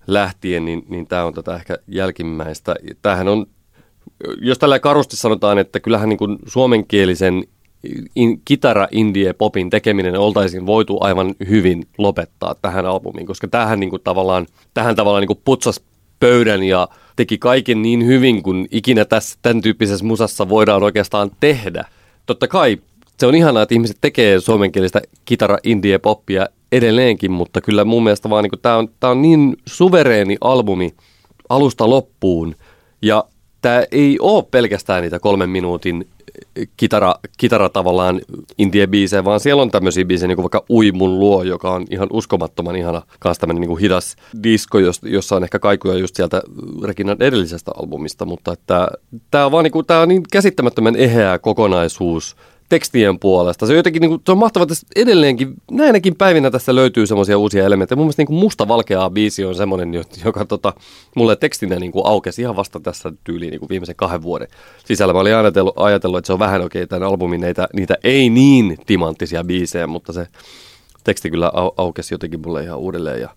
lähtien, niin tämä on tätä ehkä jälkimmäistä. Tämähän on, jos tällä karusti sanotaan, että kyllähän niin kuin suomenkielisen kitara-indie-popin tekeminen oltaisiin voitu aivan hyvin lopettaa tähän albumiin, koska tämähän niin kuin tavallaan niin kuin putsasi pöydän ja teki kaiken niin hyvin, kun ikinä tässä tämän tyyppisessä musassa voidaan oikeastaan tehdä. Totta kai se on ihanaa, että ihmiset tekee suomenkielistä kitara-indie-poppia edelleenkin, mutta kyllä mun mielestä vaan niin tämä on niin suvereeni albumi alusta loppuun, ja tämä ei ole pelkästään niitä 3 minuutin kitara tavallaan indie-biisejä, vaan siellä on tämmöisiä biisejä, niin kuin vaikka Uimun luo, joka on ihan uskomattoman ihana, kanssa tämmöinen niin kuin hidas disko, jossa on ehkä kaikuja just sieltä Reginan edellisestä albumista, mutta että tämä on vaan niin kuin, tämä on niin käsittämättömän eheä kokonaisuus tekstien puolesta. Se on jotenkin, niin kuin, se on mahtavaa, että edelleenkin näinäkin päivinä tässä löytyy semmoisia uusia elementtejä. Mun mielestä niin kuin Musta valkeaa -biisi on semmoinen, joka mulle tekstinä niin kuin aukesi ihan vasta tässä tyyliin niin kuin viimeisen 2 vuoden sisällä. Mä olin ajatellut, että se on vähän okei tämän albumin niitä ei niin timanttisia biisejä, mutta se teksti kyllä aukesi jotenkin mulle ihan uudelleen. Ja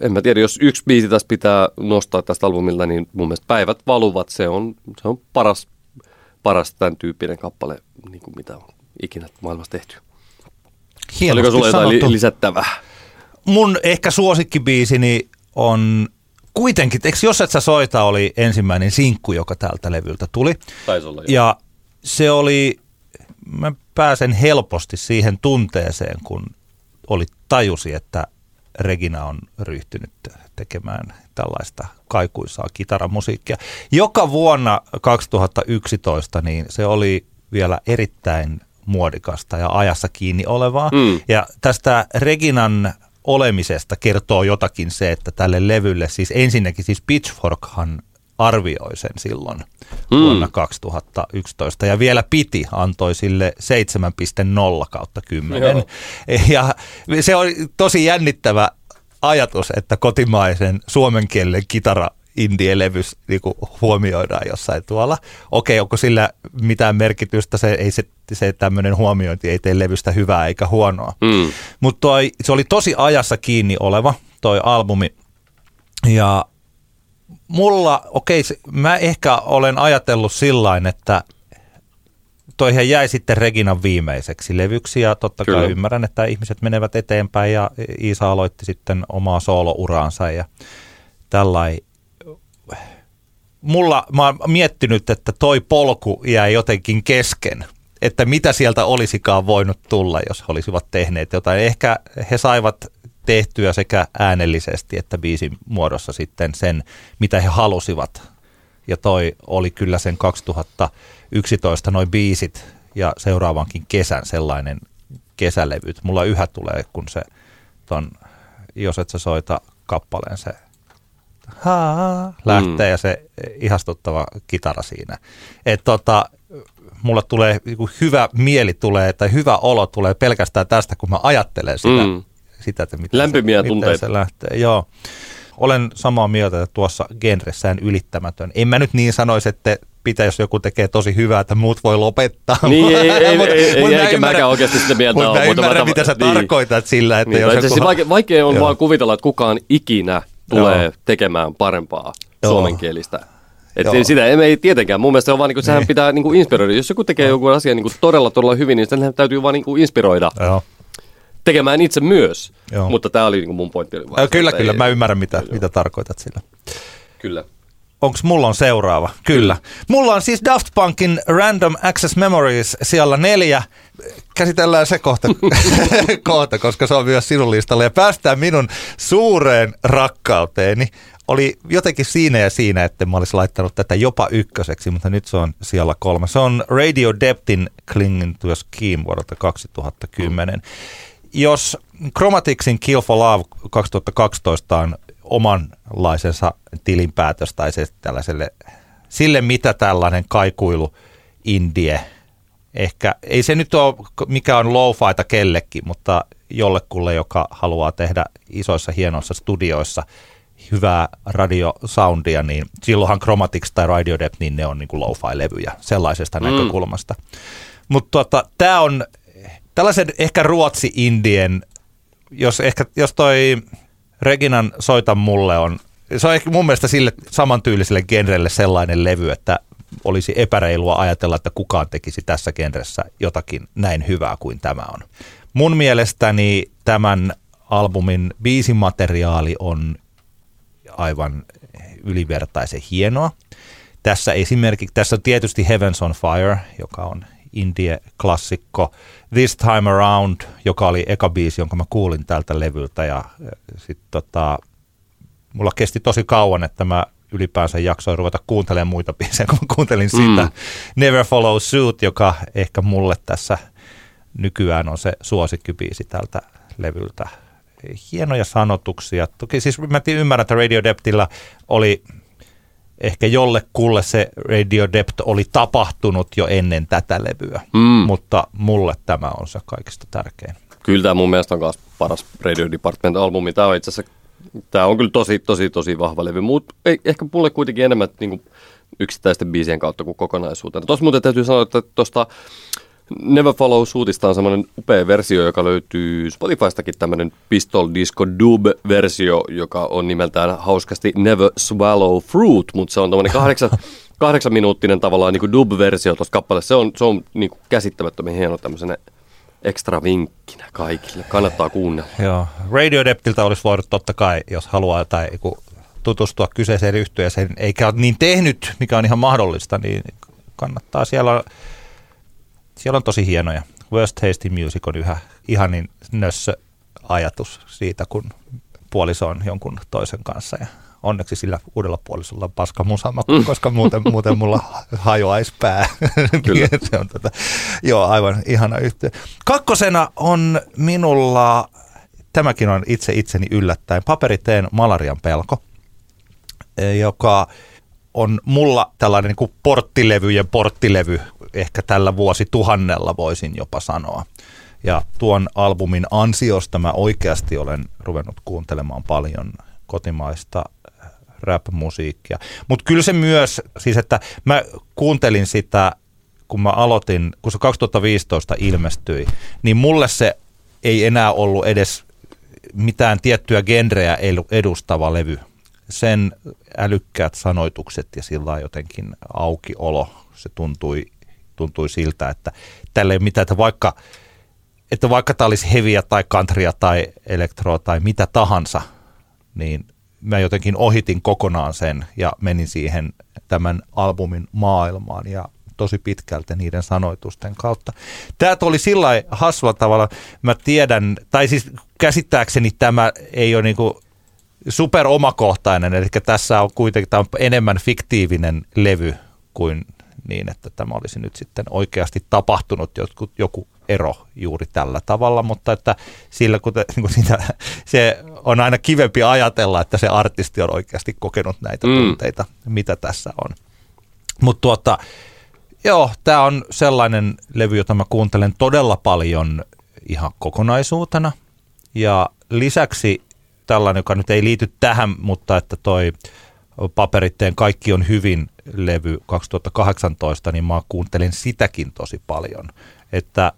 en mä tiedä, jos yksi biisi tässä pitää nostaa tästä albumilta, niin mun mielestä Päivät valuvat, se on paras tämän tyyppinen kappale, niin kuin mitä on ikinä maailmassa tehty. Hienosti oliko sulla sanottu. Jotain lisättävää? Mun ehkä suosikkibiisini on kuitenkin, eikö Jos et sä soita oli ensimmäinen sinkku, joka tältä levyltä tuli. Taisi olla, ja se oli, mä pääsen helposti siihen tunteeseen, kun tajusi, että Regina on ryhtynyt tekemään tällaista kaikuisaa kitaramusiikkia. Joka vuonna 2011 niin se oli vielä erittäin muodikasta ja ajassa kiinni olevaa. Ja tästä Reginan olemisesta kertoo jotakin se, että tälle levylle, siis ensinnäkin siis Pitchforkhan arvioi sen silloin vuonna 2011 ja vielä antoi sille 7.0/10. Joo. Ja se oli tosi jännittävä ajatus, että kotimaisen suomenkielinen kitara-indie-levys niin kuin huomioidaan jossain tuolla. Okei, onko sillä mitään merkitystä? Se tämmöinen huomiointi ei tee levystä hyvää eikä huonoa. Mutta se oli tosi ajassa kiinni oleva toi albumi. Ja mulla, mä ehkä olen ajatellut sillain, että toihan jäi sitten Reginan viimeiseksi levyksi, ja totta kai ymmärrän, että ihmiset menevät eteenpäin, ja Iisa aloitti sitten omaa soolouraansa, ja tällainen. Mä oon miettinyt, että toi polku jäi jotenkin kesken, että mitä sieltä olisikaan voinut tulla, jos he olisivat tehneet jotain. Ehkä he saivat tehtyä sekä äänellisesti että biisin muodossa sitten sen, mitä he halusivat. Ja toi oli kyllä sen 2011 noi biisit ja seuraavankin kesän sellainen kesälevy. Mulla yhä tulee, kun se ton Jos et sä soita -kappaleen se lähtee ja se ihastuttava kitara siinä. Että mulla tulee hyvä mieli tulee tai hyvä olo tulee pelkästään tästä, kun mä ajattelen sitä, sitä että miten lämpimiä tunteita se lähtee. Joo. Olen samaa mieltä, että tuossa genressä en ylittämätön. En mä nyt niin sanoisi, että pitää, jos joku tekee tosi hyvää, että muut voi lopettaa. Niin, eikä mäkään oikeasti sitä mieltä ole. Mutta mä ymmärrän, mitä sä tarkoitat sillä, että jos joku... Siis vaikea on vaan kuvitella, että kukaan ikinä tulee tekemään parempaa suomenkielistä. Että sitä ei tietenkään. Mun mielestä se on vaan, niin kuin, sehän pitää niin kuin inspiroida. Jos joku tekee joku asia niin kuin todella hyvin, niin sitä täytyy vaan niin kuin inspiroida. Joo. Tekemään itse myös, mutta tämä oli niin kuin mun pointti. Oli vaan, kyllä, mä ymmärrän mitä tarkoitat sillä. Kyllä. Onko mulla on seuraava? Kyllä. Mulla on siis Daft Punkin Random Access Memories siellä 4. Käsitellään se kohta, koska se on myös sinun listalla. Ja päästään minun suureen rakkauteeni. Oli jotenkin siinä, että mä olisin laittanut tätä jopa 1, mutta nyt se on siellä 3. Se on Radio Depthin Clinging to a Scheme vuodelta 2010. Jos Chromaticsin Kill for Love 2012 on omanlaisensa tilinpäätös tai se tällaiselle, sille mitä tällainen kaikuilu indie, ehkä ei se nyt ole mikä on lo-faita kellekin, mutta jollekulle, joka haluaa tehdä isoissa hienoissa studioissa hyvää radiosoundia, niin silloinhan Chromatics tai Radio Depth, niin ne on niin kuin lo-fi-levyjä sellaisesta näkökulmasta. Mutta tämä on tällaisen ehkä ruotsi-indien, jos toi Reginan Soita mulle on, se on ehkä mun mielestä sille samantyyliselle genrelle sellainen levy, että olisi epäreilua ajatella, että kukaan tekisi tässä genressä jotakin näin hyvää kuin tämä on. Mun mielestäni tämän albumin biisimateriaali on aivan ylivertaisen hienoa. Tässä esimerkiksi, tässä on tietysti Heavens on Fire, joka on indie-klassikko. This Time Around, joka oli eka biisi, jonka mä kuulin tältä levyltä. Ja sit mulla kesti tosi kauan, että mä ylipäänsä jaksoin ruveta kuuntelemaan muita biisejä, kun mä kuuntelin sitä. Never Follow Suit, joka ehkä mulle tässä nykyään on se suosikkibiisi tältä levyltä. Hienoja sanotuksia. Toki siis mä ymmärrän, että Radio Depthillä oli... Ehkä jollekulle se Radio Depth oli tapahtunut jo ennen tätä levyä, mutta mulle tämä on se kaikista tärkein. Kyllä tämä mun mielestä on myös paras Radio Department-albumi. Tämä on itse asiassa, tämä on kyllä tosi vahva levy, mutta ehkä mulle kuitenkin enemmän niin kuin yksittäisten biisien kautta kuin kokonaisuutena. Tuossa muuten täytyy sanoa, että tuosta Never Follow Suitista on semmoinen upea versio, joka löytyy Spotifystakin, tämmöinen Pistol Disco Dub-versio, joka on nimeltään hauskasti Never Swallow Fruit, mutta se on tämmöinen 8 minuuttinen tavallaan niin kuin dub-versio tuossa kappaleessa. Se on niin kuin käsittämättömän hieno tämmöisenä ekstra vinkkinä kaikille. Kannattaa kuunnella. Joo. Radio Depthiltä olisi voinut totta kai, jos haluaa tai tutustua kyseiseen yhtyeeseen, eikä ole niin tehnyt, mikä on ihan mahdollista, niin kannattaa Siellä on tosi hienoja. Worst Tasty Music on yhä ihanin nössö ajatus siitä, kun puoliso on jonkun toisen kanssa. Ja onneksi sillä uudella puolisolla on paska mun sama, koska muuten mulla hajoaisi pää. Kyllä. Se on Joo, aivan ihana yhtye. 2. on minulla, tämäkin on itseni yllättäen, Paperiteen Malarian pelko, joka on mulla tällainen niin kuin porttilevyjen porttilevy. Ehkä tällä vuosituhannella voisin jopa sanoa. Ja tuon albumin ansiosta mä oikeasti olen ruvennut kuuntelemaan paljon kotimaista rap-musiikkia. Mutta kyllä se myös, siis että mä kuuntelin sitä, kun mä aloitin, kun se 2015 ilmestyi, niin mulle se ei enää ollut edes mitään tiettyä genreä edustava levy. Sen älykkäät sanoitukset ja sillä jotenkin aukiolo, se tuntui siltä, että tällä ei mitään, että vaikka tämä olisi heviä tai countrya tai elektroa tai mitä tahansa, niin mä jotenkin ohitin kokonaan sen ja menin siihen tämän albumin maailmaan ja tosi pitkältä niiden sanoitusten kautta. Tämä oli sillain hassulla tavalla, mä tiedän, tai siis käsittääkseni tämä ei ole niinku super omakohtainen, eli tässä on kuitenkin tämä on enemmän fiktiivinen levy kuin niin, että tämä olisi nyt sitten oikeasti tapahtunut joku ero juuri tällä tavalla, mutta että sillä kun se on aina kivempi ajatella, että se artisti on oikeasti kokenut näitä tunteita, mitä tässä on. Mutta joo, tämä on sellainen levy, jota mä kuuntelen todella paljon ihan kokonaisuutena. Ja lisäksi tällainen, joka nyt ei liity tähän, mutta että toi Paperitteen Kaikki on hyvin -levy 2018, niin mä kuuntelin sitäkin tosi paljon. Että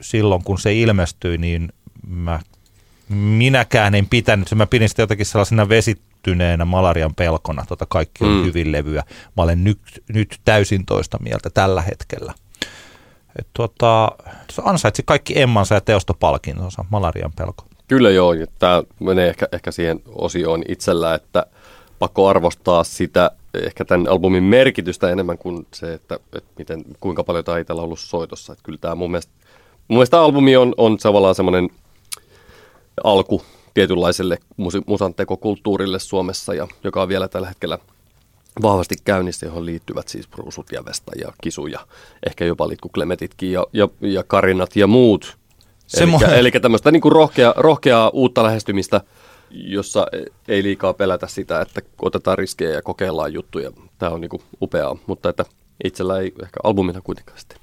silloin kun se ilmestyi, niin minäkään en pitänyt. Mä pidin sitä jotenkin sellaisena vesittyneenä malarian pelkona, Kaikki on hyvin -levyä. Mä olen nyt täysin toista mieltä tällä hetkellä. Et se ansaitsi kaikki emmansa ja teostopalkintonsa, malarian pelko. Kyllä joo, tämä menee ehkä siihen osioon itsellä, että pakko arvostaa sitä ehkä tämän albumin merkitystä enemmän kuin se, että miten, kuinka paljon tämä itsellä on ollut soitossa. Että kyllä tämä mun mielestä albumi on tavallaan semmoinen alku tietynlaiselle musantekokulttuurille Suomessa, ja joka on vielä tällä hetkellä vahvasti käynnissä, johon liittyvät siis Ruusut ja Vesta ja Kisu ja ehkä jopa Litkuklemetitkin ja Karinat ja muut. Eli tämmöistä niin kuin rohkeaa uutta lähestymistä, jossa ei liikaa pelätä sitä, että otetaan riskejä ja kokeillaan juttuja. Tämä on niin kuin upeaa, mutta että itsellä ei ehkä albumina kuitenkaan sitten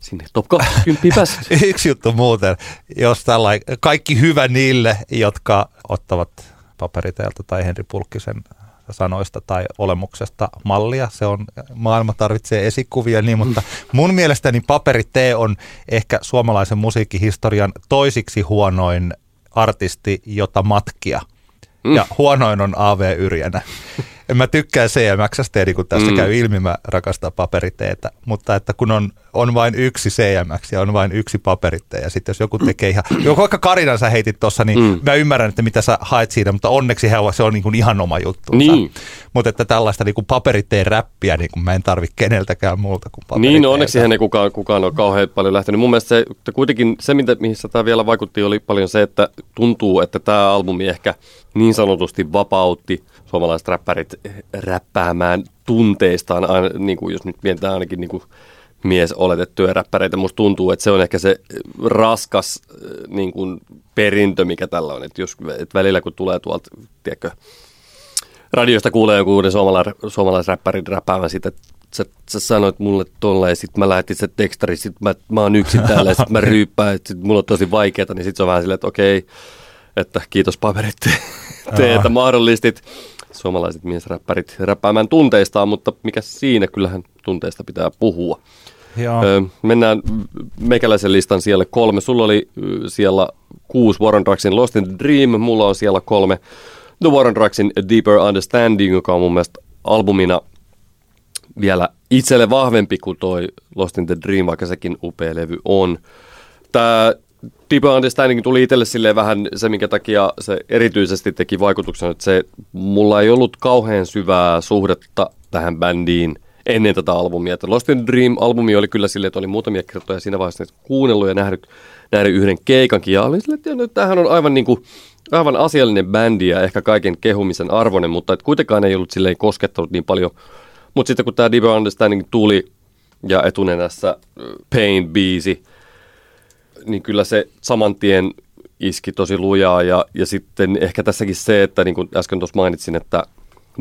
sinne top 20 päästä. Yksi juttu muuten, jos tällainen kaikki hyvä niille, jotka ottavat Paperiteeltä tai Henri Pulkkisen sanoista tai olemuksesta mallia. Se on, maailma tarvitsee esikuvia, niin, mutta mun mielestäni Paperitee on ehkä suomalaisen musiikkihistorian toisiksi huonoin artisti, jota matkia. Ja huonoin on A.V. Yrjänä. Mä tykkään CMX:stä, eli kun tässä käy ilmi, mä rakastan Paperiteetä, mutta että kun on vain yksi CMX ja on vain yksi Paperitee, ja sitten jos joku tekee ihan, vaikka Karinan sä heitit tuossa, niin mä ymmärrän, että mitä sä haet siinä, mutta onneksi se on niin kuin ihan oma juttunsa. Niin. Mutta että tällaista niin kuin Paperiteen räppiä, niin kuin mä en tarvitse keneltäkään multa kuin Paperiteeltä. Niin, no onneksi hän ei kukaan ole kauhean paljon lähtenyt. Mun mielestä se, kuitenkin se, mihin tämä vielä vaikutti, oli paljon se, että tuntuu, että tämä albumi ehkä niin sanotusti vapautti suomalaiset räppärit räppäämään tunteistaan, niin kuin jos nyt mietitään ainakin niin kuin miesoletettuja räppäreitä. Musta tuntuu, että se on ehkä se raskas niin kuin perintö, mikä tällä on. Et välillä kun tulee tuolta, tiedätkö, radiosta kuulee joku uuden suomalaisräppärin räppäämään siitä, että sä sanoit mulle tolleen, sit mä lähetin se tekstari, sit mä oon yksin täällä, sit mä ryyppään, sit mulla on tosi vaikeeta, niin sit se on vähän silleen, että okei, että kiitos Paperit teetä mahdollistit suomalaiset miesräppärit räppäämään tunteistaan, mutta mikä siinä, kyllähän tunteista pitää puhua. Mennään meikäläisen listan siellä 3. Sulla oli siellä 6 Warren Draxin Lost in Dream, mulla on siellä 3 The Warren Draxin Deeper Understanding, joka on mun mielestä albumina vielä itselle vahvempi kuin toi Lost in the Dream, vaikka sekin upea levy on. Tää Deeper Understanding tuli itselle silleen vähän se, minkä takia se erityisesti teki vaikutuksen, että se, mulla ei ollut kauhean syvää suhdetta tähän bändiin ennen tätä albumia. Että Lost in Dream-albumi oli kyllä silleen, että oli muutamia kertoja siinä vaiheessa kuunnellut ja nähnyt yhden keikankin. Ja oli silleen, että nyt tämähän on aivan, niin kuin, aivan asiallinen bändi ja ehkä kaiken kehumisen arvoinen, mutta et kuitenkaan ei ollut silleen koskettanut niin paljon. Mutta sitten kun tämä Deeper Understanding tuli ja etunenässä Pain-biisi, niin kyllä se saman tien iski tosi lujaa, ja sitten ehkä tässäkin se, että niin kuin äsken tuossa mainitsin, että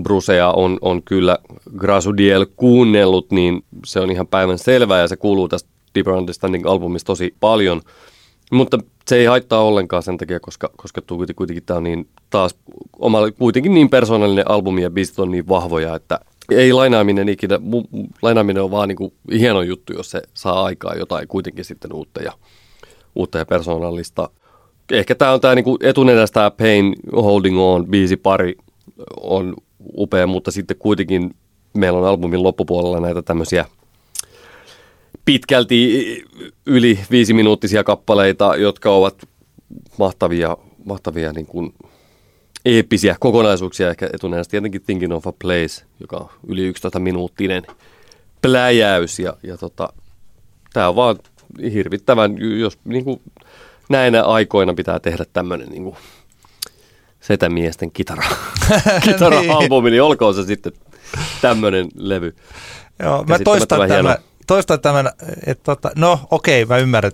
Brusea on kyllä Grasudiel kuunnellut, niin se on ihan päivän selvää ja se kuuluu tästä Deeper Understanding-albumista tosi paljon, mutta se ei haittaa ollenkaan sen takia, koska kuitenkin tämä on niin taas omalla kuitenkin niin persoonallinen albumi ja biisit on niin vahvoja, että ei lainaaminen ikinä, lainaaminen on vaan niin kuin hieno juttu, jos se saa aikaa jotain kuitenkin sitten uutta ja persoonallista. Ehkä tämä on tämä niinku etunenässä tämä Pain Holding On -biisipari on upea, mutta sitten kuitenkin meillä on albumin loppupuolella näitä tämmöisiä pitkälti yli 5-minuuttisia kappaleita, jotka ovat mahtavia niin kuin eeppisiä kokonaisuuksia. Ehkä etunenässä tietenkin Thinking of a Place, joka on yli 11-minuuttinen pläjäys, ja tämä on vaan hirvittävän, jos niin kuin näinä aikoina pitää tehdä tämmöinen niin kuin setämiesten kitara-albumi, niin olkoon se sitten tämmöinen levy. Joo, mä toistan tämän toista tämän, että no okei, mä ymmärrän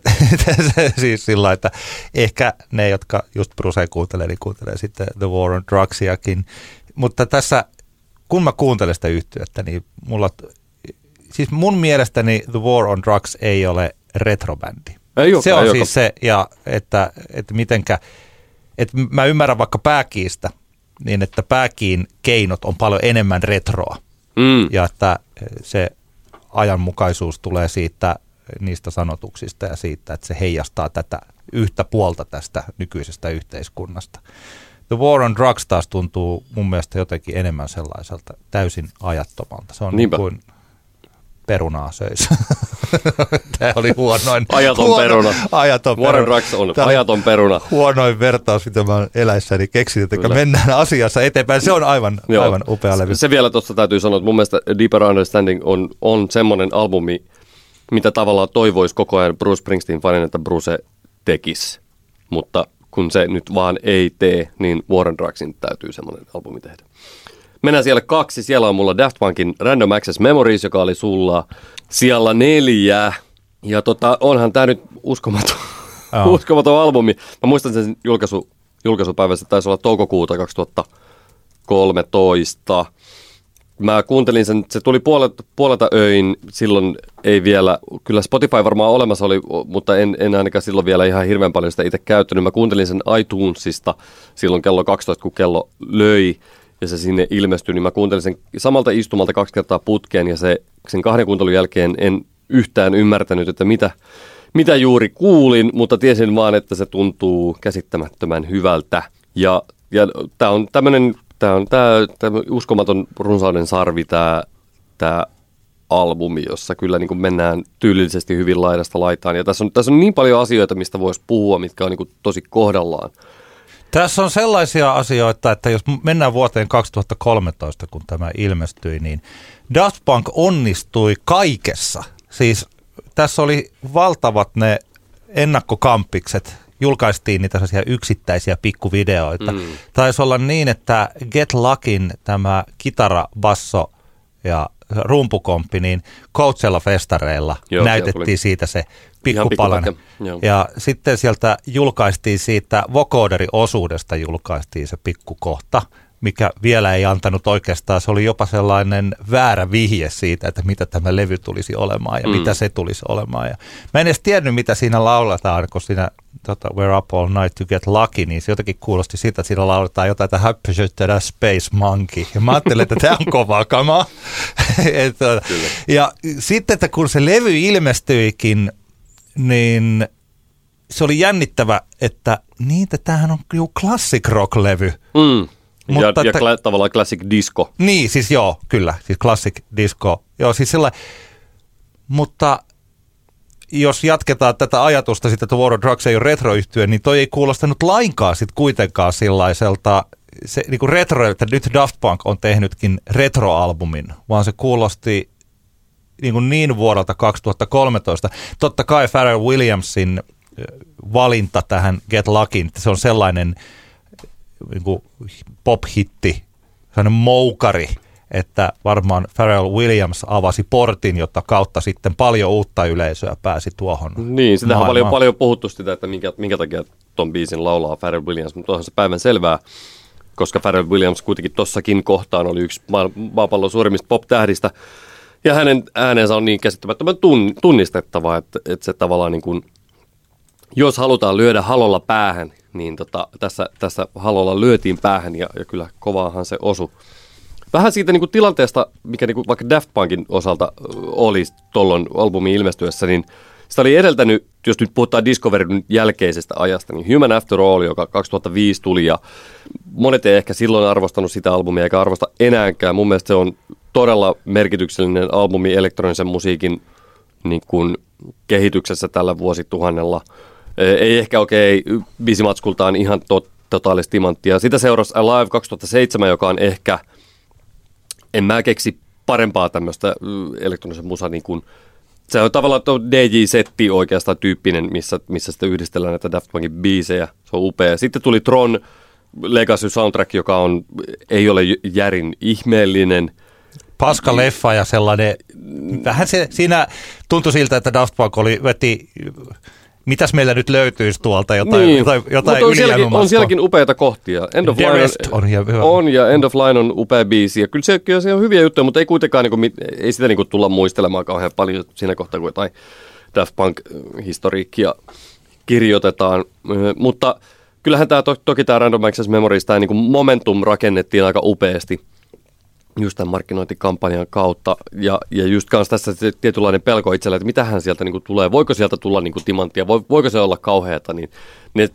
siis sillä lailla, että ehkä ne, jotka just Brucea kuuntelee, niin kuuntelee sitten The War on Drugsiakin. Mutta tässä, kun mä kuuntelen sitä yhtyötä, niin mulla, siis mun mielestäni The War on Drugs ei ole retrobändi. Ei se on siis se, ja että mitenkä, että mä ymmärrän vaikka pääkiistä, niin että pääkiin keinot on paljon enemmän retroa. Mm. Ja että se ajanmukaisuus tulee siitä niistä sanotuksista ja siitä, että se heijastaa tätä yhtä puolta tästä nykyisestä yhteiskunnasta. The War on Drugs taas tuntuu mun mielestä jotenkin enemmän sellaiselta täysin ajattomalta. Se on niin kuin perunaa söisi. Tämä oli huonoin. Ajaton peruna. War on Drugs on ajaton peruna. Huonoin vertaus, mitä mä oon eläissäni keksin, että mennään asiassa eteenpäin. Se on aivan upea levy. Se vielä tuosta täytyy sanoa, että mun mielestä Deeper Understanding on semmoinen albumi, mitä tavallaan toivoisi koko ajan Bruce Springsteen-fanin, että Bruce tekisi, mutta kun se nyt vaan ei tee, niin War on Drugsin täytyy semmoinen albumi tehdä. Mennään siellä 2. Siellä on mulla Daft Punkin Random Access Memories, joka oli sulla siellä 4. Ja onhan tää nyt uskomaton albumi. Mä muistan sen julkaisupäivästä, taisi olla toukokuuta 2013. Mä kuuntelin sen, se tuli puolelta öin, silloin ei vielä, kyllä Spotify varmaan olemassa oli, mutta en ainakaan silloin vielä ihan hirveän paljon sitä itse käyttänyt. Mä kuuntelin sen iTunesista silloin kello 12, kun kello löi ja se sinne ilmestyi, niin mä kuuntelin sen samalta istumalta 2 kertaa putkeen ja sen 2 kuuntelun jälkeen en yhtään ymmärtänyt, että mitä juuri kuulin, mutta tiesin vaan, että se tuntuu käsittämättömän hyvältä ja tää on tämmönen. Tämä on tämä uskomaton runsauden sarvi, tämä albumi, jossa kyllä niin kuin mennään tyylillisesti hyvin laidasta laitaan. Ja tässä on niin paljon asioita, mistä voisi puhua, mitkä on niin kuin tosi kohdallaan. Tässä on sellaisia asioita, että jos mennään vuoteen 2013, kun tämä ilmestyi, niin Daft Punk onnistui kaikessa. Siis tässä oli valtavat ne ennakkokampikset. Julkaistiin niitä sellaisia yksittäisiä pikkuvideoita. Mm. Taisi olla niin, että Get Luckin tämä kitara, basso ja rumpukomppi, niin Coachella-festareilla näytettiin siitä se pikkupalanen. Ja sitten sieltä julkaistiin siitä vocoderiosuudesta julkaistiin se pikkukohta, mikä vielä ei antanut oikeastaan. Se oli jopa sellainen väärä vihje siitä, että mitä tämä levy tulisi olemaan ja mitä se tulisi olemaan. Ja mä en edes tiennyt, mitä siinä lauletaan, kun siinä We're Up All Night to Get Lucky, niin se jotenkin kuulosti siitä, että siinä lauletaan jotain, että Happy Shooter Space Monkey. Ja mä ajattelin, että tämä on kovaa kamaa. Ja sitten, että kun se levy ilmestyikin, niin se oli jännittävä, että tämähän on jo classic rock-levy. Mm. Mutta ja tavallaan classic disco. Niin, siis joo, kyllä, siis classic disco. Joo, siis sellainen, mutta jos jatketaan tätä ajatusta sitten, että War on Drugs ei ole retroyhtyä, niin toi ei kuulostanut lainkaan sitten kuitenkaan sellaiselta, se niin kuin retro, että nyt Daft Punk on tehnytkin retroalbumin, vaan se kuulosti niin vuodelta 2013. Totta kai Pharrell Williamsin valinta tähän Get Luckin, se on sellainen pop-hitti, sellainen moukari, että varmaan Pharrell Williams avasi portin, jotta kautta sitten paljon uutta yleisöä pääsi tuohon niin, sitä on paljon puhuttu sitä, että minkä takia ton biisin laulaa Pharrell Williams, mutta onhan se päivän selvää, koska Pharrell Williams kuitenkin tossakin kohtaan oli yksi maapallon suurimmista pop-tähdistä, ja hänen äänensä on niin käsittämättömän tunnistettava, että se tavallaan niin kuin, jos halutaan lyödä halolla päähän, niin tässä halolla lyötiin päähän ja kyllä kovaahan se osui. Vähän siitä niin kuin tilanteesta, mikä niin kuin vaikka Daft Punkin osalta oli tuolloin albumin ilmestyessä, niin sitä oli edeltänyt, jos nyt puhutaan Discoveryn jälkeisestä ajasta, niin Human After All, joka 2005 tuli ja monet ei ehkä silloin arvostanut sitä albumia eikä arvosta enäänkään. Mun mielestä se on todella merkityksellinen albumi elektronisen musiikin niin kuin kehityksessä tällä vuosituhannella. Ei ehkä biisimatskultaan ihan totaalista timanttia. Sitä seurasi Alive 2007, joka on ehkä, en mä keksi parempaa tämmöistä elektronisen musaa. Niin kun, se on tavallaan DJ-setti oikeastaan tyyppinen, missä sitä yhdistellään näitä Daft Punkin biisejä. Se on upea. Sitten tuli Tron Legacy Soundtrack, joka ei ole järin ihmeellinen. paska leffa ja sellainen, vähän se, siinä tuntui siltä, että Daft Punk veti, mitäs meillä nyt löytyisi tuolta, jotain ylijäämästä. On sielläkin upeita kohtia. End of Line on End of Line on upea biisi, ja kyllä se on hyviä juttuja, mutta ei kuitenkaan, ei sitä tulla muistelemaan kauhean paljon siinä kohtaa, kun jotain Daft Punk-historiikkia kirjoitetaan, mutta kyllähän tämä toki tämä Random Access Memories, tämä niin momentum rakennettiin aika upeasti just tämän markkinointikampanjan kautta ja just kanssa tässä se tietynlainen pelko itsellä, että mitähän sieltä niin tulee, voiko sieltä tulla niin timanttia, voiko se olla kauheata, niin ne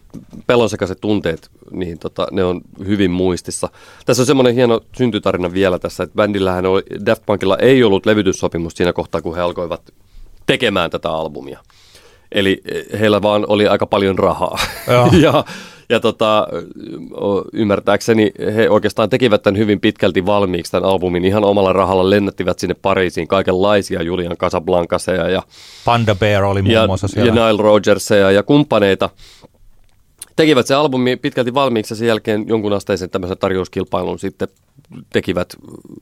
pelon sekaiset tunteet, niin ne on hyvin muistissa. Tässä on semmoinen hieno syntytarina vielä tässä, että bändillähän Daft Punkilla ei ollut levytyssopimus siinä kohtaa, kun he alkoivat tekemään tätä albumia. Eli heillä vaan oli aika paljon rahaa. ja ymmärtääkseni he oikeastaan tekivät tämän hyvin pitkälti valmiiksi tämän albumin. Ihan omalla rahalla lennättivät sinne Pariisiin kaikenlaisia Julian Casablancaseja ja Panda Bear oli muun muassa siellä. Ja Nile Rogerseja ja kumppaneita. Tekivät se albumi pitkälti valmiiksi ja sen jälkeen jonkun asteisen tämmöisen tarjouskilpailun sitten tekivät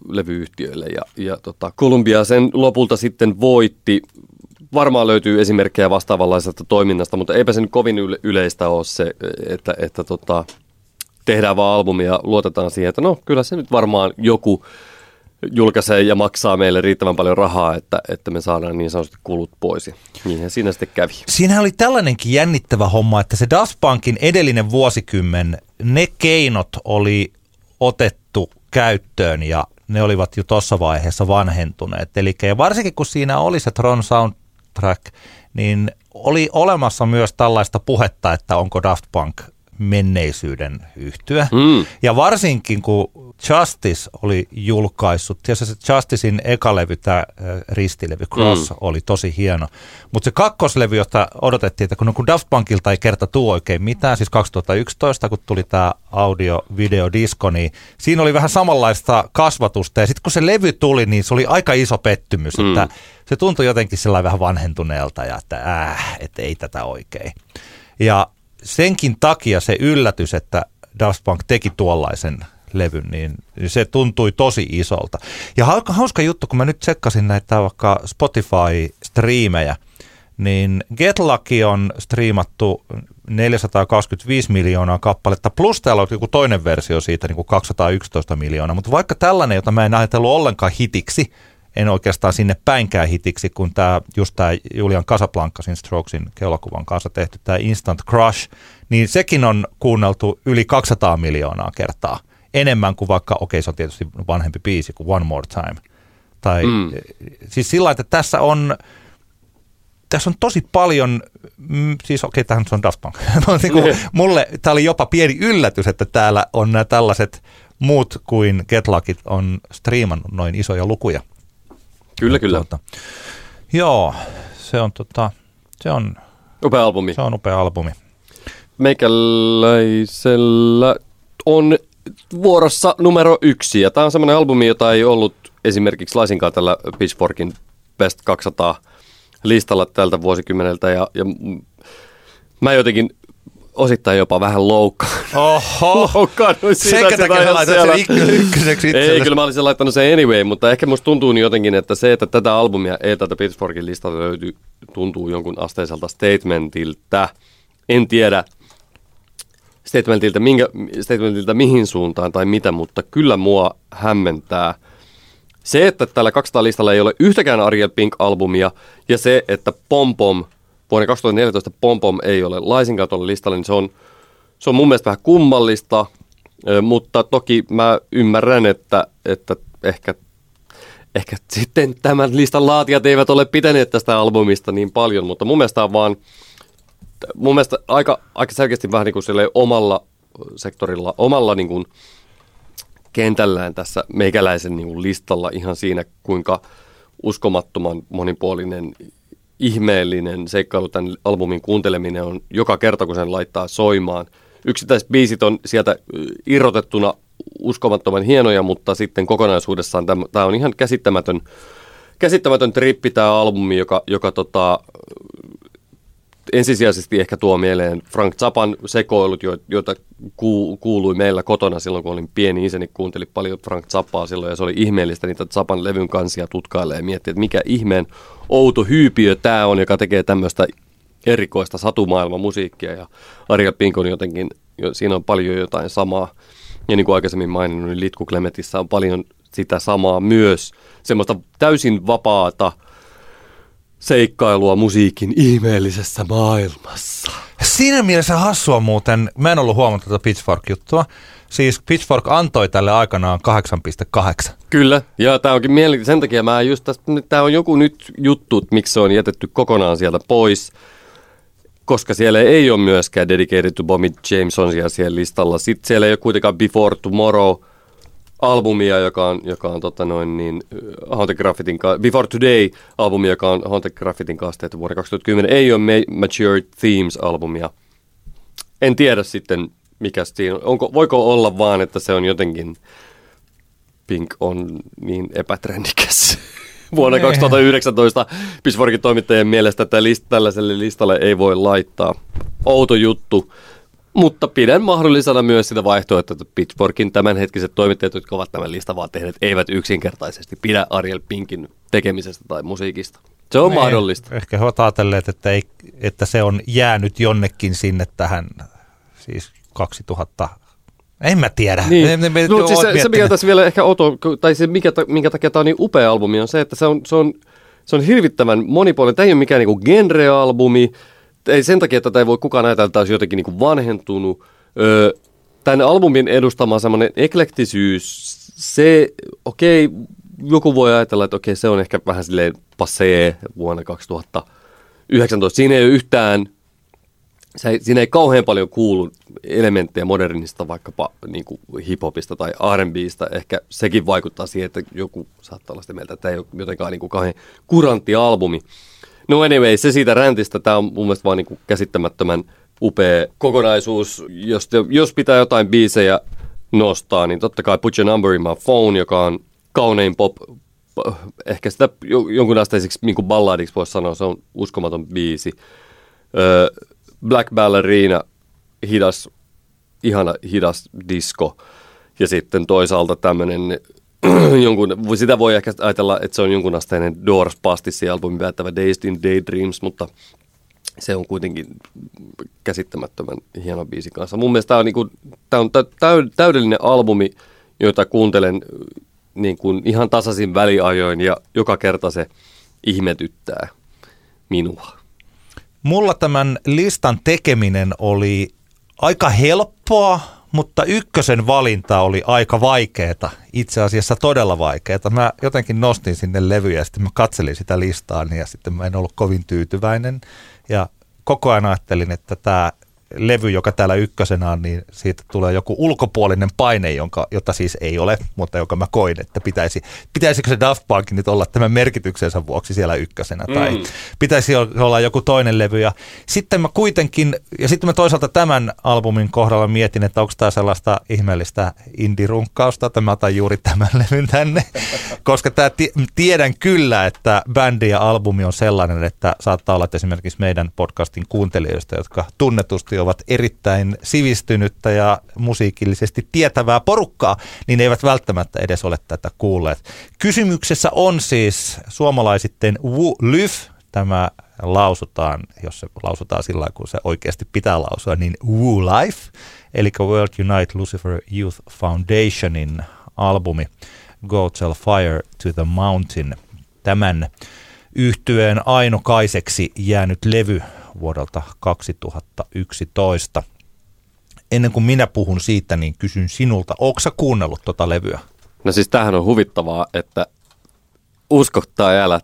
levyyhtiöille. Ja Columbia sen lopulta sitten voitti. Varmaan löytyy esimerkkejä vastaavanlaisesta toiminnasta, mutta eipä se nyt kovin yleistä ole se, että tehdään vaan albumia ja luotetaan siihen, että no kyllä se nyt varmaan joku julkaisee ja maksaa meille riittävän paljon rahaa, että me saadaan niin sanotusti kulut pois. Niinhän siinä sitten kävi. Siinä oli tällainenkin jännittävä homma, että se Daft Punkin edellinen vuosikymmen, ne keinot oli otettu käyttöön ja ne olivat jo tuossa vaiheessa vanhentuneet. Eli varsinkin kun siinä oli se Tron soundtrack, niin oli olemassa myös tällaista puhetta, että onko Daft Punk menneisyyden yhtye. Ja varsinkin kun Justice oli julkaissut, tietysti se Justicein eka levy, tämä ristilevy Cross, oli tosi hieno. Mutta se kakkoslevy, jota odotettiin, että kun Daft Punkilta ei kerta tuu oikein mitään, siis 2011, kun tuli tämä audio-videodisko, niin siinä oli vähän samanlaista kasvatusta. Ja sitten kun se levy tuli, niin se oli aika iso pettymys, että se tuntui jotenkin sellainen vähän vanhentuneelta ja että ei tätä oikein. Ja senkin takia se yllätys, että Daft Punk teki tuollaisen levyn, niin se tuntui tosi isolta. Ja hauska juttu, kun mä nyt tsekkasin näitä vaikka Spotify-striimejä, niin Get Lucky on striimattu 425 miljoonaa kappaletta, plus täällä on joku toinen versio siitä, niin kuin 211 miljoonaa. Mutta vaikka tällainen, jota mä en ajatellut ollenkaan hitiksi, en oikeastaan sinne päinkään hitiksi, kun just tämä Julian Casablancasin Strokesin keulakuvan kanssa tehty tämä Instant Crush, niin sekin on kuunneltu yli 200 miljoonaa kertaa. Enemmän kuin vaikka, se on tietysti vanhempi biisi kuin One More Time. Siis sillä lailla, että tässä on tosi paljon, siis tämähän on Daft Punk. Mulle tämä oli jopa pieni yllätys, että täällä on nämä tällaiset muut kuin Get Luckit on striimannut noin isoja lukuja. Kyllä. Joo, se on upea albumi. Se on upea albumi. Meikäläisellä on vuorossa numero 1 ja tämä on semmoinen albumi, jota ei ollut esimerkiksi laisinkaan tällä Pitchforkin Best 200 listalla tältä vuosikymmeneltä ja mä jotenkin osittain jopa vähän loukkaannuin siitä. Sekä takia laitoin sen ykköseksi itsellesi. Ei, kyllä mä olisin laittanut sen anyway, mutta ehkä musta tuntuu niin jotenkin, että se, että tätä albumia ei tältä Pitchforkin listalta löytyy, tuntuu jonkun asteiselta statementiltä. En tiedä statementiltä mihin suuntaan tai mitä, mutta kyllä mua hämmentää se, että tällä 200 listalla ei ole yhtäkään Ariel Pink-albumia ja se, että Pom-Pom vuonna 2014 Pom-Pom ei ole laisinkaan tuolla listalla, niin se on mun mielestä vähän kummallista, mutta toki mä ymmärrän, että ehkä sitten tämän listan laatijat eivät ole pitäneet tästä albumista niin paljon, mutta mun mielestä on vaan aika selkeästi vähän niin kuin omalla sektorilla, omalla niin kuin kentällään tässä meikäläisen niin kuin listalla ihan siinä, kuinka uskomattoman monipuolinen, ihmeellinen seikkailu tämän albumin kuunteleminen on joka kerta, kun sen laittaa soimaan. Yksittäiset biisit on sieltä irrotettuna uskomattoman hienoja, mutta sitten kokonaisuudessaan tämä on ihan käsittämätön trippi tämä albumi, joka ensisijaisesti ehkä tuo mieleen Frank Zappan sekoilut, joita kuului meillä kotona silloin, kun olin pieni. Isäni kuunteli paljon Frank Zappaa silloin, ja se oli ihmeellistä niitä Zappan levyn kansia tutkailee ja miettii, että mikä ihmeen outo hyypiö tämä on, joka tekee tämmöistä erikoista satumaailmamusiikkia. Ja Ariel Pinkon jotenkin, siinä on paljon jotain samaa. Ja niin kuin aikaisemmin maininnut, niin Litku Klemetissä on paljon sitä samaa myös. Semmoista täysin vapaata seikkailua musiikin ihmeellisessä maailmassa. Siinä mielessä hassua muuten, mä en ollut huomannut tätä Pitchfork-juttua. Siis Pitchfork antoi tälle aikanaan 8.8. Kyllä, ja tää onkin mielenkiintoista. Sen takia mä just tästä, tää on joku nyt juttu, miksi se on jätetty kokonaan sieltä pois. Koska siellä ei ole myöskään Dedicated to Bobby Jamesonsia siellä listalla. Sitten siellä ei ole kuitenkaan Before Tomorrow-albumia, joka on Haunted Graffitin Before Today-albumia, joka on Haunted Graffitin kanssa tehty vuonna 2010. Ei ole Mature Themes-albumia. En tiedä sitten, mikä siinä on. Voiko olla vaan, että se on jotenkin... Pink on niin epätrendikäs. Vuonna 2019 Pitchforkin toimittajien mielestä tällaiselle listalle ei voi laittaa. Outo juttu, mutta pidän mahdollisena myös sitä vaihtoehtoa, että Pitchforkin tämänhetkiset toimittajat, jotka ovat tämän listan vaan tehneet, eivät yksinkertaisesti pidä Ariel Pinkin tekemisestä tai musiikista. Se on mahdollista. Ehkä he ovat ajatelleet, että se on jäänyt jonnekin sinne tähän, siis 2000. En mä tiedä. Niin. Se mikä tässä vielä ehkä minkä takia tämä on niin upea albumi, on se, että se on hirvittävän monipuolinen. Tämä ei ole mikään niinku genre-albumi. Ei sen takia, että tämä ei voi kukaan ajatella, että tämä olisi jotenkin niinku vanhentunut. Tämän albumin edustama semmoinen eklektisyys, se, joku voi ajatella, että se on ehkä vähän silleen passee vuonna 2019. Siinä ei ole yhtään... Siinä ei kauhean paljon kuulu elementtejä modernista, vaikkapa niin kuin hiphopista tai R&B:stä. Ehkä sekin vaikuttaa siihen, että joku saattaa olla sitä mieltä, että tämä ei ole jotenkaan niin kuin kauhean kurantti albumi. No anyway, se siitä räntistä. Tämä on mun mielestä vaan niin kuin käsittämättömän upea kokonaisuus. Jos pitää jotain biisejä nostaa, niin totta kai Put Your Number in My Phone, joka on kaunein pop. Ehkä sitä jonkunasteiseksi niin kuin balladiksi voisi sanoa, se on uskomaton biisi. Black Ballerina, ihana hidas disco. Ja sitten toisaalta tämmöinen, sitä voi ehkä ajatella, että se on jonkunasteinen Doors-pastissi albumi päättävä Dazed in Daydreams, mutta se on kuitenkin käsittämättömän hieno biisi kanssa. Mun mielestä tämä on täydellinen albumi, jota kuuntelen niin kuin ihan tasaisin väliajoin, ja joka kerta se ihmetyttää minua. Mulla tämän listan tekeminen oli aika helppoa, mutta ykkösen valinta oli aika vaikeeta. Itse asiassa todella vaikeeta. Mä jotenkin nostin sinne levyjä ja sitten mä katselin sitä listaa ja sitten mä en ollut kovin tyytyväinen. Ja koko ajan ajattelin, että tämä levy, joka täällä ykkösenä on, niin siitä tulee joku ulkopuolinen paine, jota siis ei ole, mutta joka mä koin, että pitäisikö se Daft Punk nyt olla tämän merkityksensä vuoksi siellä ykkösenä, tai pitäisi olla joku toinen levy. Ja sitten mä kuitenkin, ja sitten mä toisaalta tämän albumin kohdalla mietin, että onko tämä sellaista ihmeellistä indie-runkkausta, että mä otan juuri tämän levyn tänne, koska tämä tiedän kyllä, että bändi ja albumi on sellainen, että saattaa olla, että esimerkiksi meidän podcastin kuuntelijoista, jotka tunnetusti ovat erittäin sivistynyttä ja musiikillisesti tietävää porukkaa, niin eivät välttämättä edes ole tätä kuulleet. Kysymyksessä on siis suomalaisittain Wu-Lyf. Tämä lausutaan, jos se lausutaan sillä lailla, kun se oikeasti pitää lausua, niin Wu-Life, eli World Unite Lucifer Youth Foundationin albumi Goat Shall Fire to the Mountain. Tämän yhtyeen ainokaiseksi jäänyt levy vuodelta 2011. Ennen kuin minä puhun siitä, niin kysyn sinulta, ootko sä kuunnellut tota levyä? No siis tämähän on huvittavaa, että usko tai älä,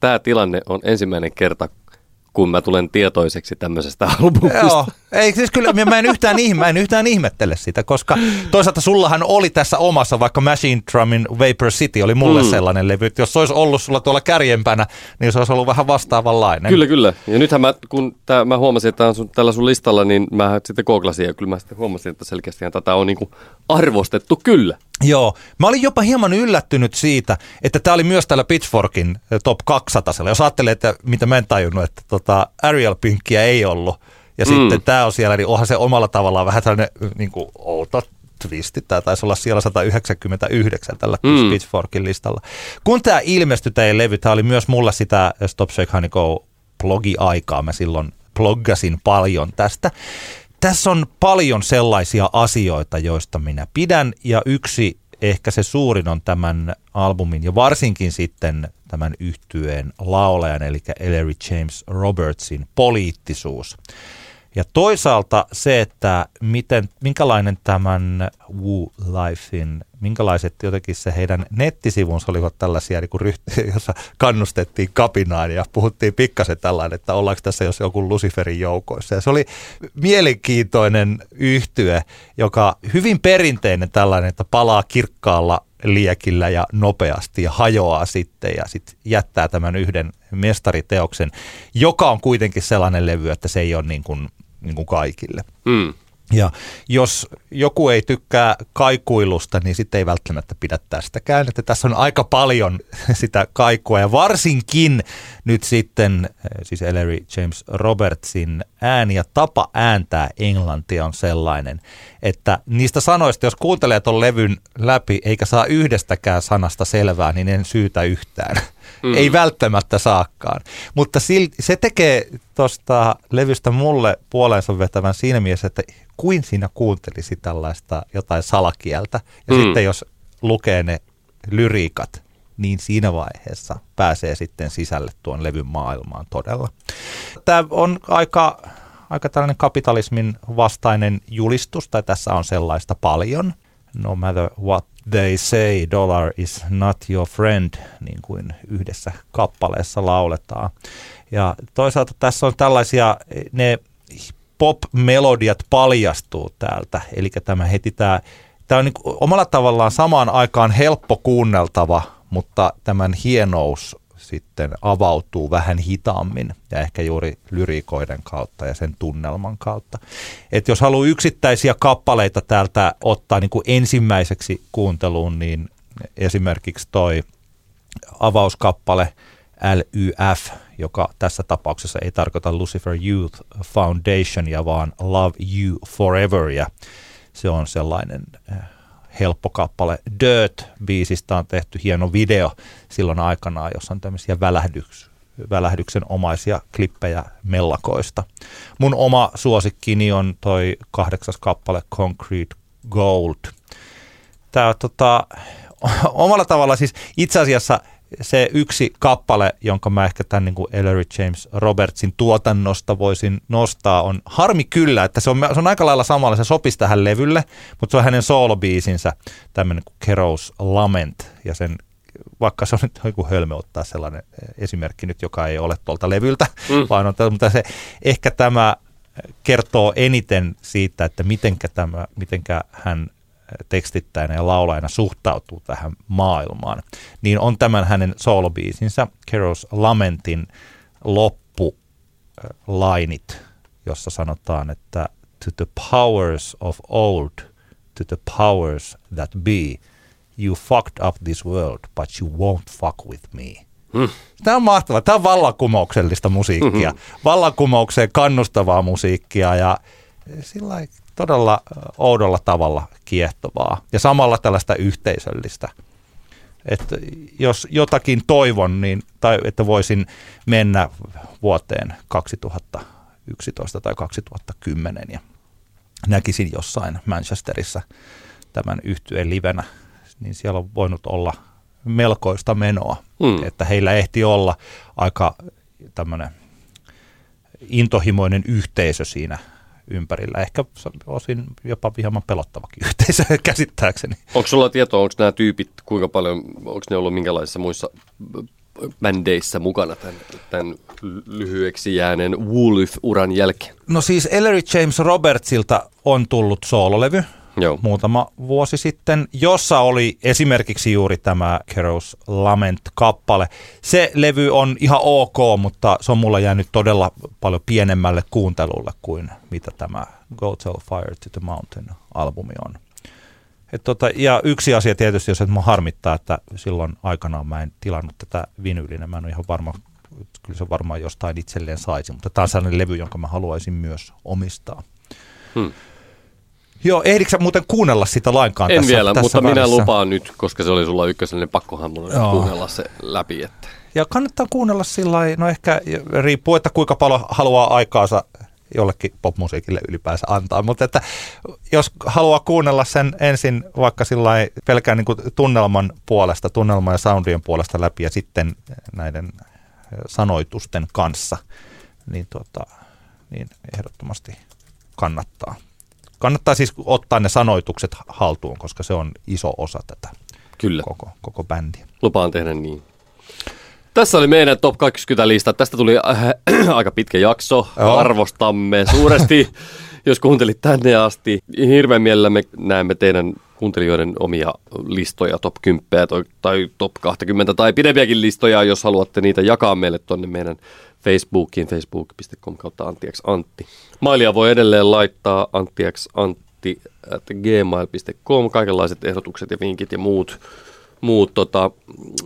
tämä tilanne on ensimmäinen kerta, kun mä tulen tietoiseksi tämmöisestä albumista. Joo, ei siis kyllä, mä en yhtään ihmettele sitä, koska toisaalta sullahan oli tässä omassa, vaikka Machinedrumin Vapor City oli mulle sellainen levy, että jos se olisi ollut sulla tuolla kärjempänä, niin se olisi ollut vähän vastaavanlainen. Kyllä. Ja nythän mä huomasin, että tämä on tällä sun listalla, niin mä sitten googlasin ja kyllä mä sitten huomasin, että selkeästihan tätä on niinku arvostettu kyllä. Joo. Mä olin jopa hieman yllättynyt siitä, että tää oli myös täällä Pitchforkin top 200. Jos ajattelee, että mitä mä en tajunnut, että Ariel Pinkkiä ei ollut. Ja sitten tää on siellä, niin onhan se omalla tavallaan vähän sellainen niin kuin outo twisti. Tää taisi olla siellä 199 tällä Pitchforkin listalla. Kun tää ilmestyi, tää levy, tää oli myös mulla sitä Stop Shake Honey Go -blogiaikaa. Mä silloin bloggasin paljon tästä. Tässä on paljon sellaisia asioita, joista minä pidän, ja yksi, ehkä se suurin, on tämän albumin ja varsinkin sitten tämän yhtyeen laulajan, eli Ellery James Robertsin poliittisuus. Ja toisaalta se, että minkälainen tämän Wu Lifein, minkälaiset jotenkin se heidän nettisivunsa olivat tällaisia, niin jossa kannustettiin kapinaan ja puhuttiin pikkasen tällainen, että ollaanko tässä jos joku Luciferin joukoissa. Ja se oli mielenkiintoinen yhtye, joka hyvin perinteinen tällainen, että palaa kirkkaalla liekillä ja nopeasti ja hajoaa sitten ja sitten jättää tämän yhden mestariteoksen, joka on kuitenkin sellainen levy, että se ei ole niin kuin kaikille. Mm. Ja jos joku ei tykkää kaikuilusta, niin sitten ei välttämättä pidä tästäkään. Että tässä on aika paljon sitä kaikua ja varsinkin nyt sitten siis Ellery James Robertsin ääni ja tapa ääntää englantia on sellainen, että niistä sanoista, jos kuuntelee ton levyn läpi eikä saa yhdestäkään sanasta selvää, niin en syytä yhtään. Mm. Ei välttämättä saakaan, mutta se tekee tuosta levystä mulle puoleensa vetävän siinä mielessä, että kuin siinä kuuntelisi tällaista jotain salakieltä. Ja sitten jos lukee ne lyriikat, niin siinä vaiheessa pääsee sitten sisälle tuon levyn maailmaan todella. Tämä on aika tällainen kapitalismin vastainen julistus, tai tässä on sellaista paljon. No matter what they say, dollar is not your friend, niin kuin yhdessä kappaleessa lauletaan. Ja toisaalta tässä on tällaisia, ne pop-melodiat paljastuu täältä, eli tämä on niin kuin omalla tavallaan samaan aikaan helppo kuunneltava, mutta tämän hienous sitten avautuu vähän hitaammin ja ehkä juuri lyriikoiden kautta ja sen tunnelman kautta. Et jos haluaa yksittäisiä kappaleita täältä ottaa niin kuin ensimmäiseksi kuunteluun, niin esimerkiksi toi avauskappale LYF, joka tässä tapauksessa ei tarkoita Lucifer Youth Foundationia, vaan Love You Forever, ja se on sellainen helppo kappale. Dirt-biisistä on tehty hieno video silloin aikanaan, jossa on tämmöisiä välähdyksen omaisia klippejä mellakoista. Mun oma suosikkini on toi 8. kappale Concrete Gold. Tää on omalla tavalla siis itse asiassa se yksi kappale, jonka mä ehkä tämän niin kuin Ellery James Robertsin tuotannosta voisin nostaa, on harmi kyllä, että se on aika lailla samalla, se sopisi tähän levylle, mutta se on hänen soolobiisinsä, tämmöinen kuin Keros Lament, ja sen, vaikka se on nyt joku hölmö ottaa sellainen esimerkki nyt, joka ei ole tuolta levyltä, vaan on, mutta se ehkä tämä kertoo eniten siitä, että mitenkä hän tekstittäjänä ja laulajana suhtautuu tähän maailmaan, niin on tämän hänen soolobiisinsä Keros Lamentin loppulainit, jossa sanotaan, että to the powers of old, to the powers that be, you fucked up this world, but you won't fuck with me. Tämä on mahtavaa. Tämä on vallankumouksellista musiikkia, vallankumoukseen kannustavaa musiikkia ja sillä todella oudolla tavalla kiehtovaa ja samalla tällaista yhteisöllistä. Että jos jotakin toivon, niin, tai että voisin mennä vuoteen 2011 tai 2010 ja näkisin jossain Manchesterissa tämän yhtyeen livenä, niin siellä on voinut olla melkoista menoa. Että heillä ehti olla aika tämmöinen intohimoinen yhteisö siinä ympärillä. Ehkä osin jopa hieman pelottavakin yhteisö käsittääkseni. Onko sulla tietoa, onko nämä tyypit, kuinka paljon, onko ne ollut minkälaisissa muissa bändeissä mukana tämän lyhyeksi jääneen Woolith-uran jälkeen? No siis Ellery James Robertsilta on tullut soololevy muutama vuosi sitten, jossa oli esimerkiksi juuri tämä Keros Lament-kappale. Se levy on ihan ok, mutta se on mulla jäänyt todella paljon pienemmälle kuuntelulle kuin mitä tämä Go Tell Fire to the Mountain -albumi on. Ja yksi asia tietysti, jos minua harmittaa, että silloin aikanaan mä en tilannut tätä vinyylinä. Mä en ole ihan varma, kyllä se varmaan jostain itselleen saisi, mutta tämä on sellainen levy, jonka mä haluaisin myös omistaa. Hmm. Joo, ehditkö muuten kuunnella sitä lainkaan en tässä vielä, tässä mutta välissä? Minä lupaan nyt, koska se oli sulla ykkösellinen, pakkohan mulle kuunnella se läpi. Että. Ja kannattaa kuunnella sillä lailla, no ehkä riippuu, että kuinka paljon haluaa aikaansa jollekin popmusiikille ylipäänsä antaa, mutta että jos haluaa kuunnella sen ensin vaikka sillai pelkään niin kuin tunnelman puolesta, tunnelman ja soundien puolesta läpi ja sitten näiden sanoitusten kanssa, niin, niin ehdottomasti kannattaa. Kannattaa siis ottaa ne sanoitukset haltuun, koska se on iso osa tätä koko bändiä. Lupaan tehdä niin. Tässä oli meidän Top 20-lista. Tästä tuli aika pitkä jakso. Joo. Arvostamme suuresti, jos kuuntelit tänne asti. Hirveän mielellä me näemme teidän kuuntelijoiden omia listoja, top 10 tai top 20 tai pidempiäkin listoja, jos haluatte niitä jakaa meille tuonne meidän Facebookiin, facebook.com/AnttiXAntti. Mailia voi edelleen laittaa anttiXantti@gmail.com. Kaikenlaiset ehdotukset ja vinkit ja muut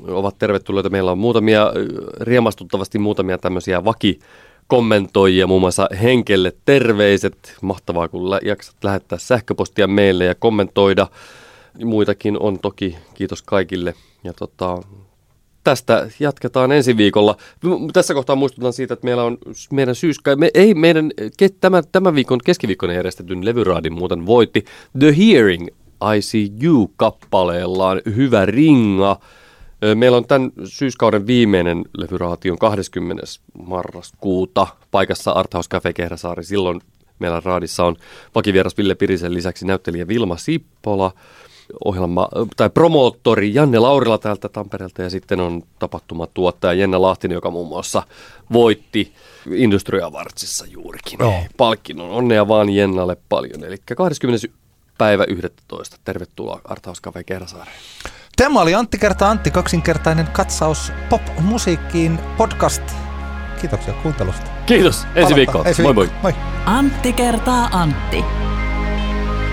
ovat tervetulleita. Meillä on riemastuttavasti muutamia tämmöisiä vakikommentoijia, muun muassa Henkelle terveiset. Mahtavaa, kun jaksat lähettää sähköpostia meille ja kommentoida. Muitakin on toki. Kiitos kaikille. Ja tästä jatketaan ensi viikolla. Tässä kohtaa muistutan siitä, että meillä on meidän tämän viikon keskiviikkona järjestetyn levyraadin muuten voitti The Hearing ICU-kappaleellaan Hyvä ringa. Meillä on tämän syyskauden viimeinen levyraation 20. marraskuuta paikassa Arthouse Cafe Kehräsaari. Silloin meillä raadissa on vakivieras Ville Pirisen lisäksi näyttelijä Vilma Sippola, promoottori Janne Laurila täältä Tampereelta ja sitten on tapahtumatuottaja Jenna Lahtinen, joka muun muassa voitti Industria Vartsissa juurikin palkinnon. Onnea vaan Jennalle paljon. Eli 20.11. Tervetuloa Arthouse Cafe Kehräsaareen. Tämä oli Antti kertaa Antti, kaksinkertainen katsaus pop-musiikkiin podcast. Kiitoksia kuuntelusta. Kiitos. Ensi viikkoon. Moi moi. Moi. Antti kertaa Antti.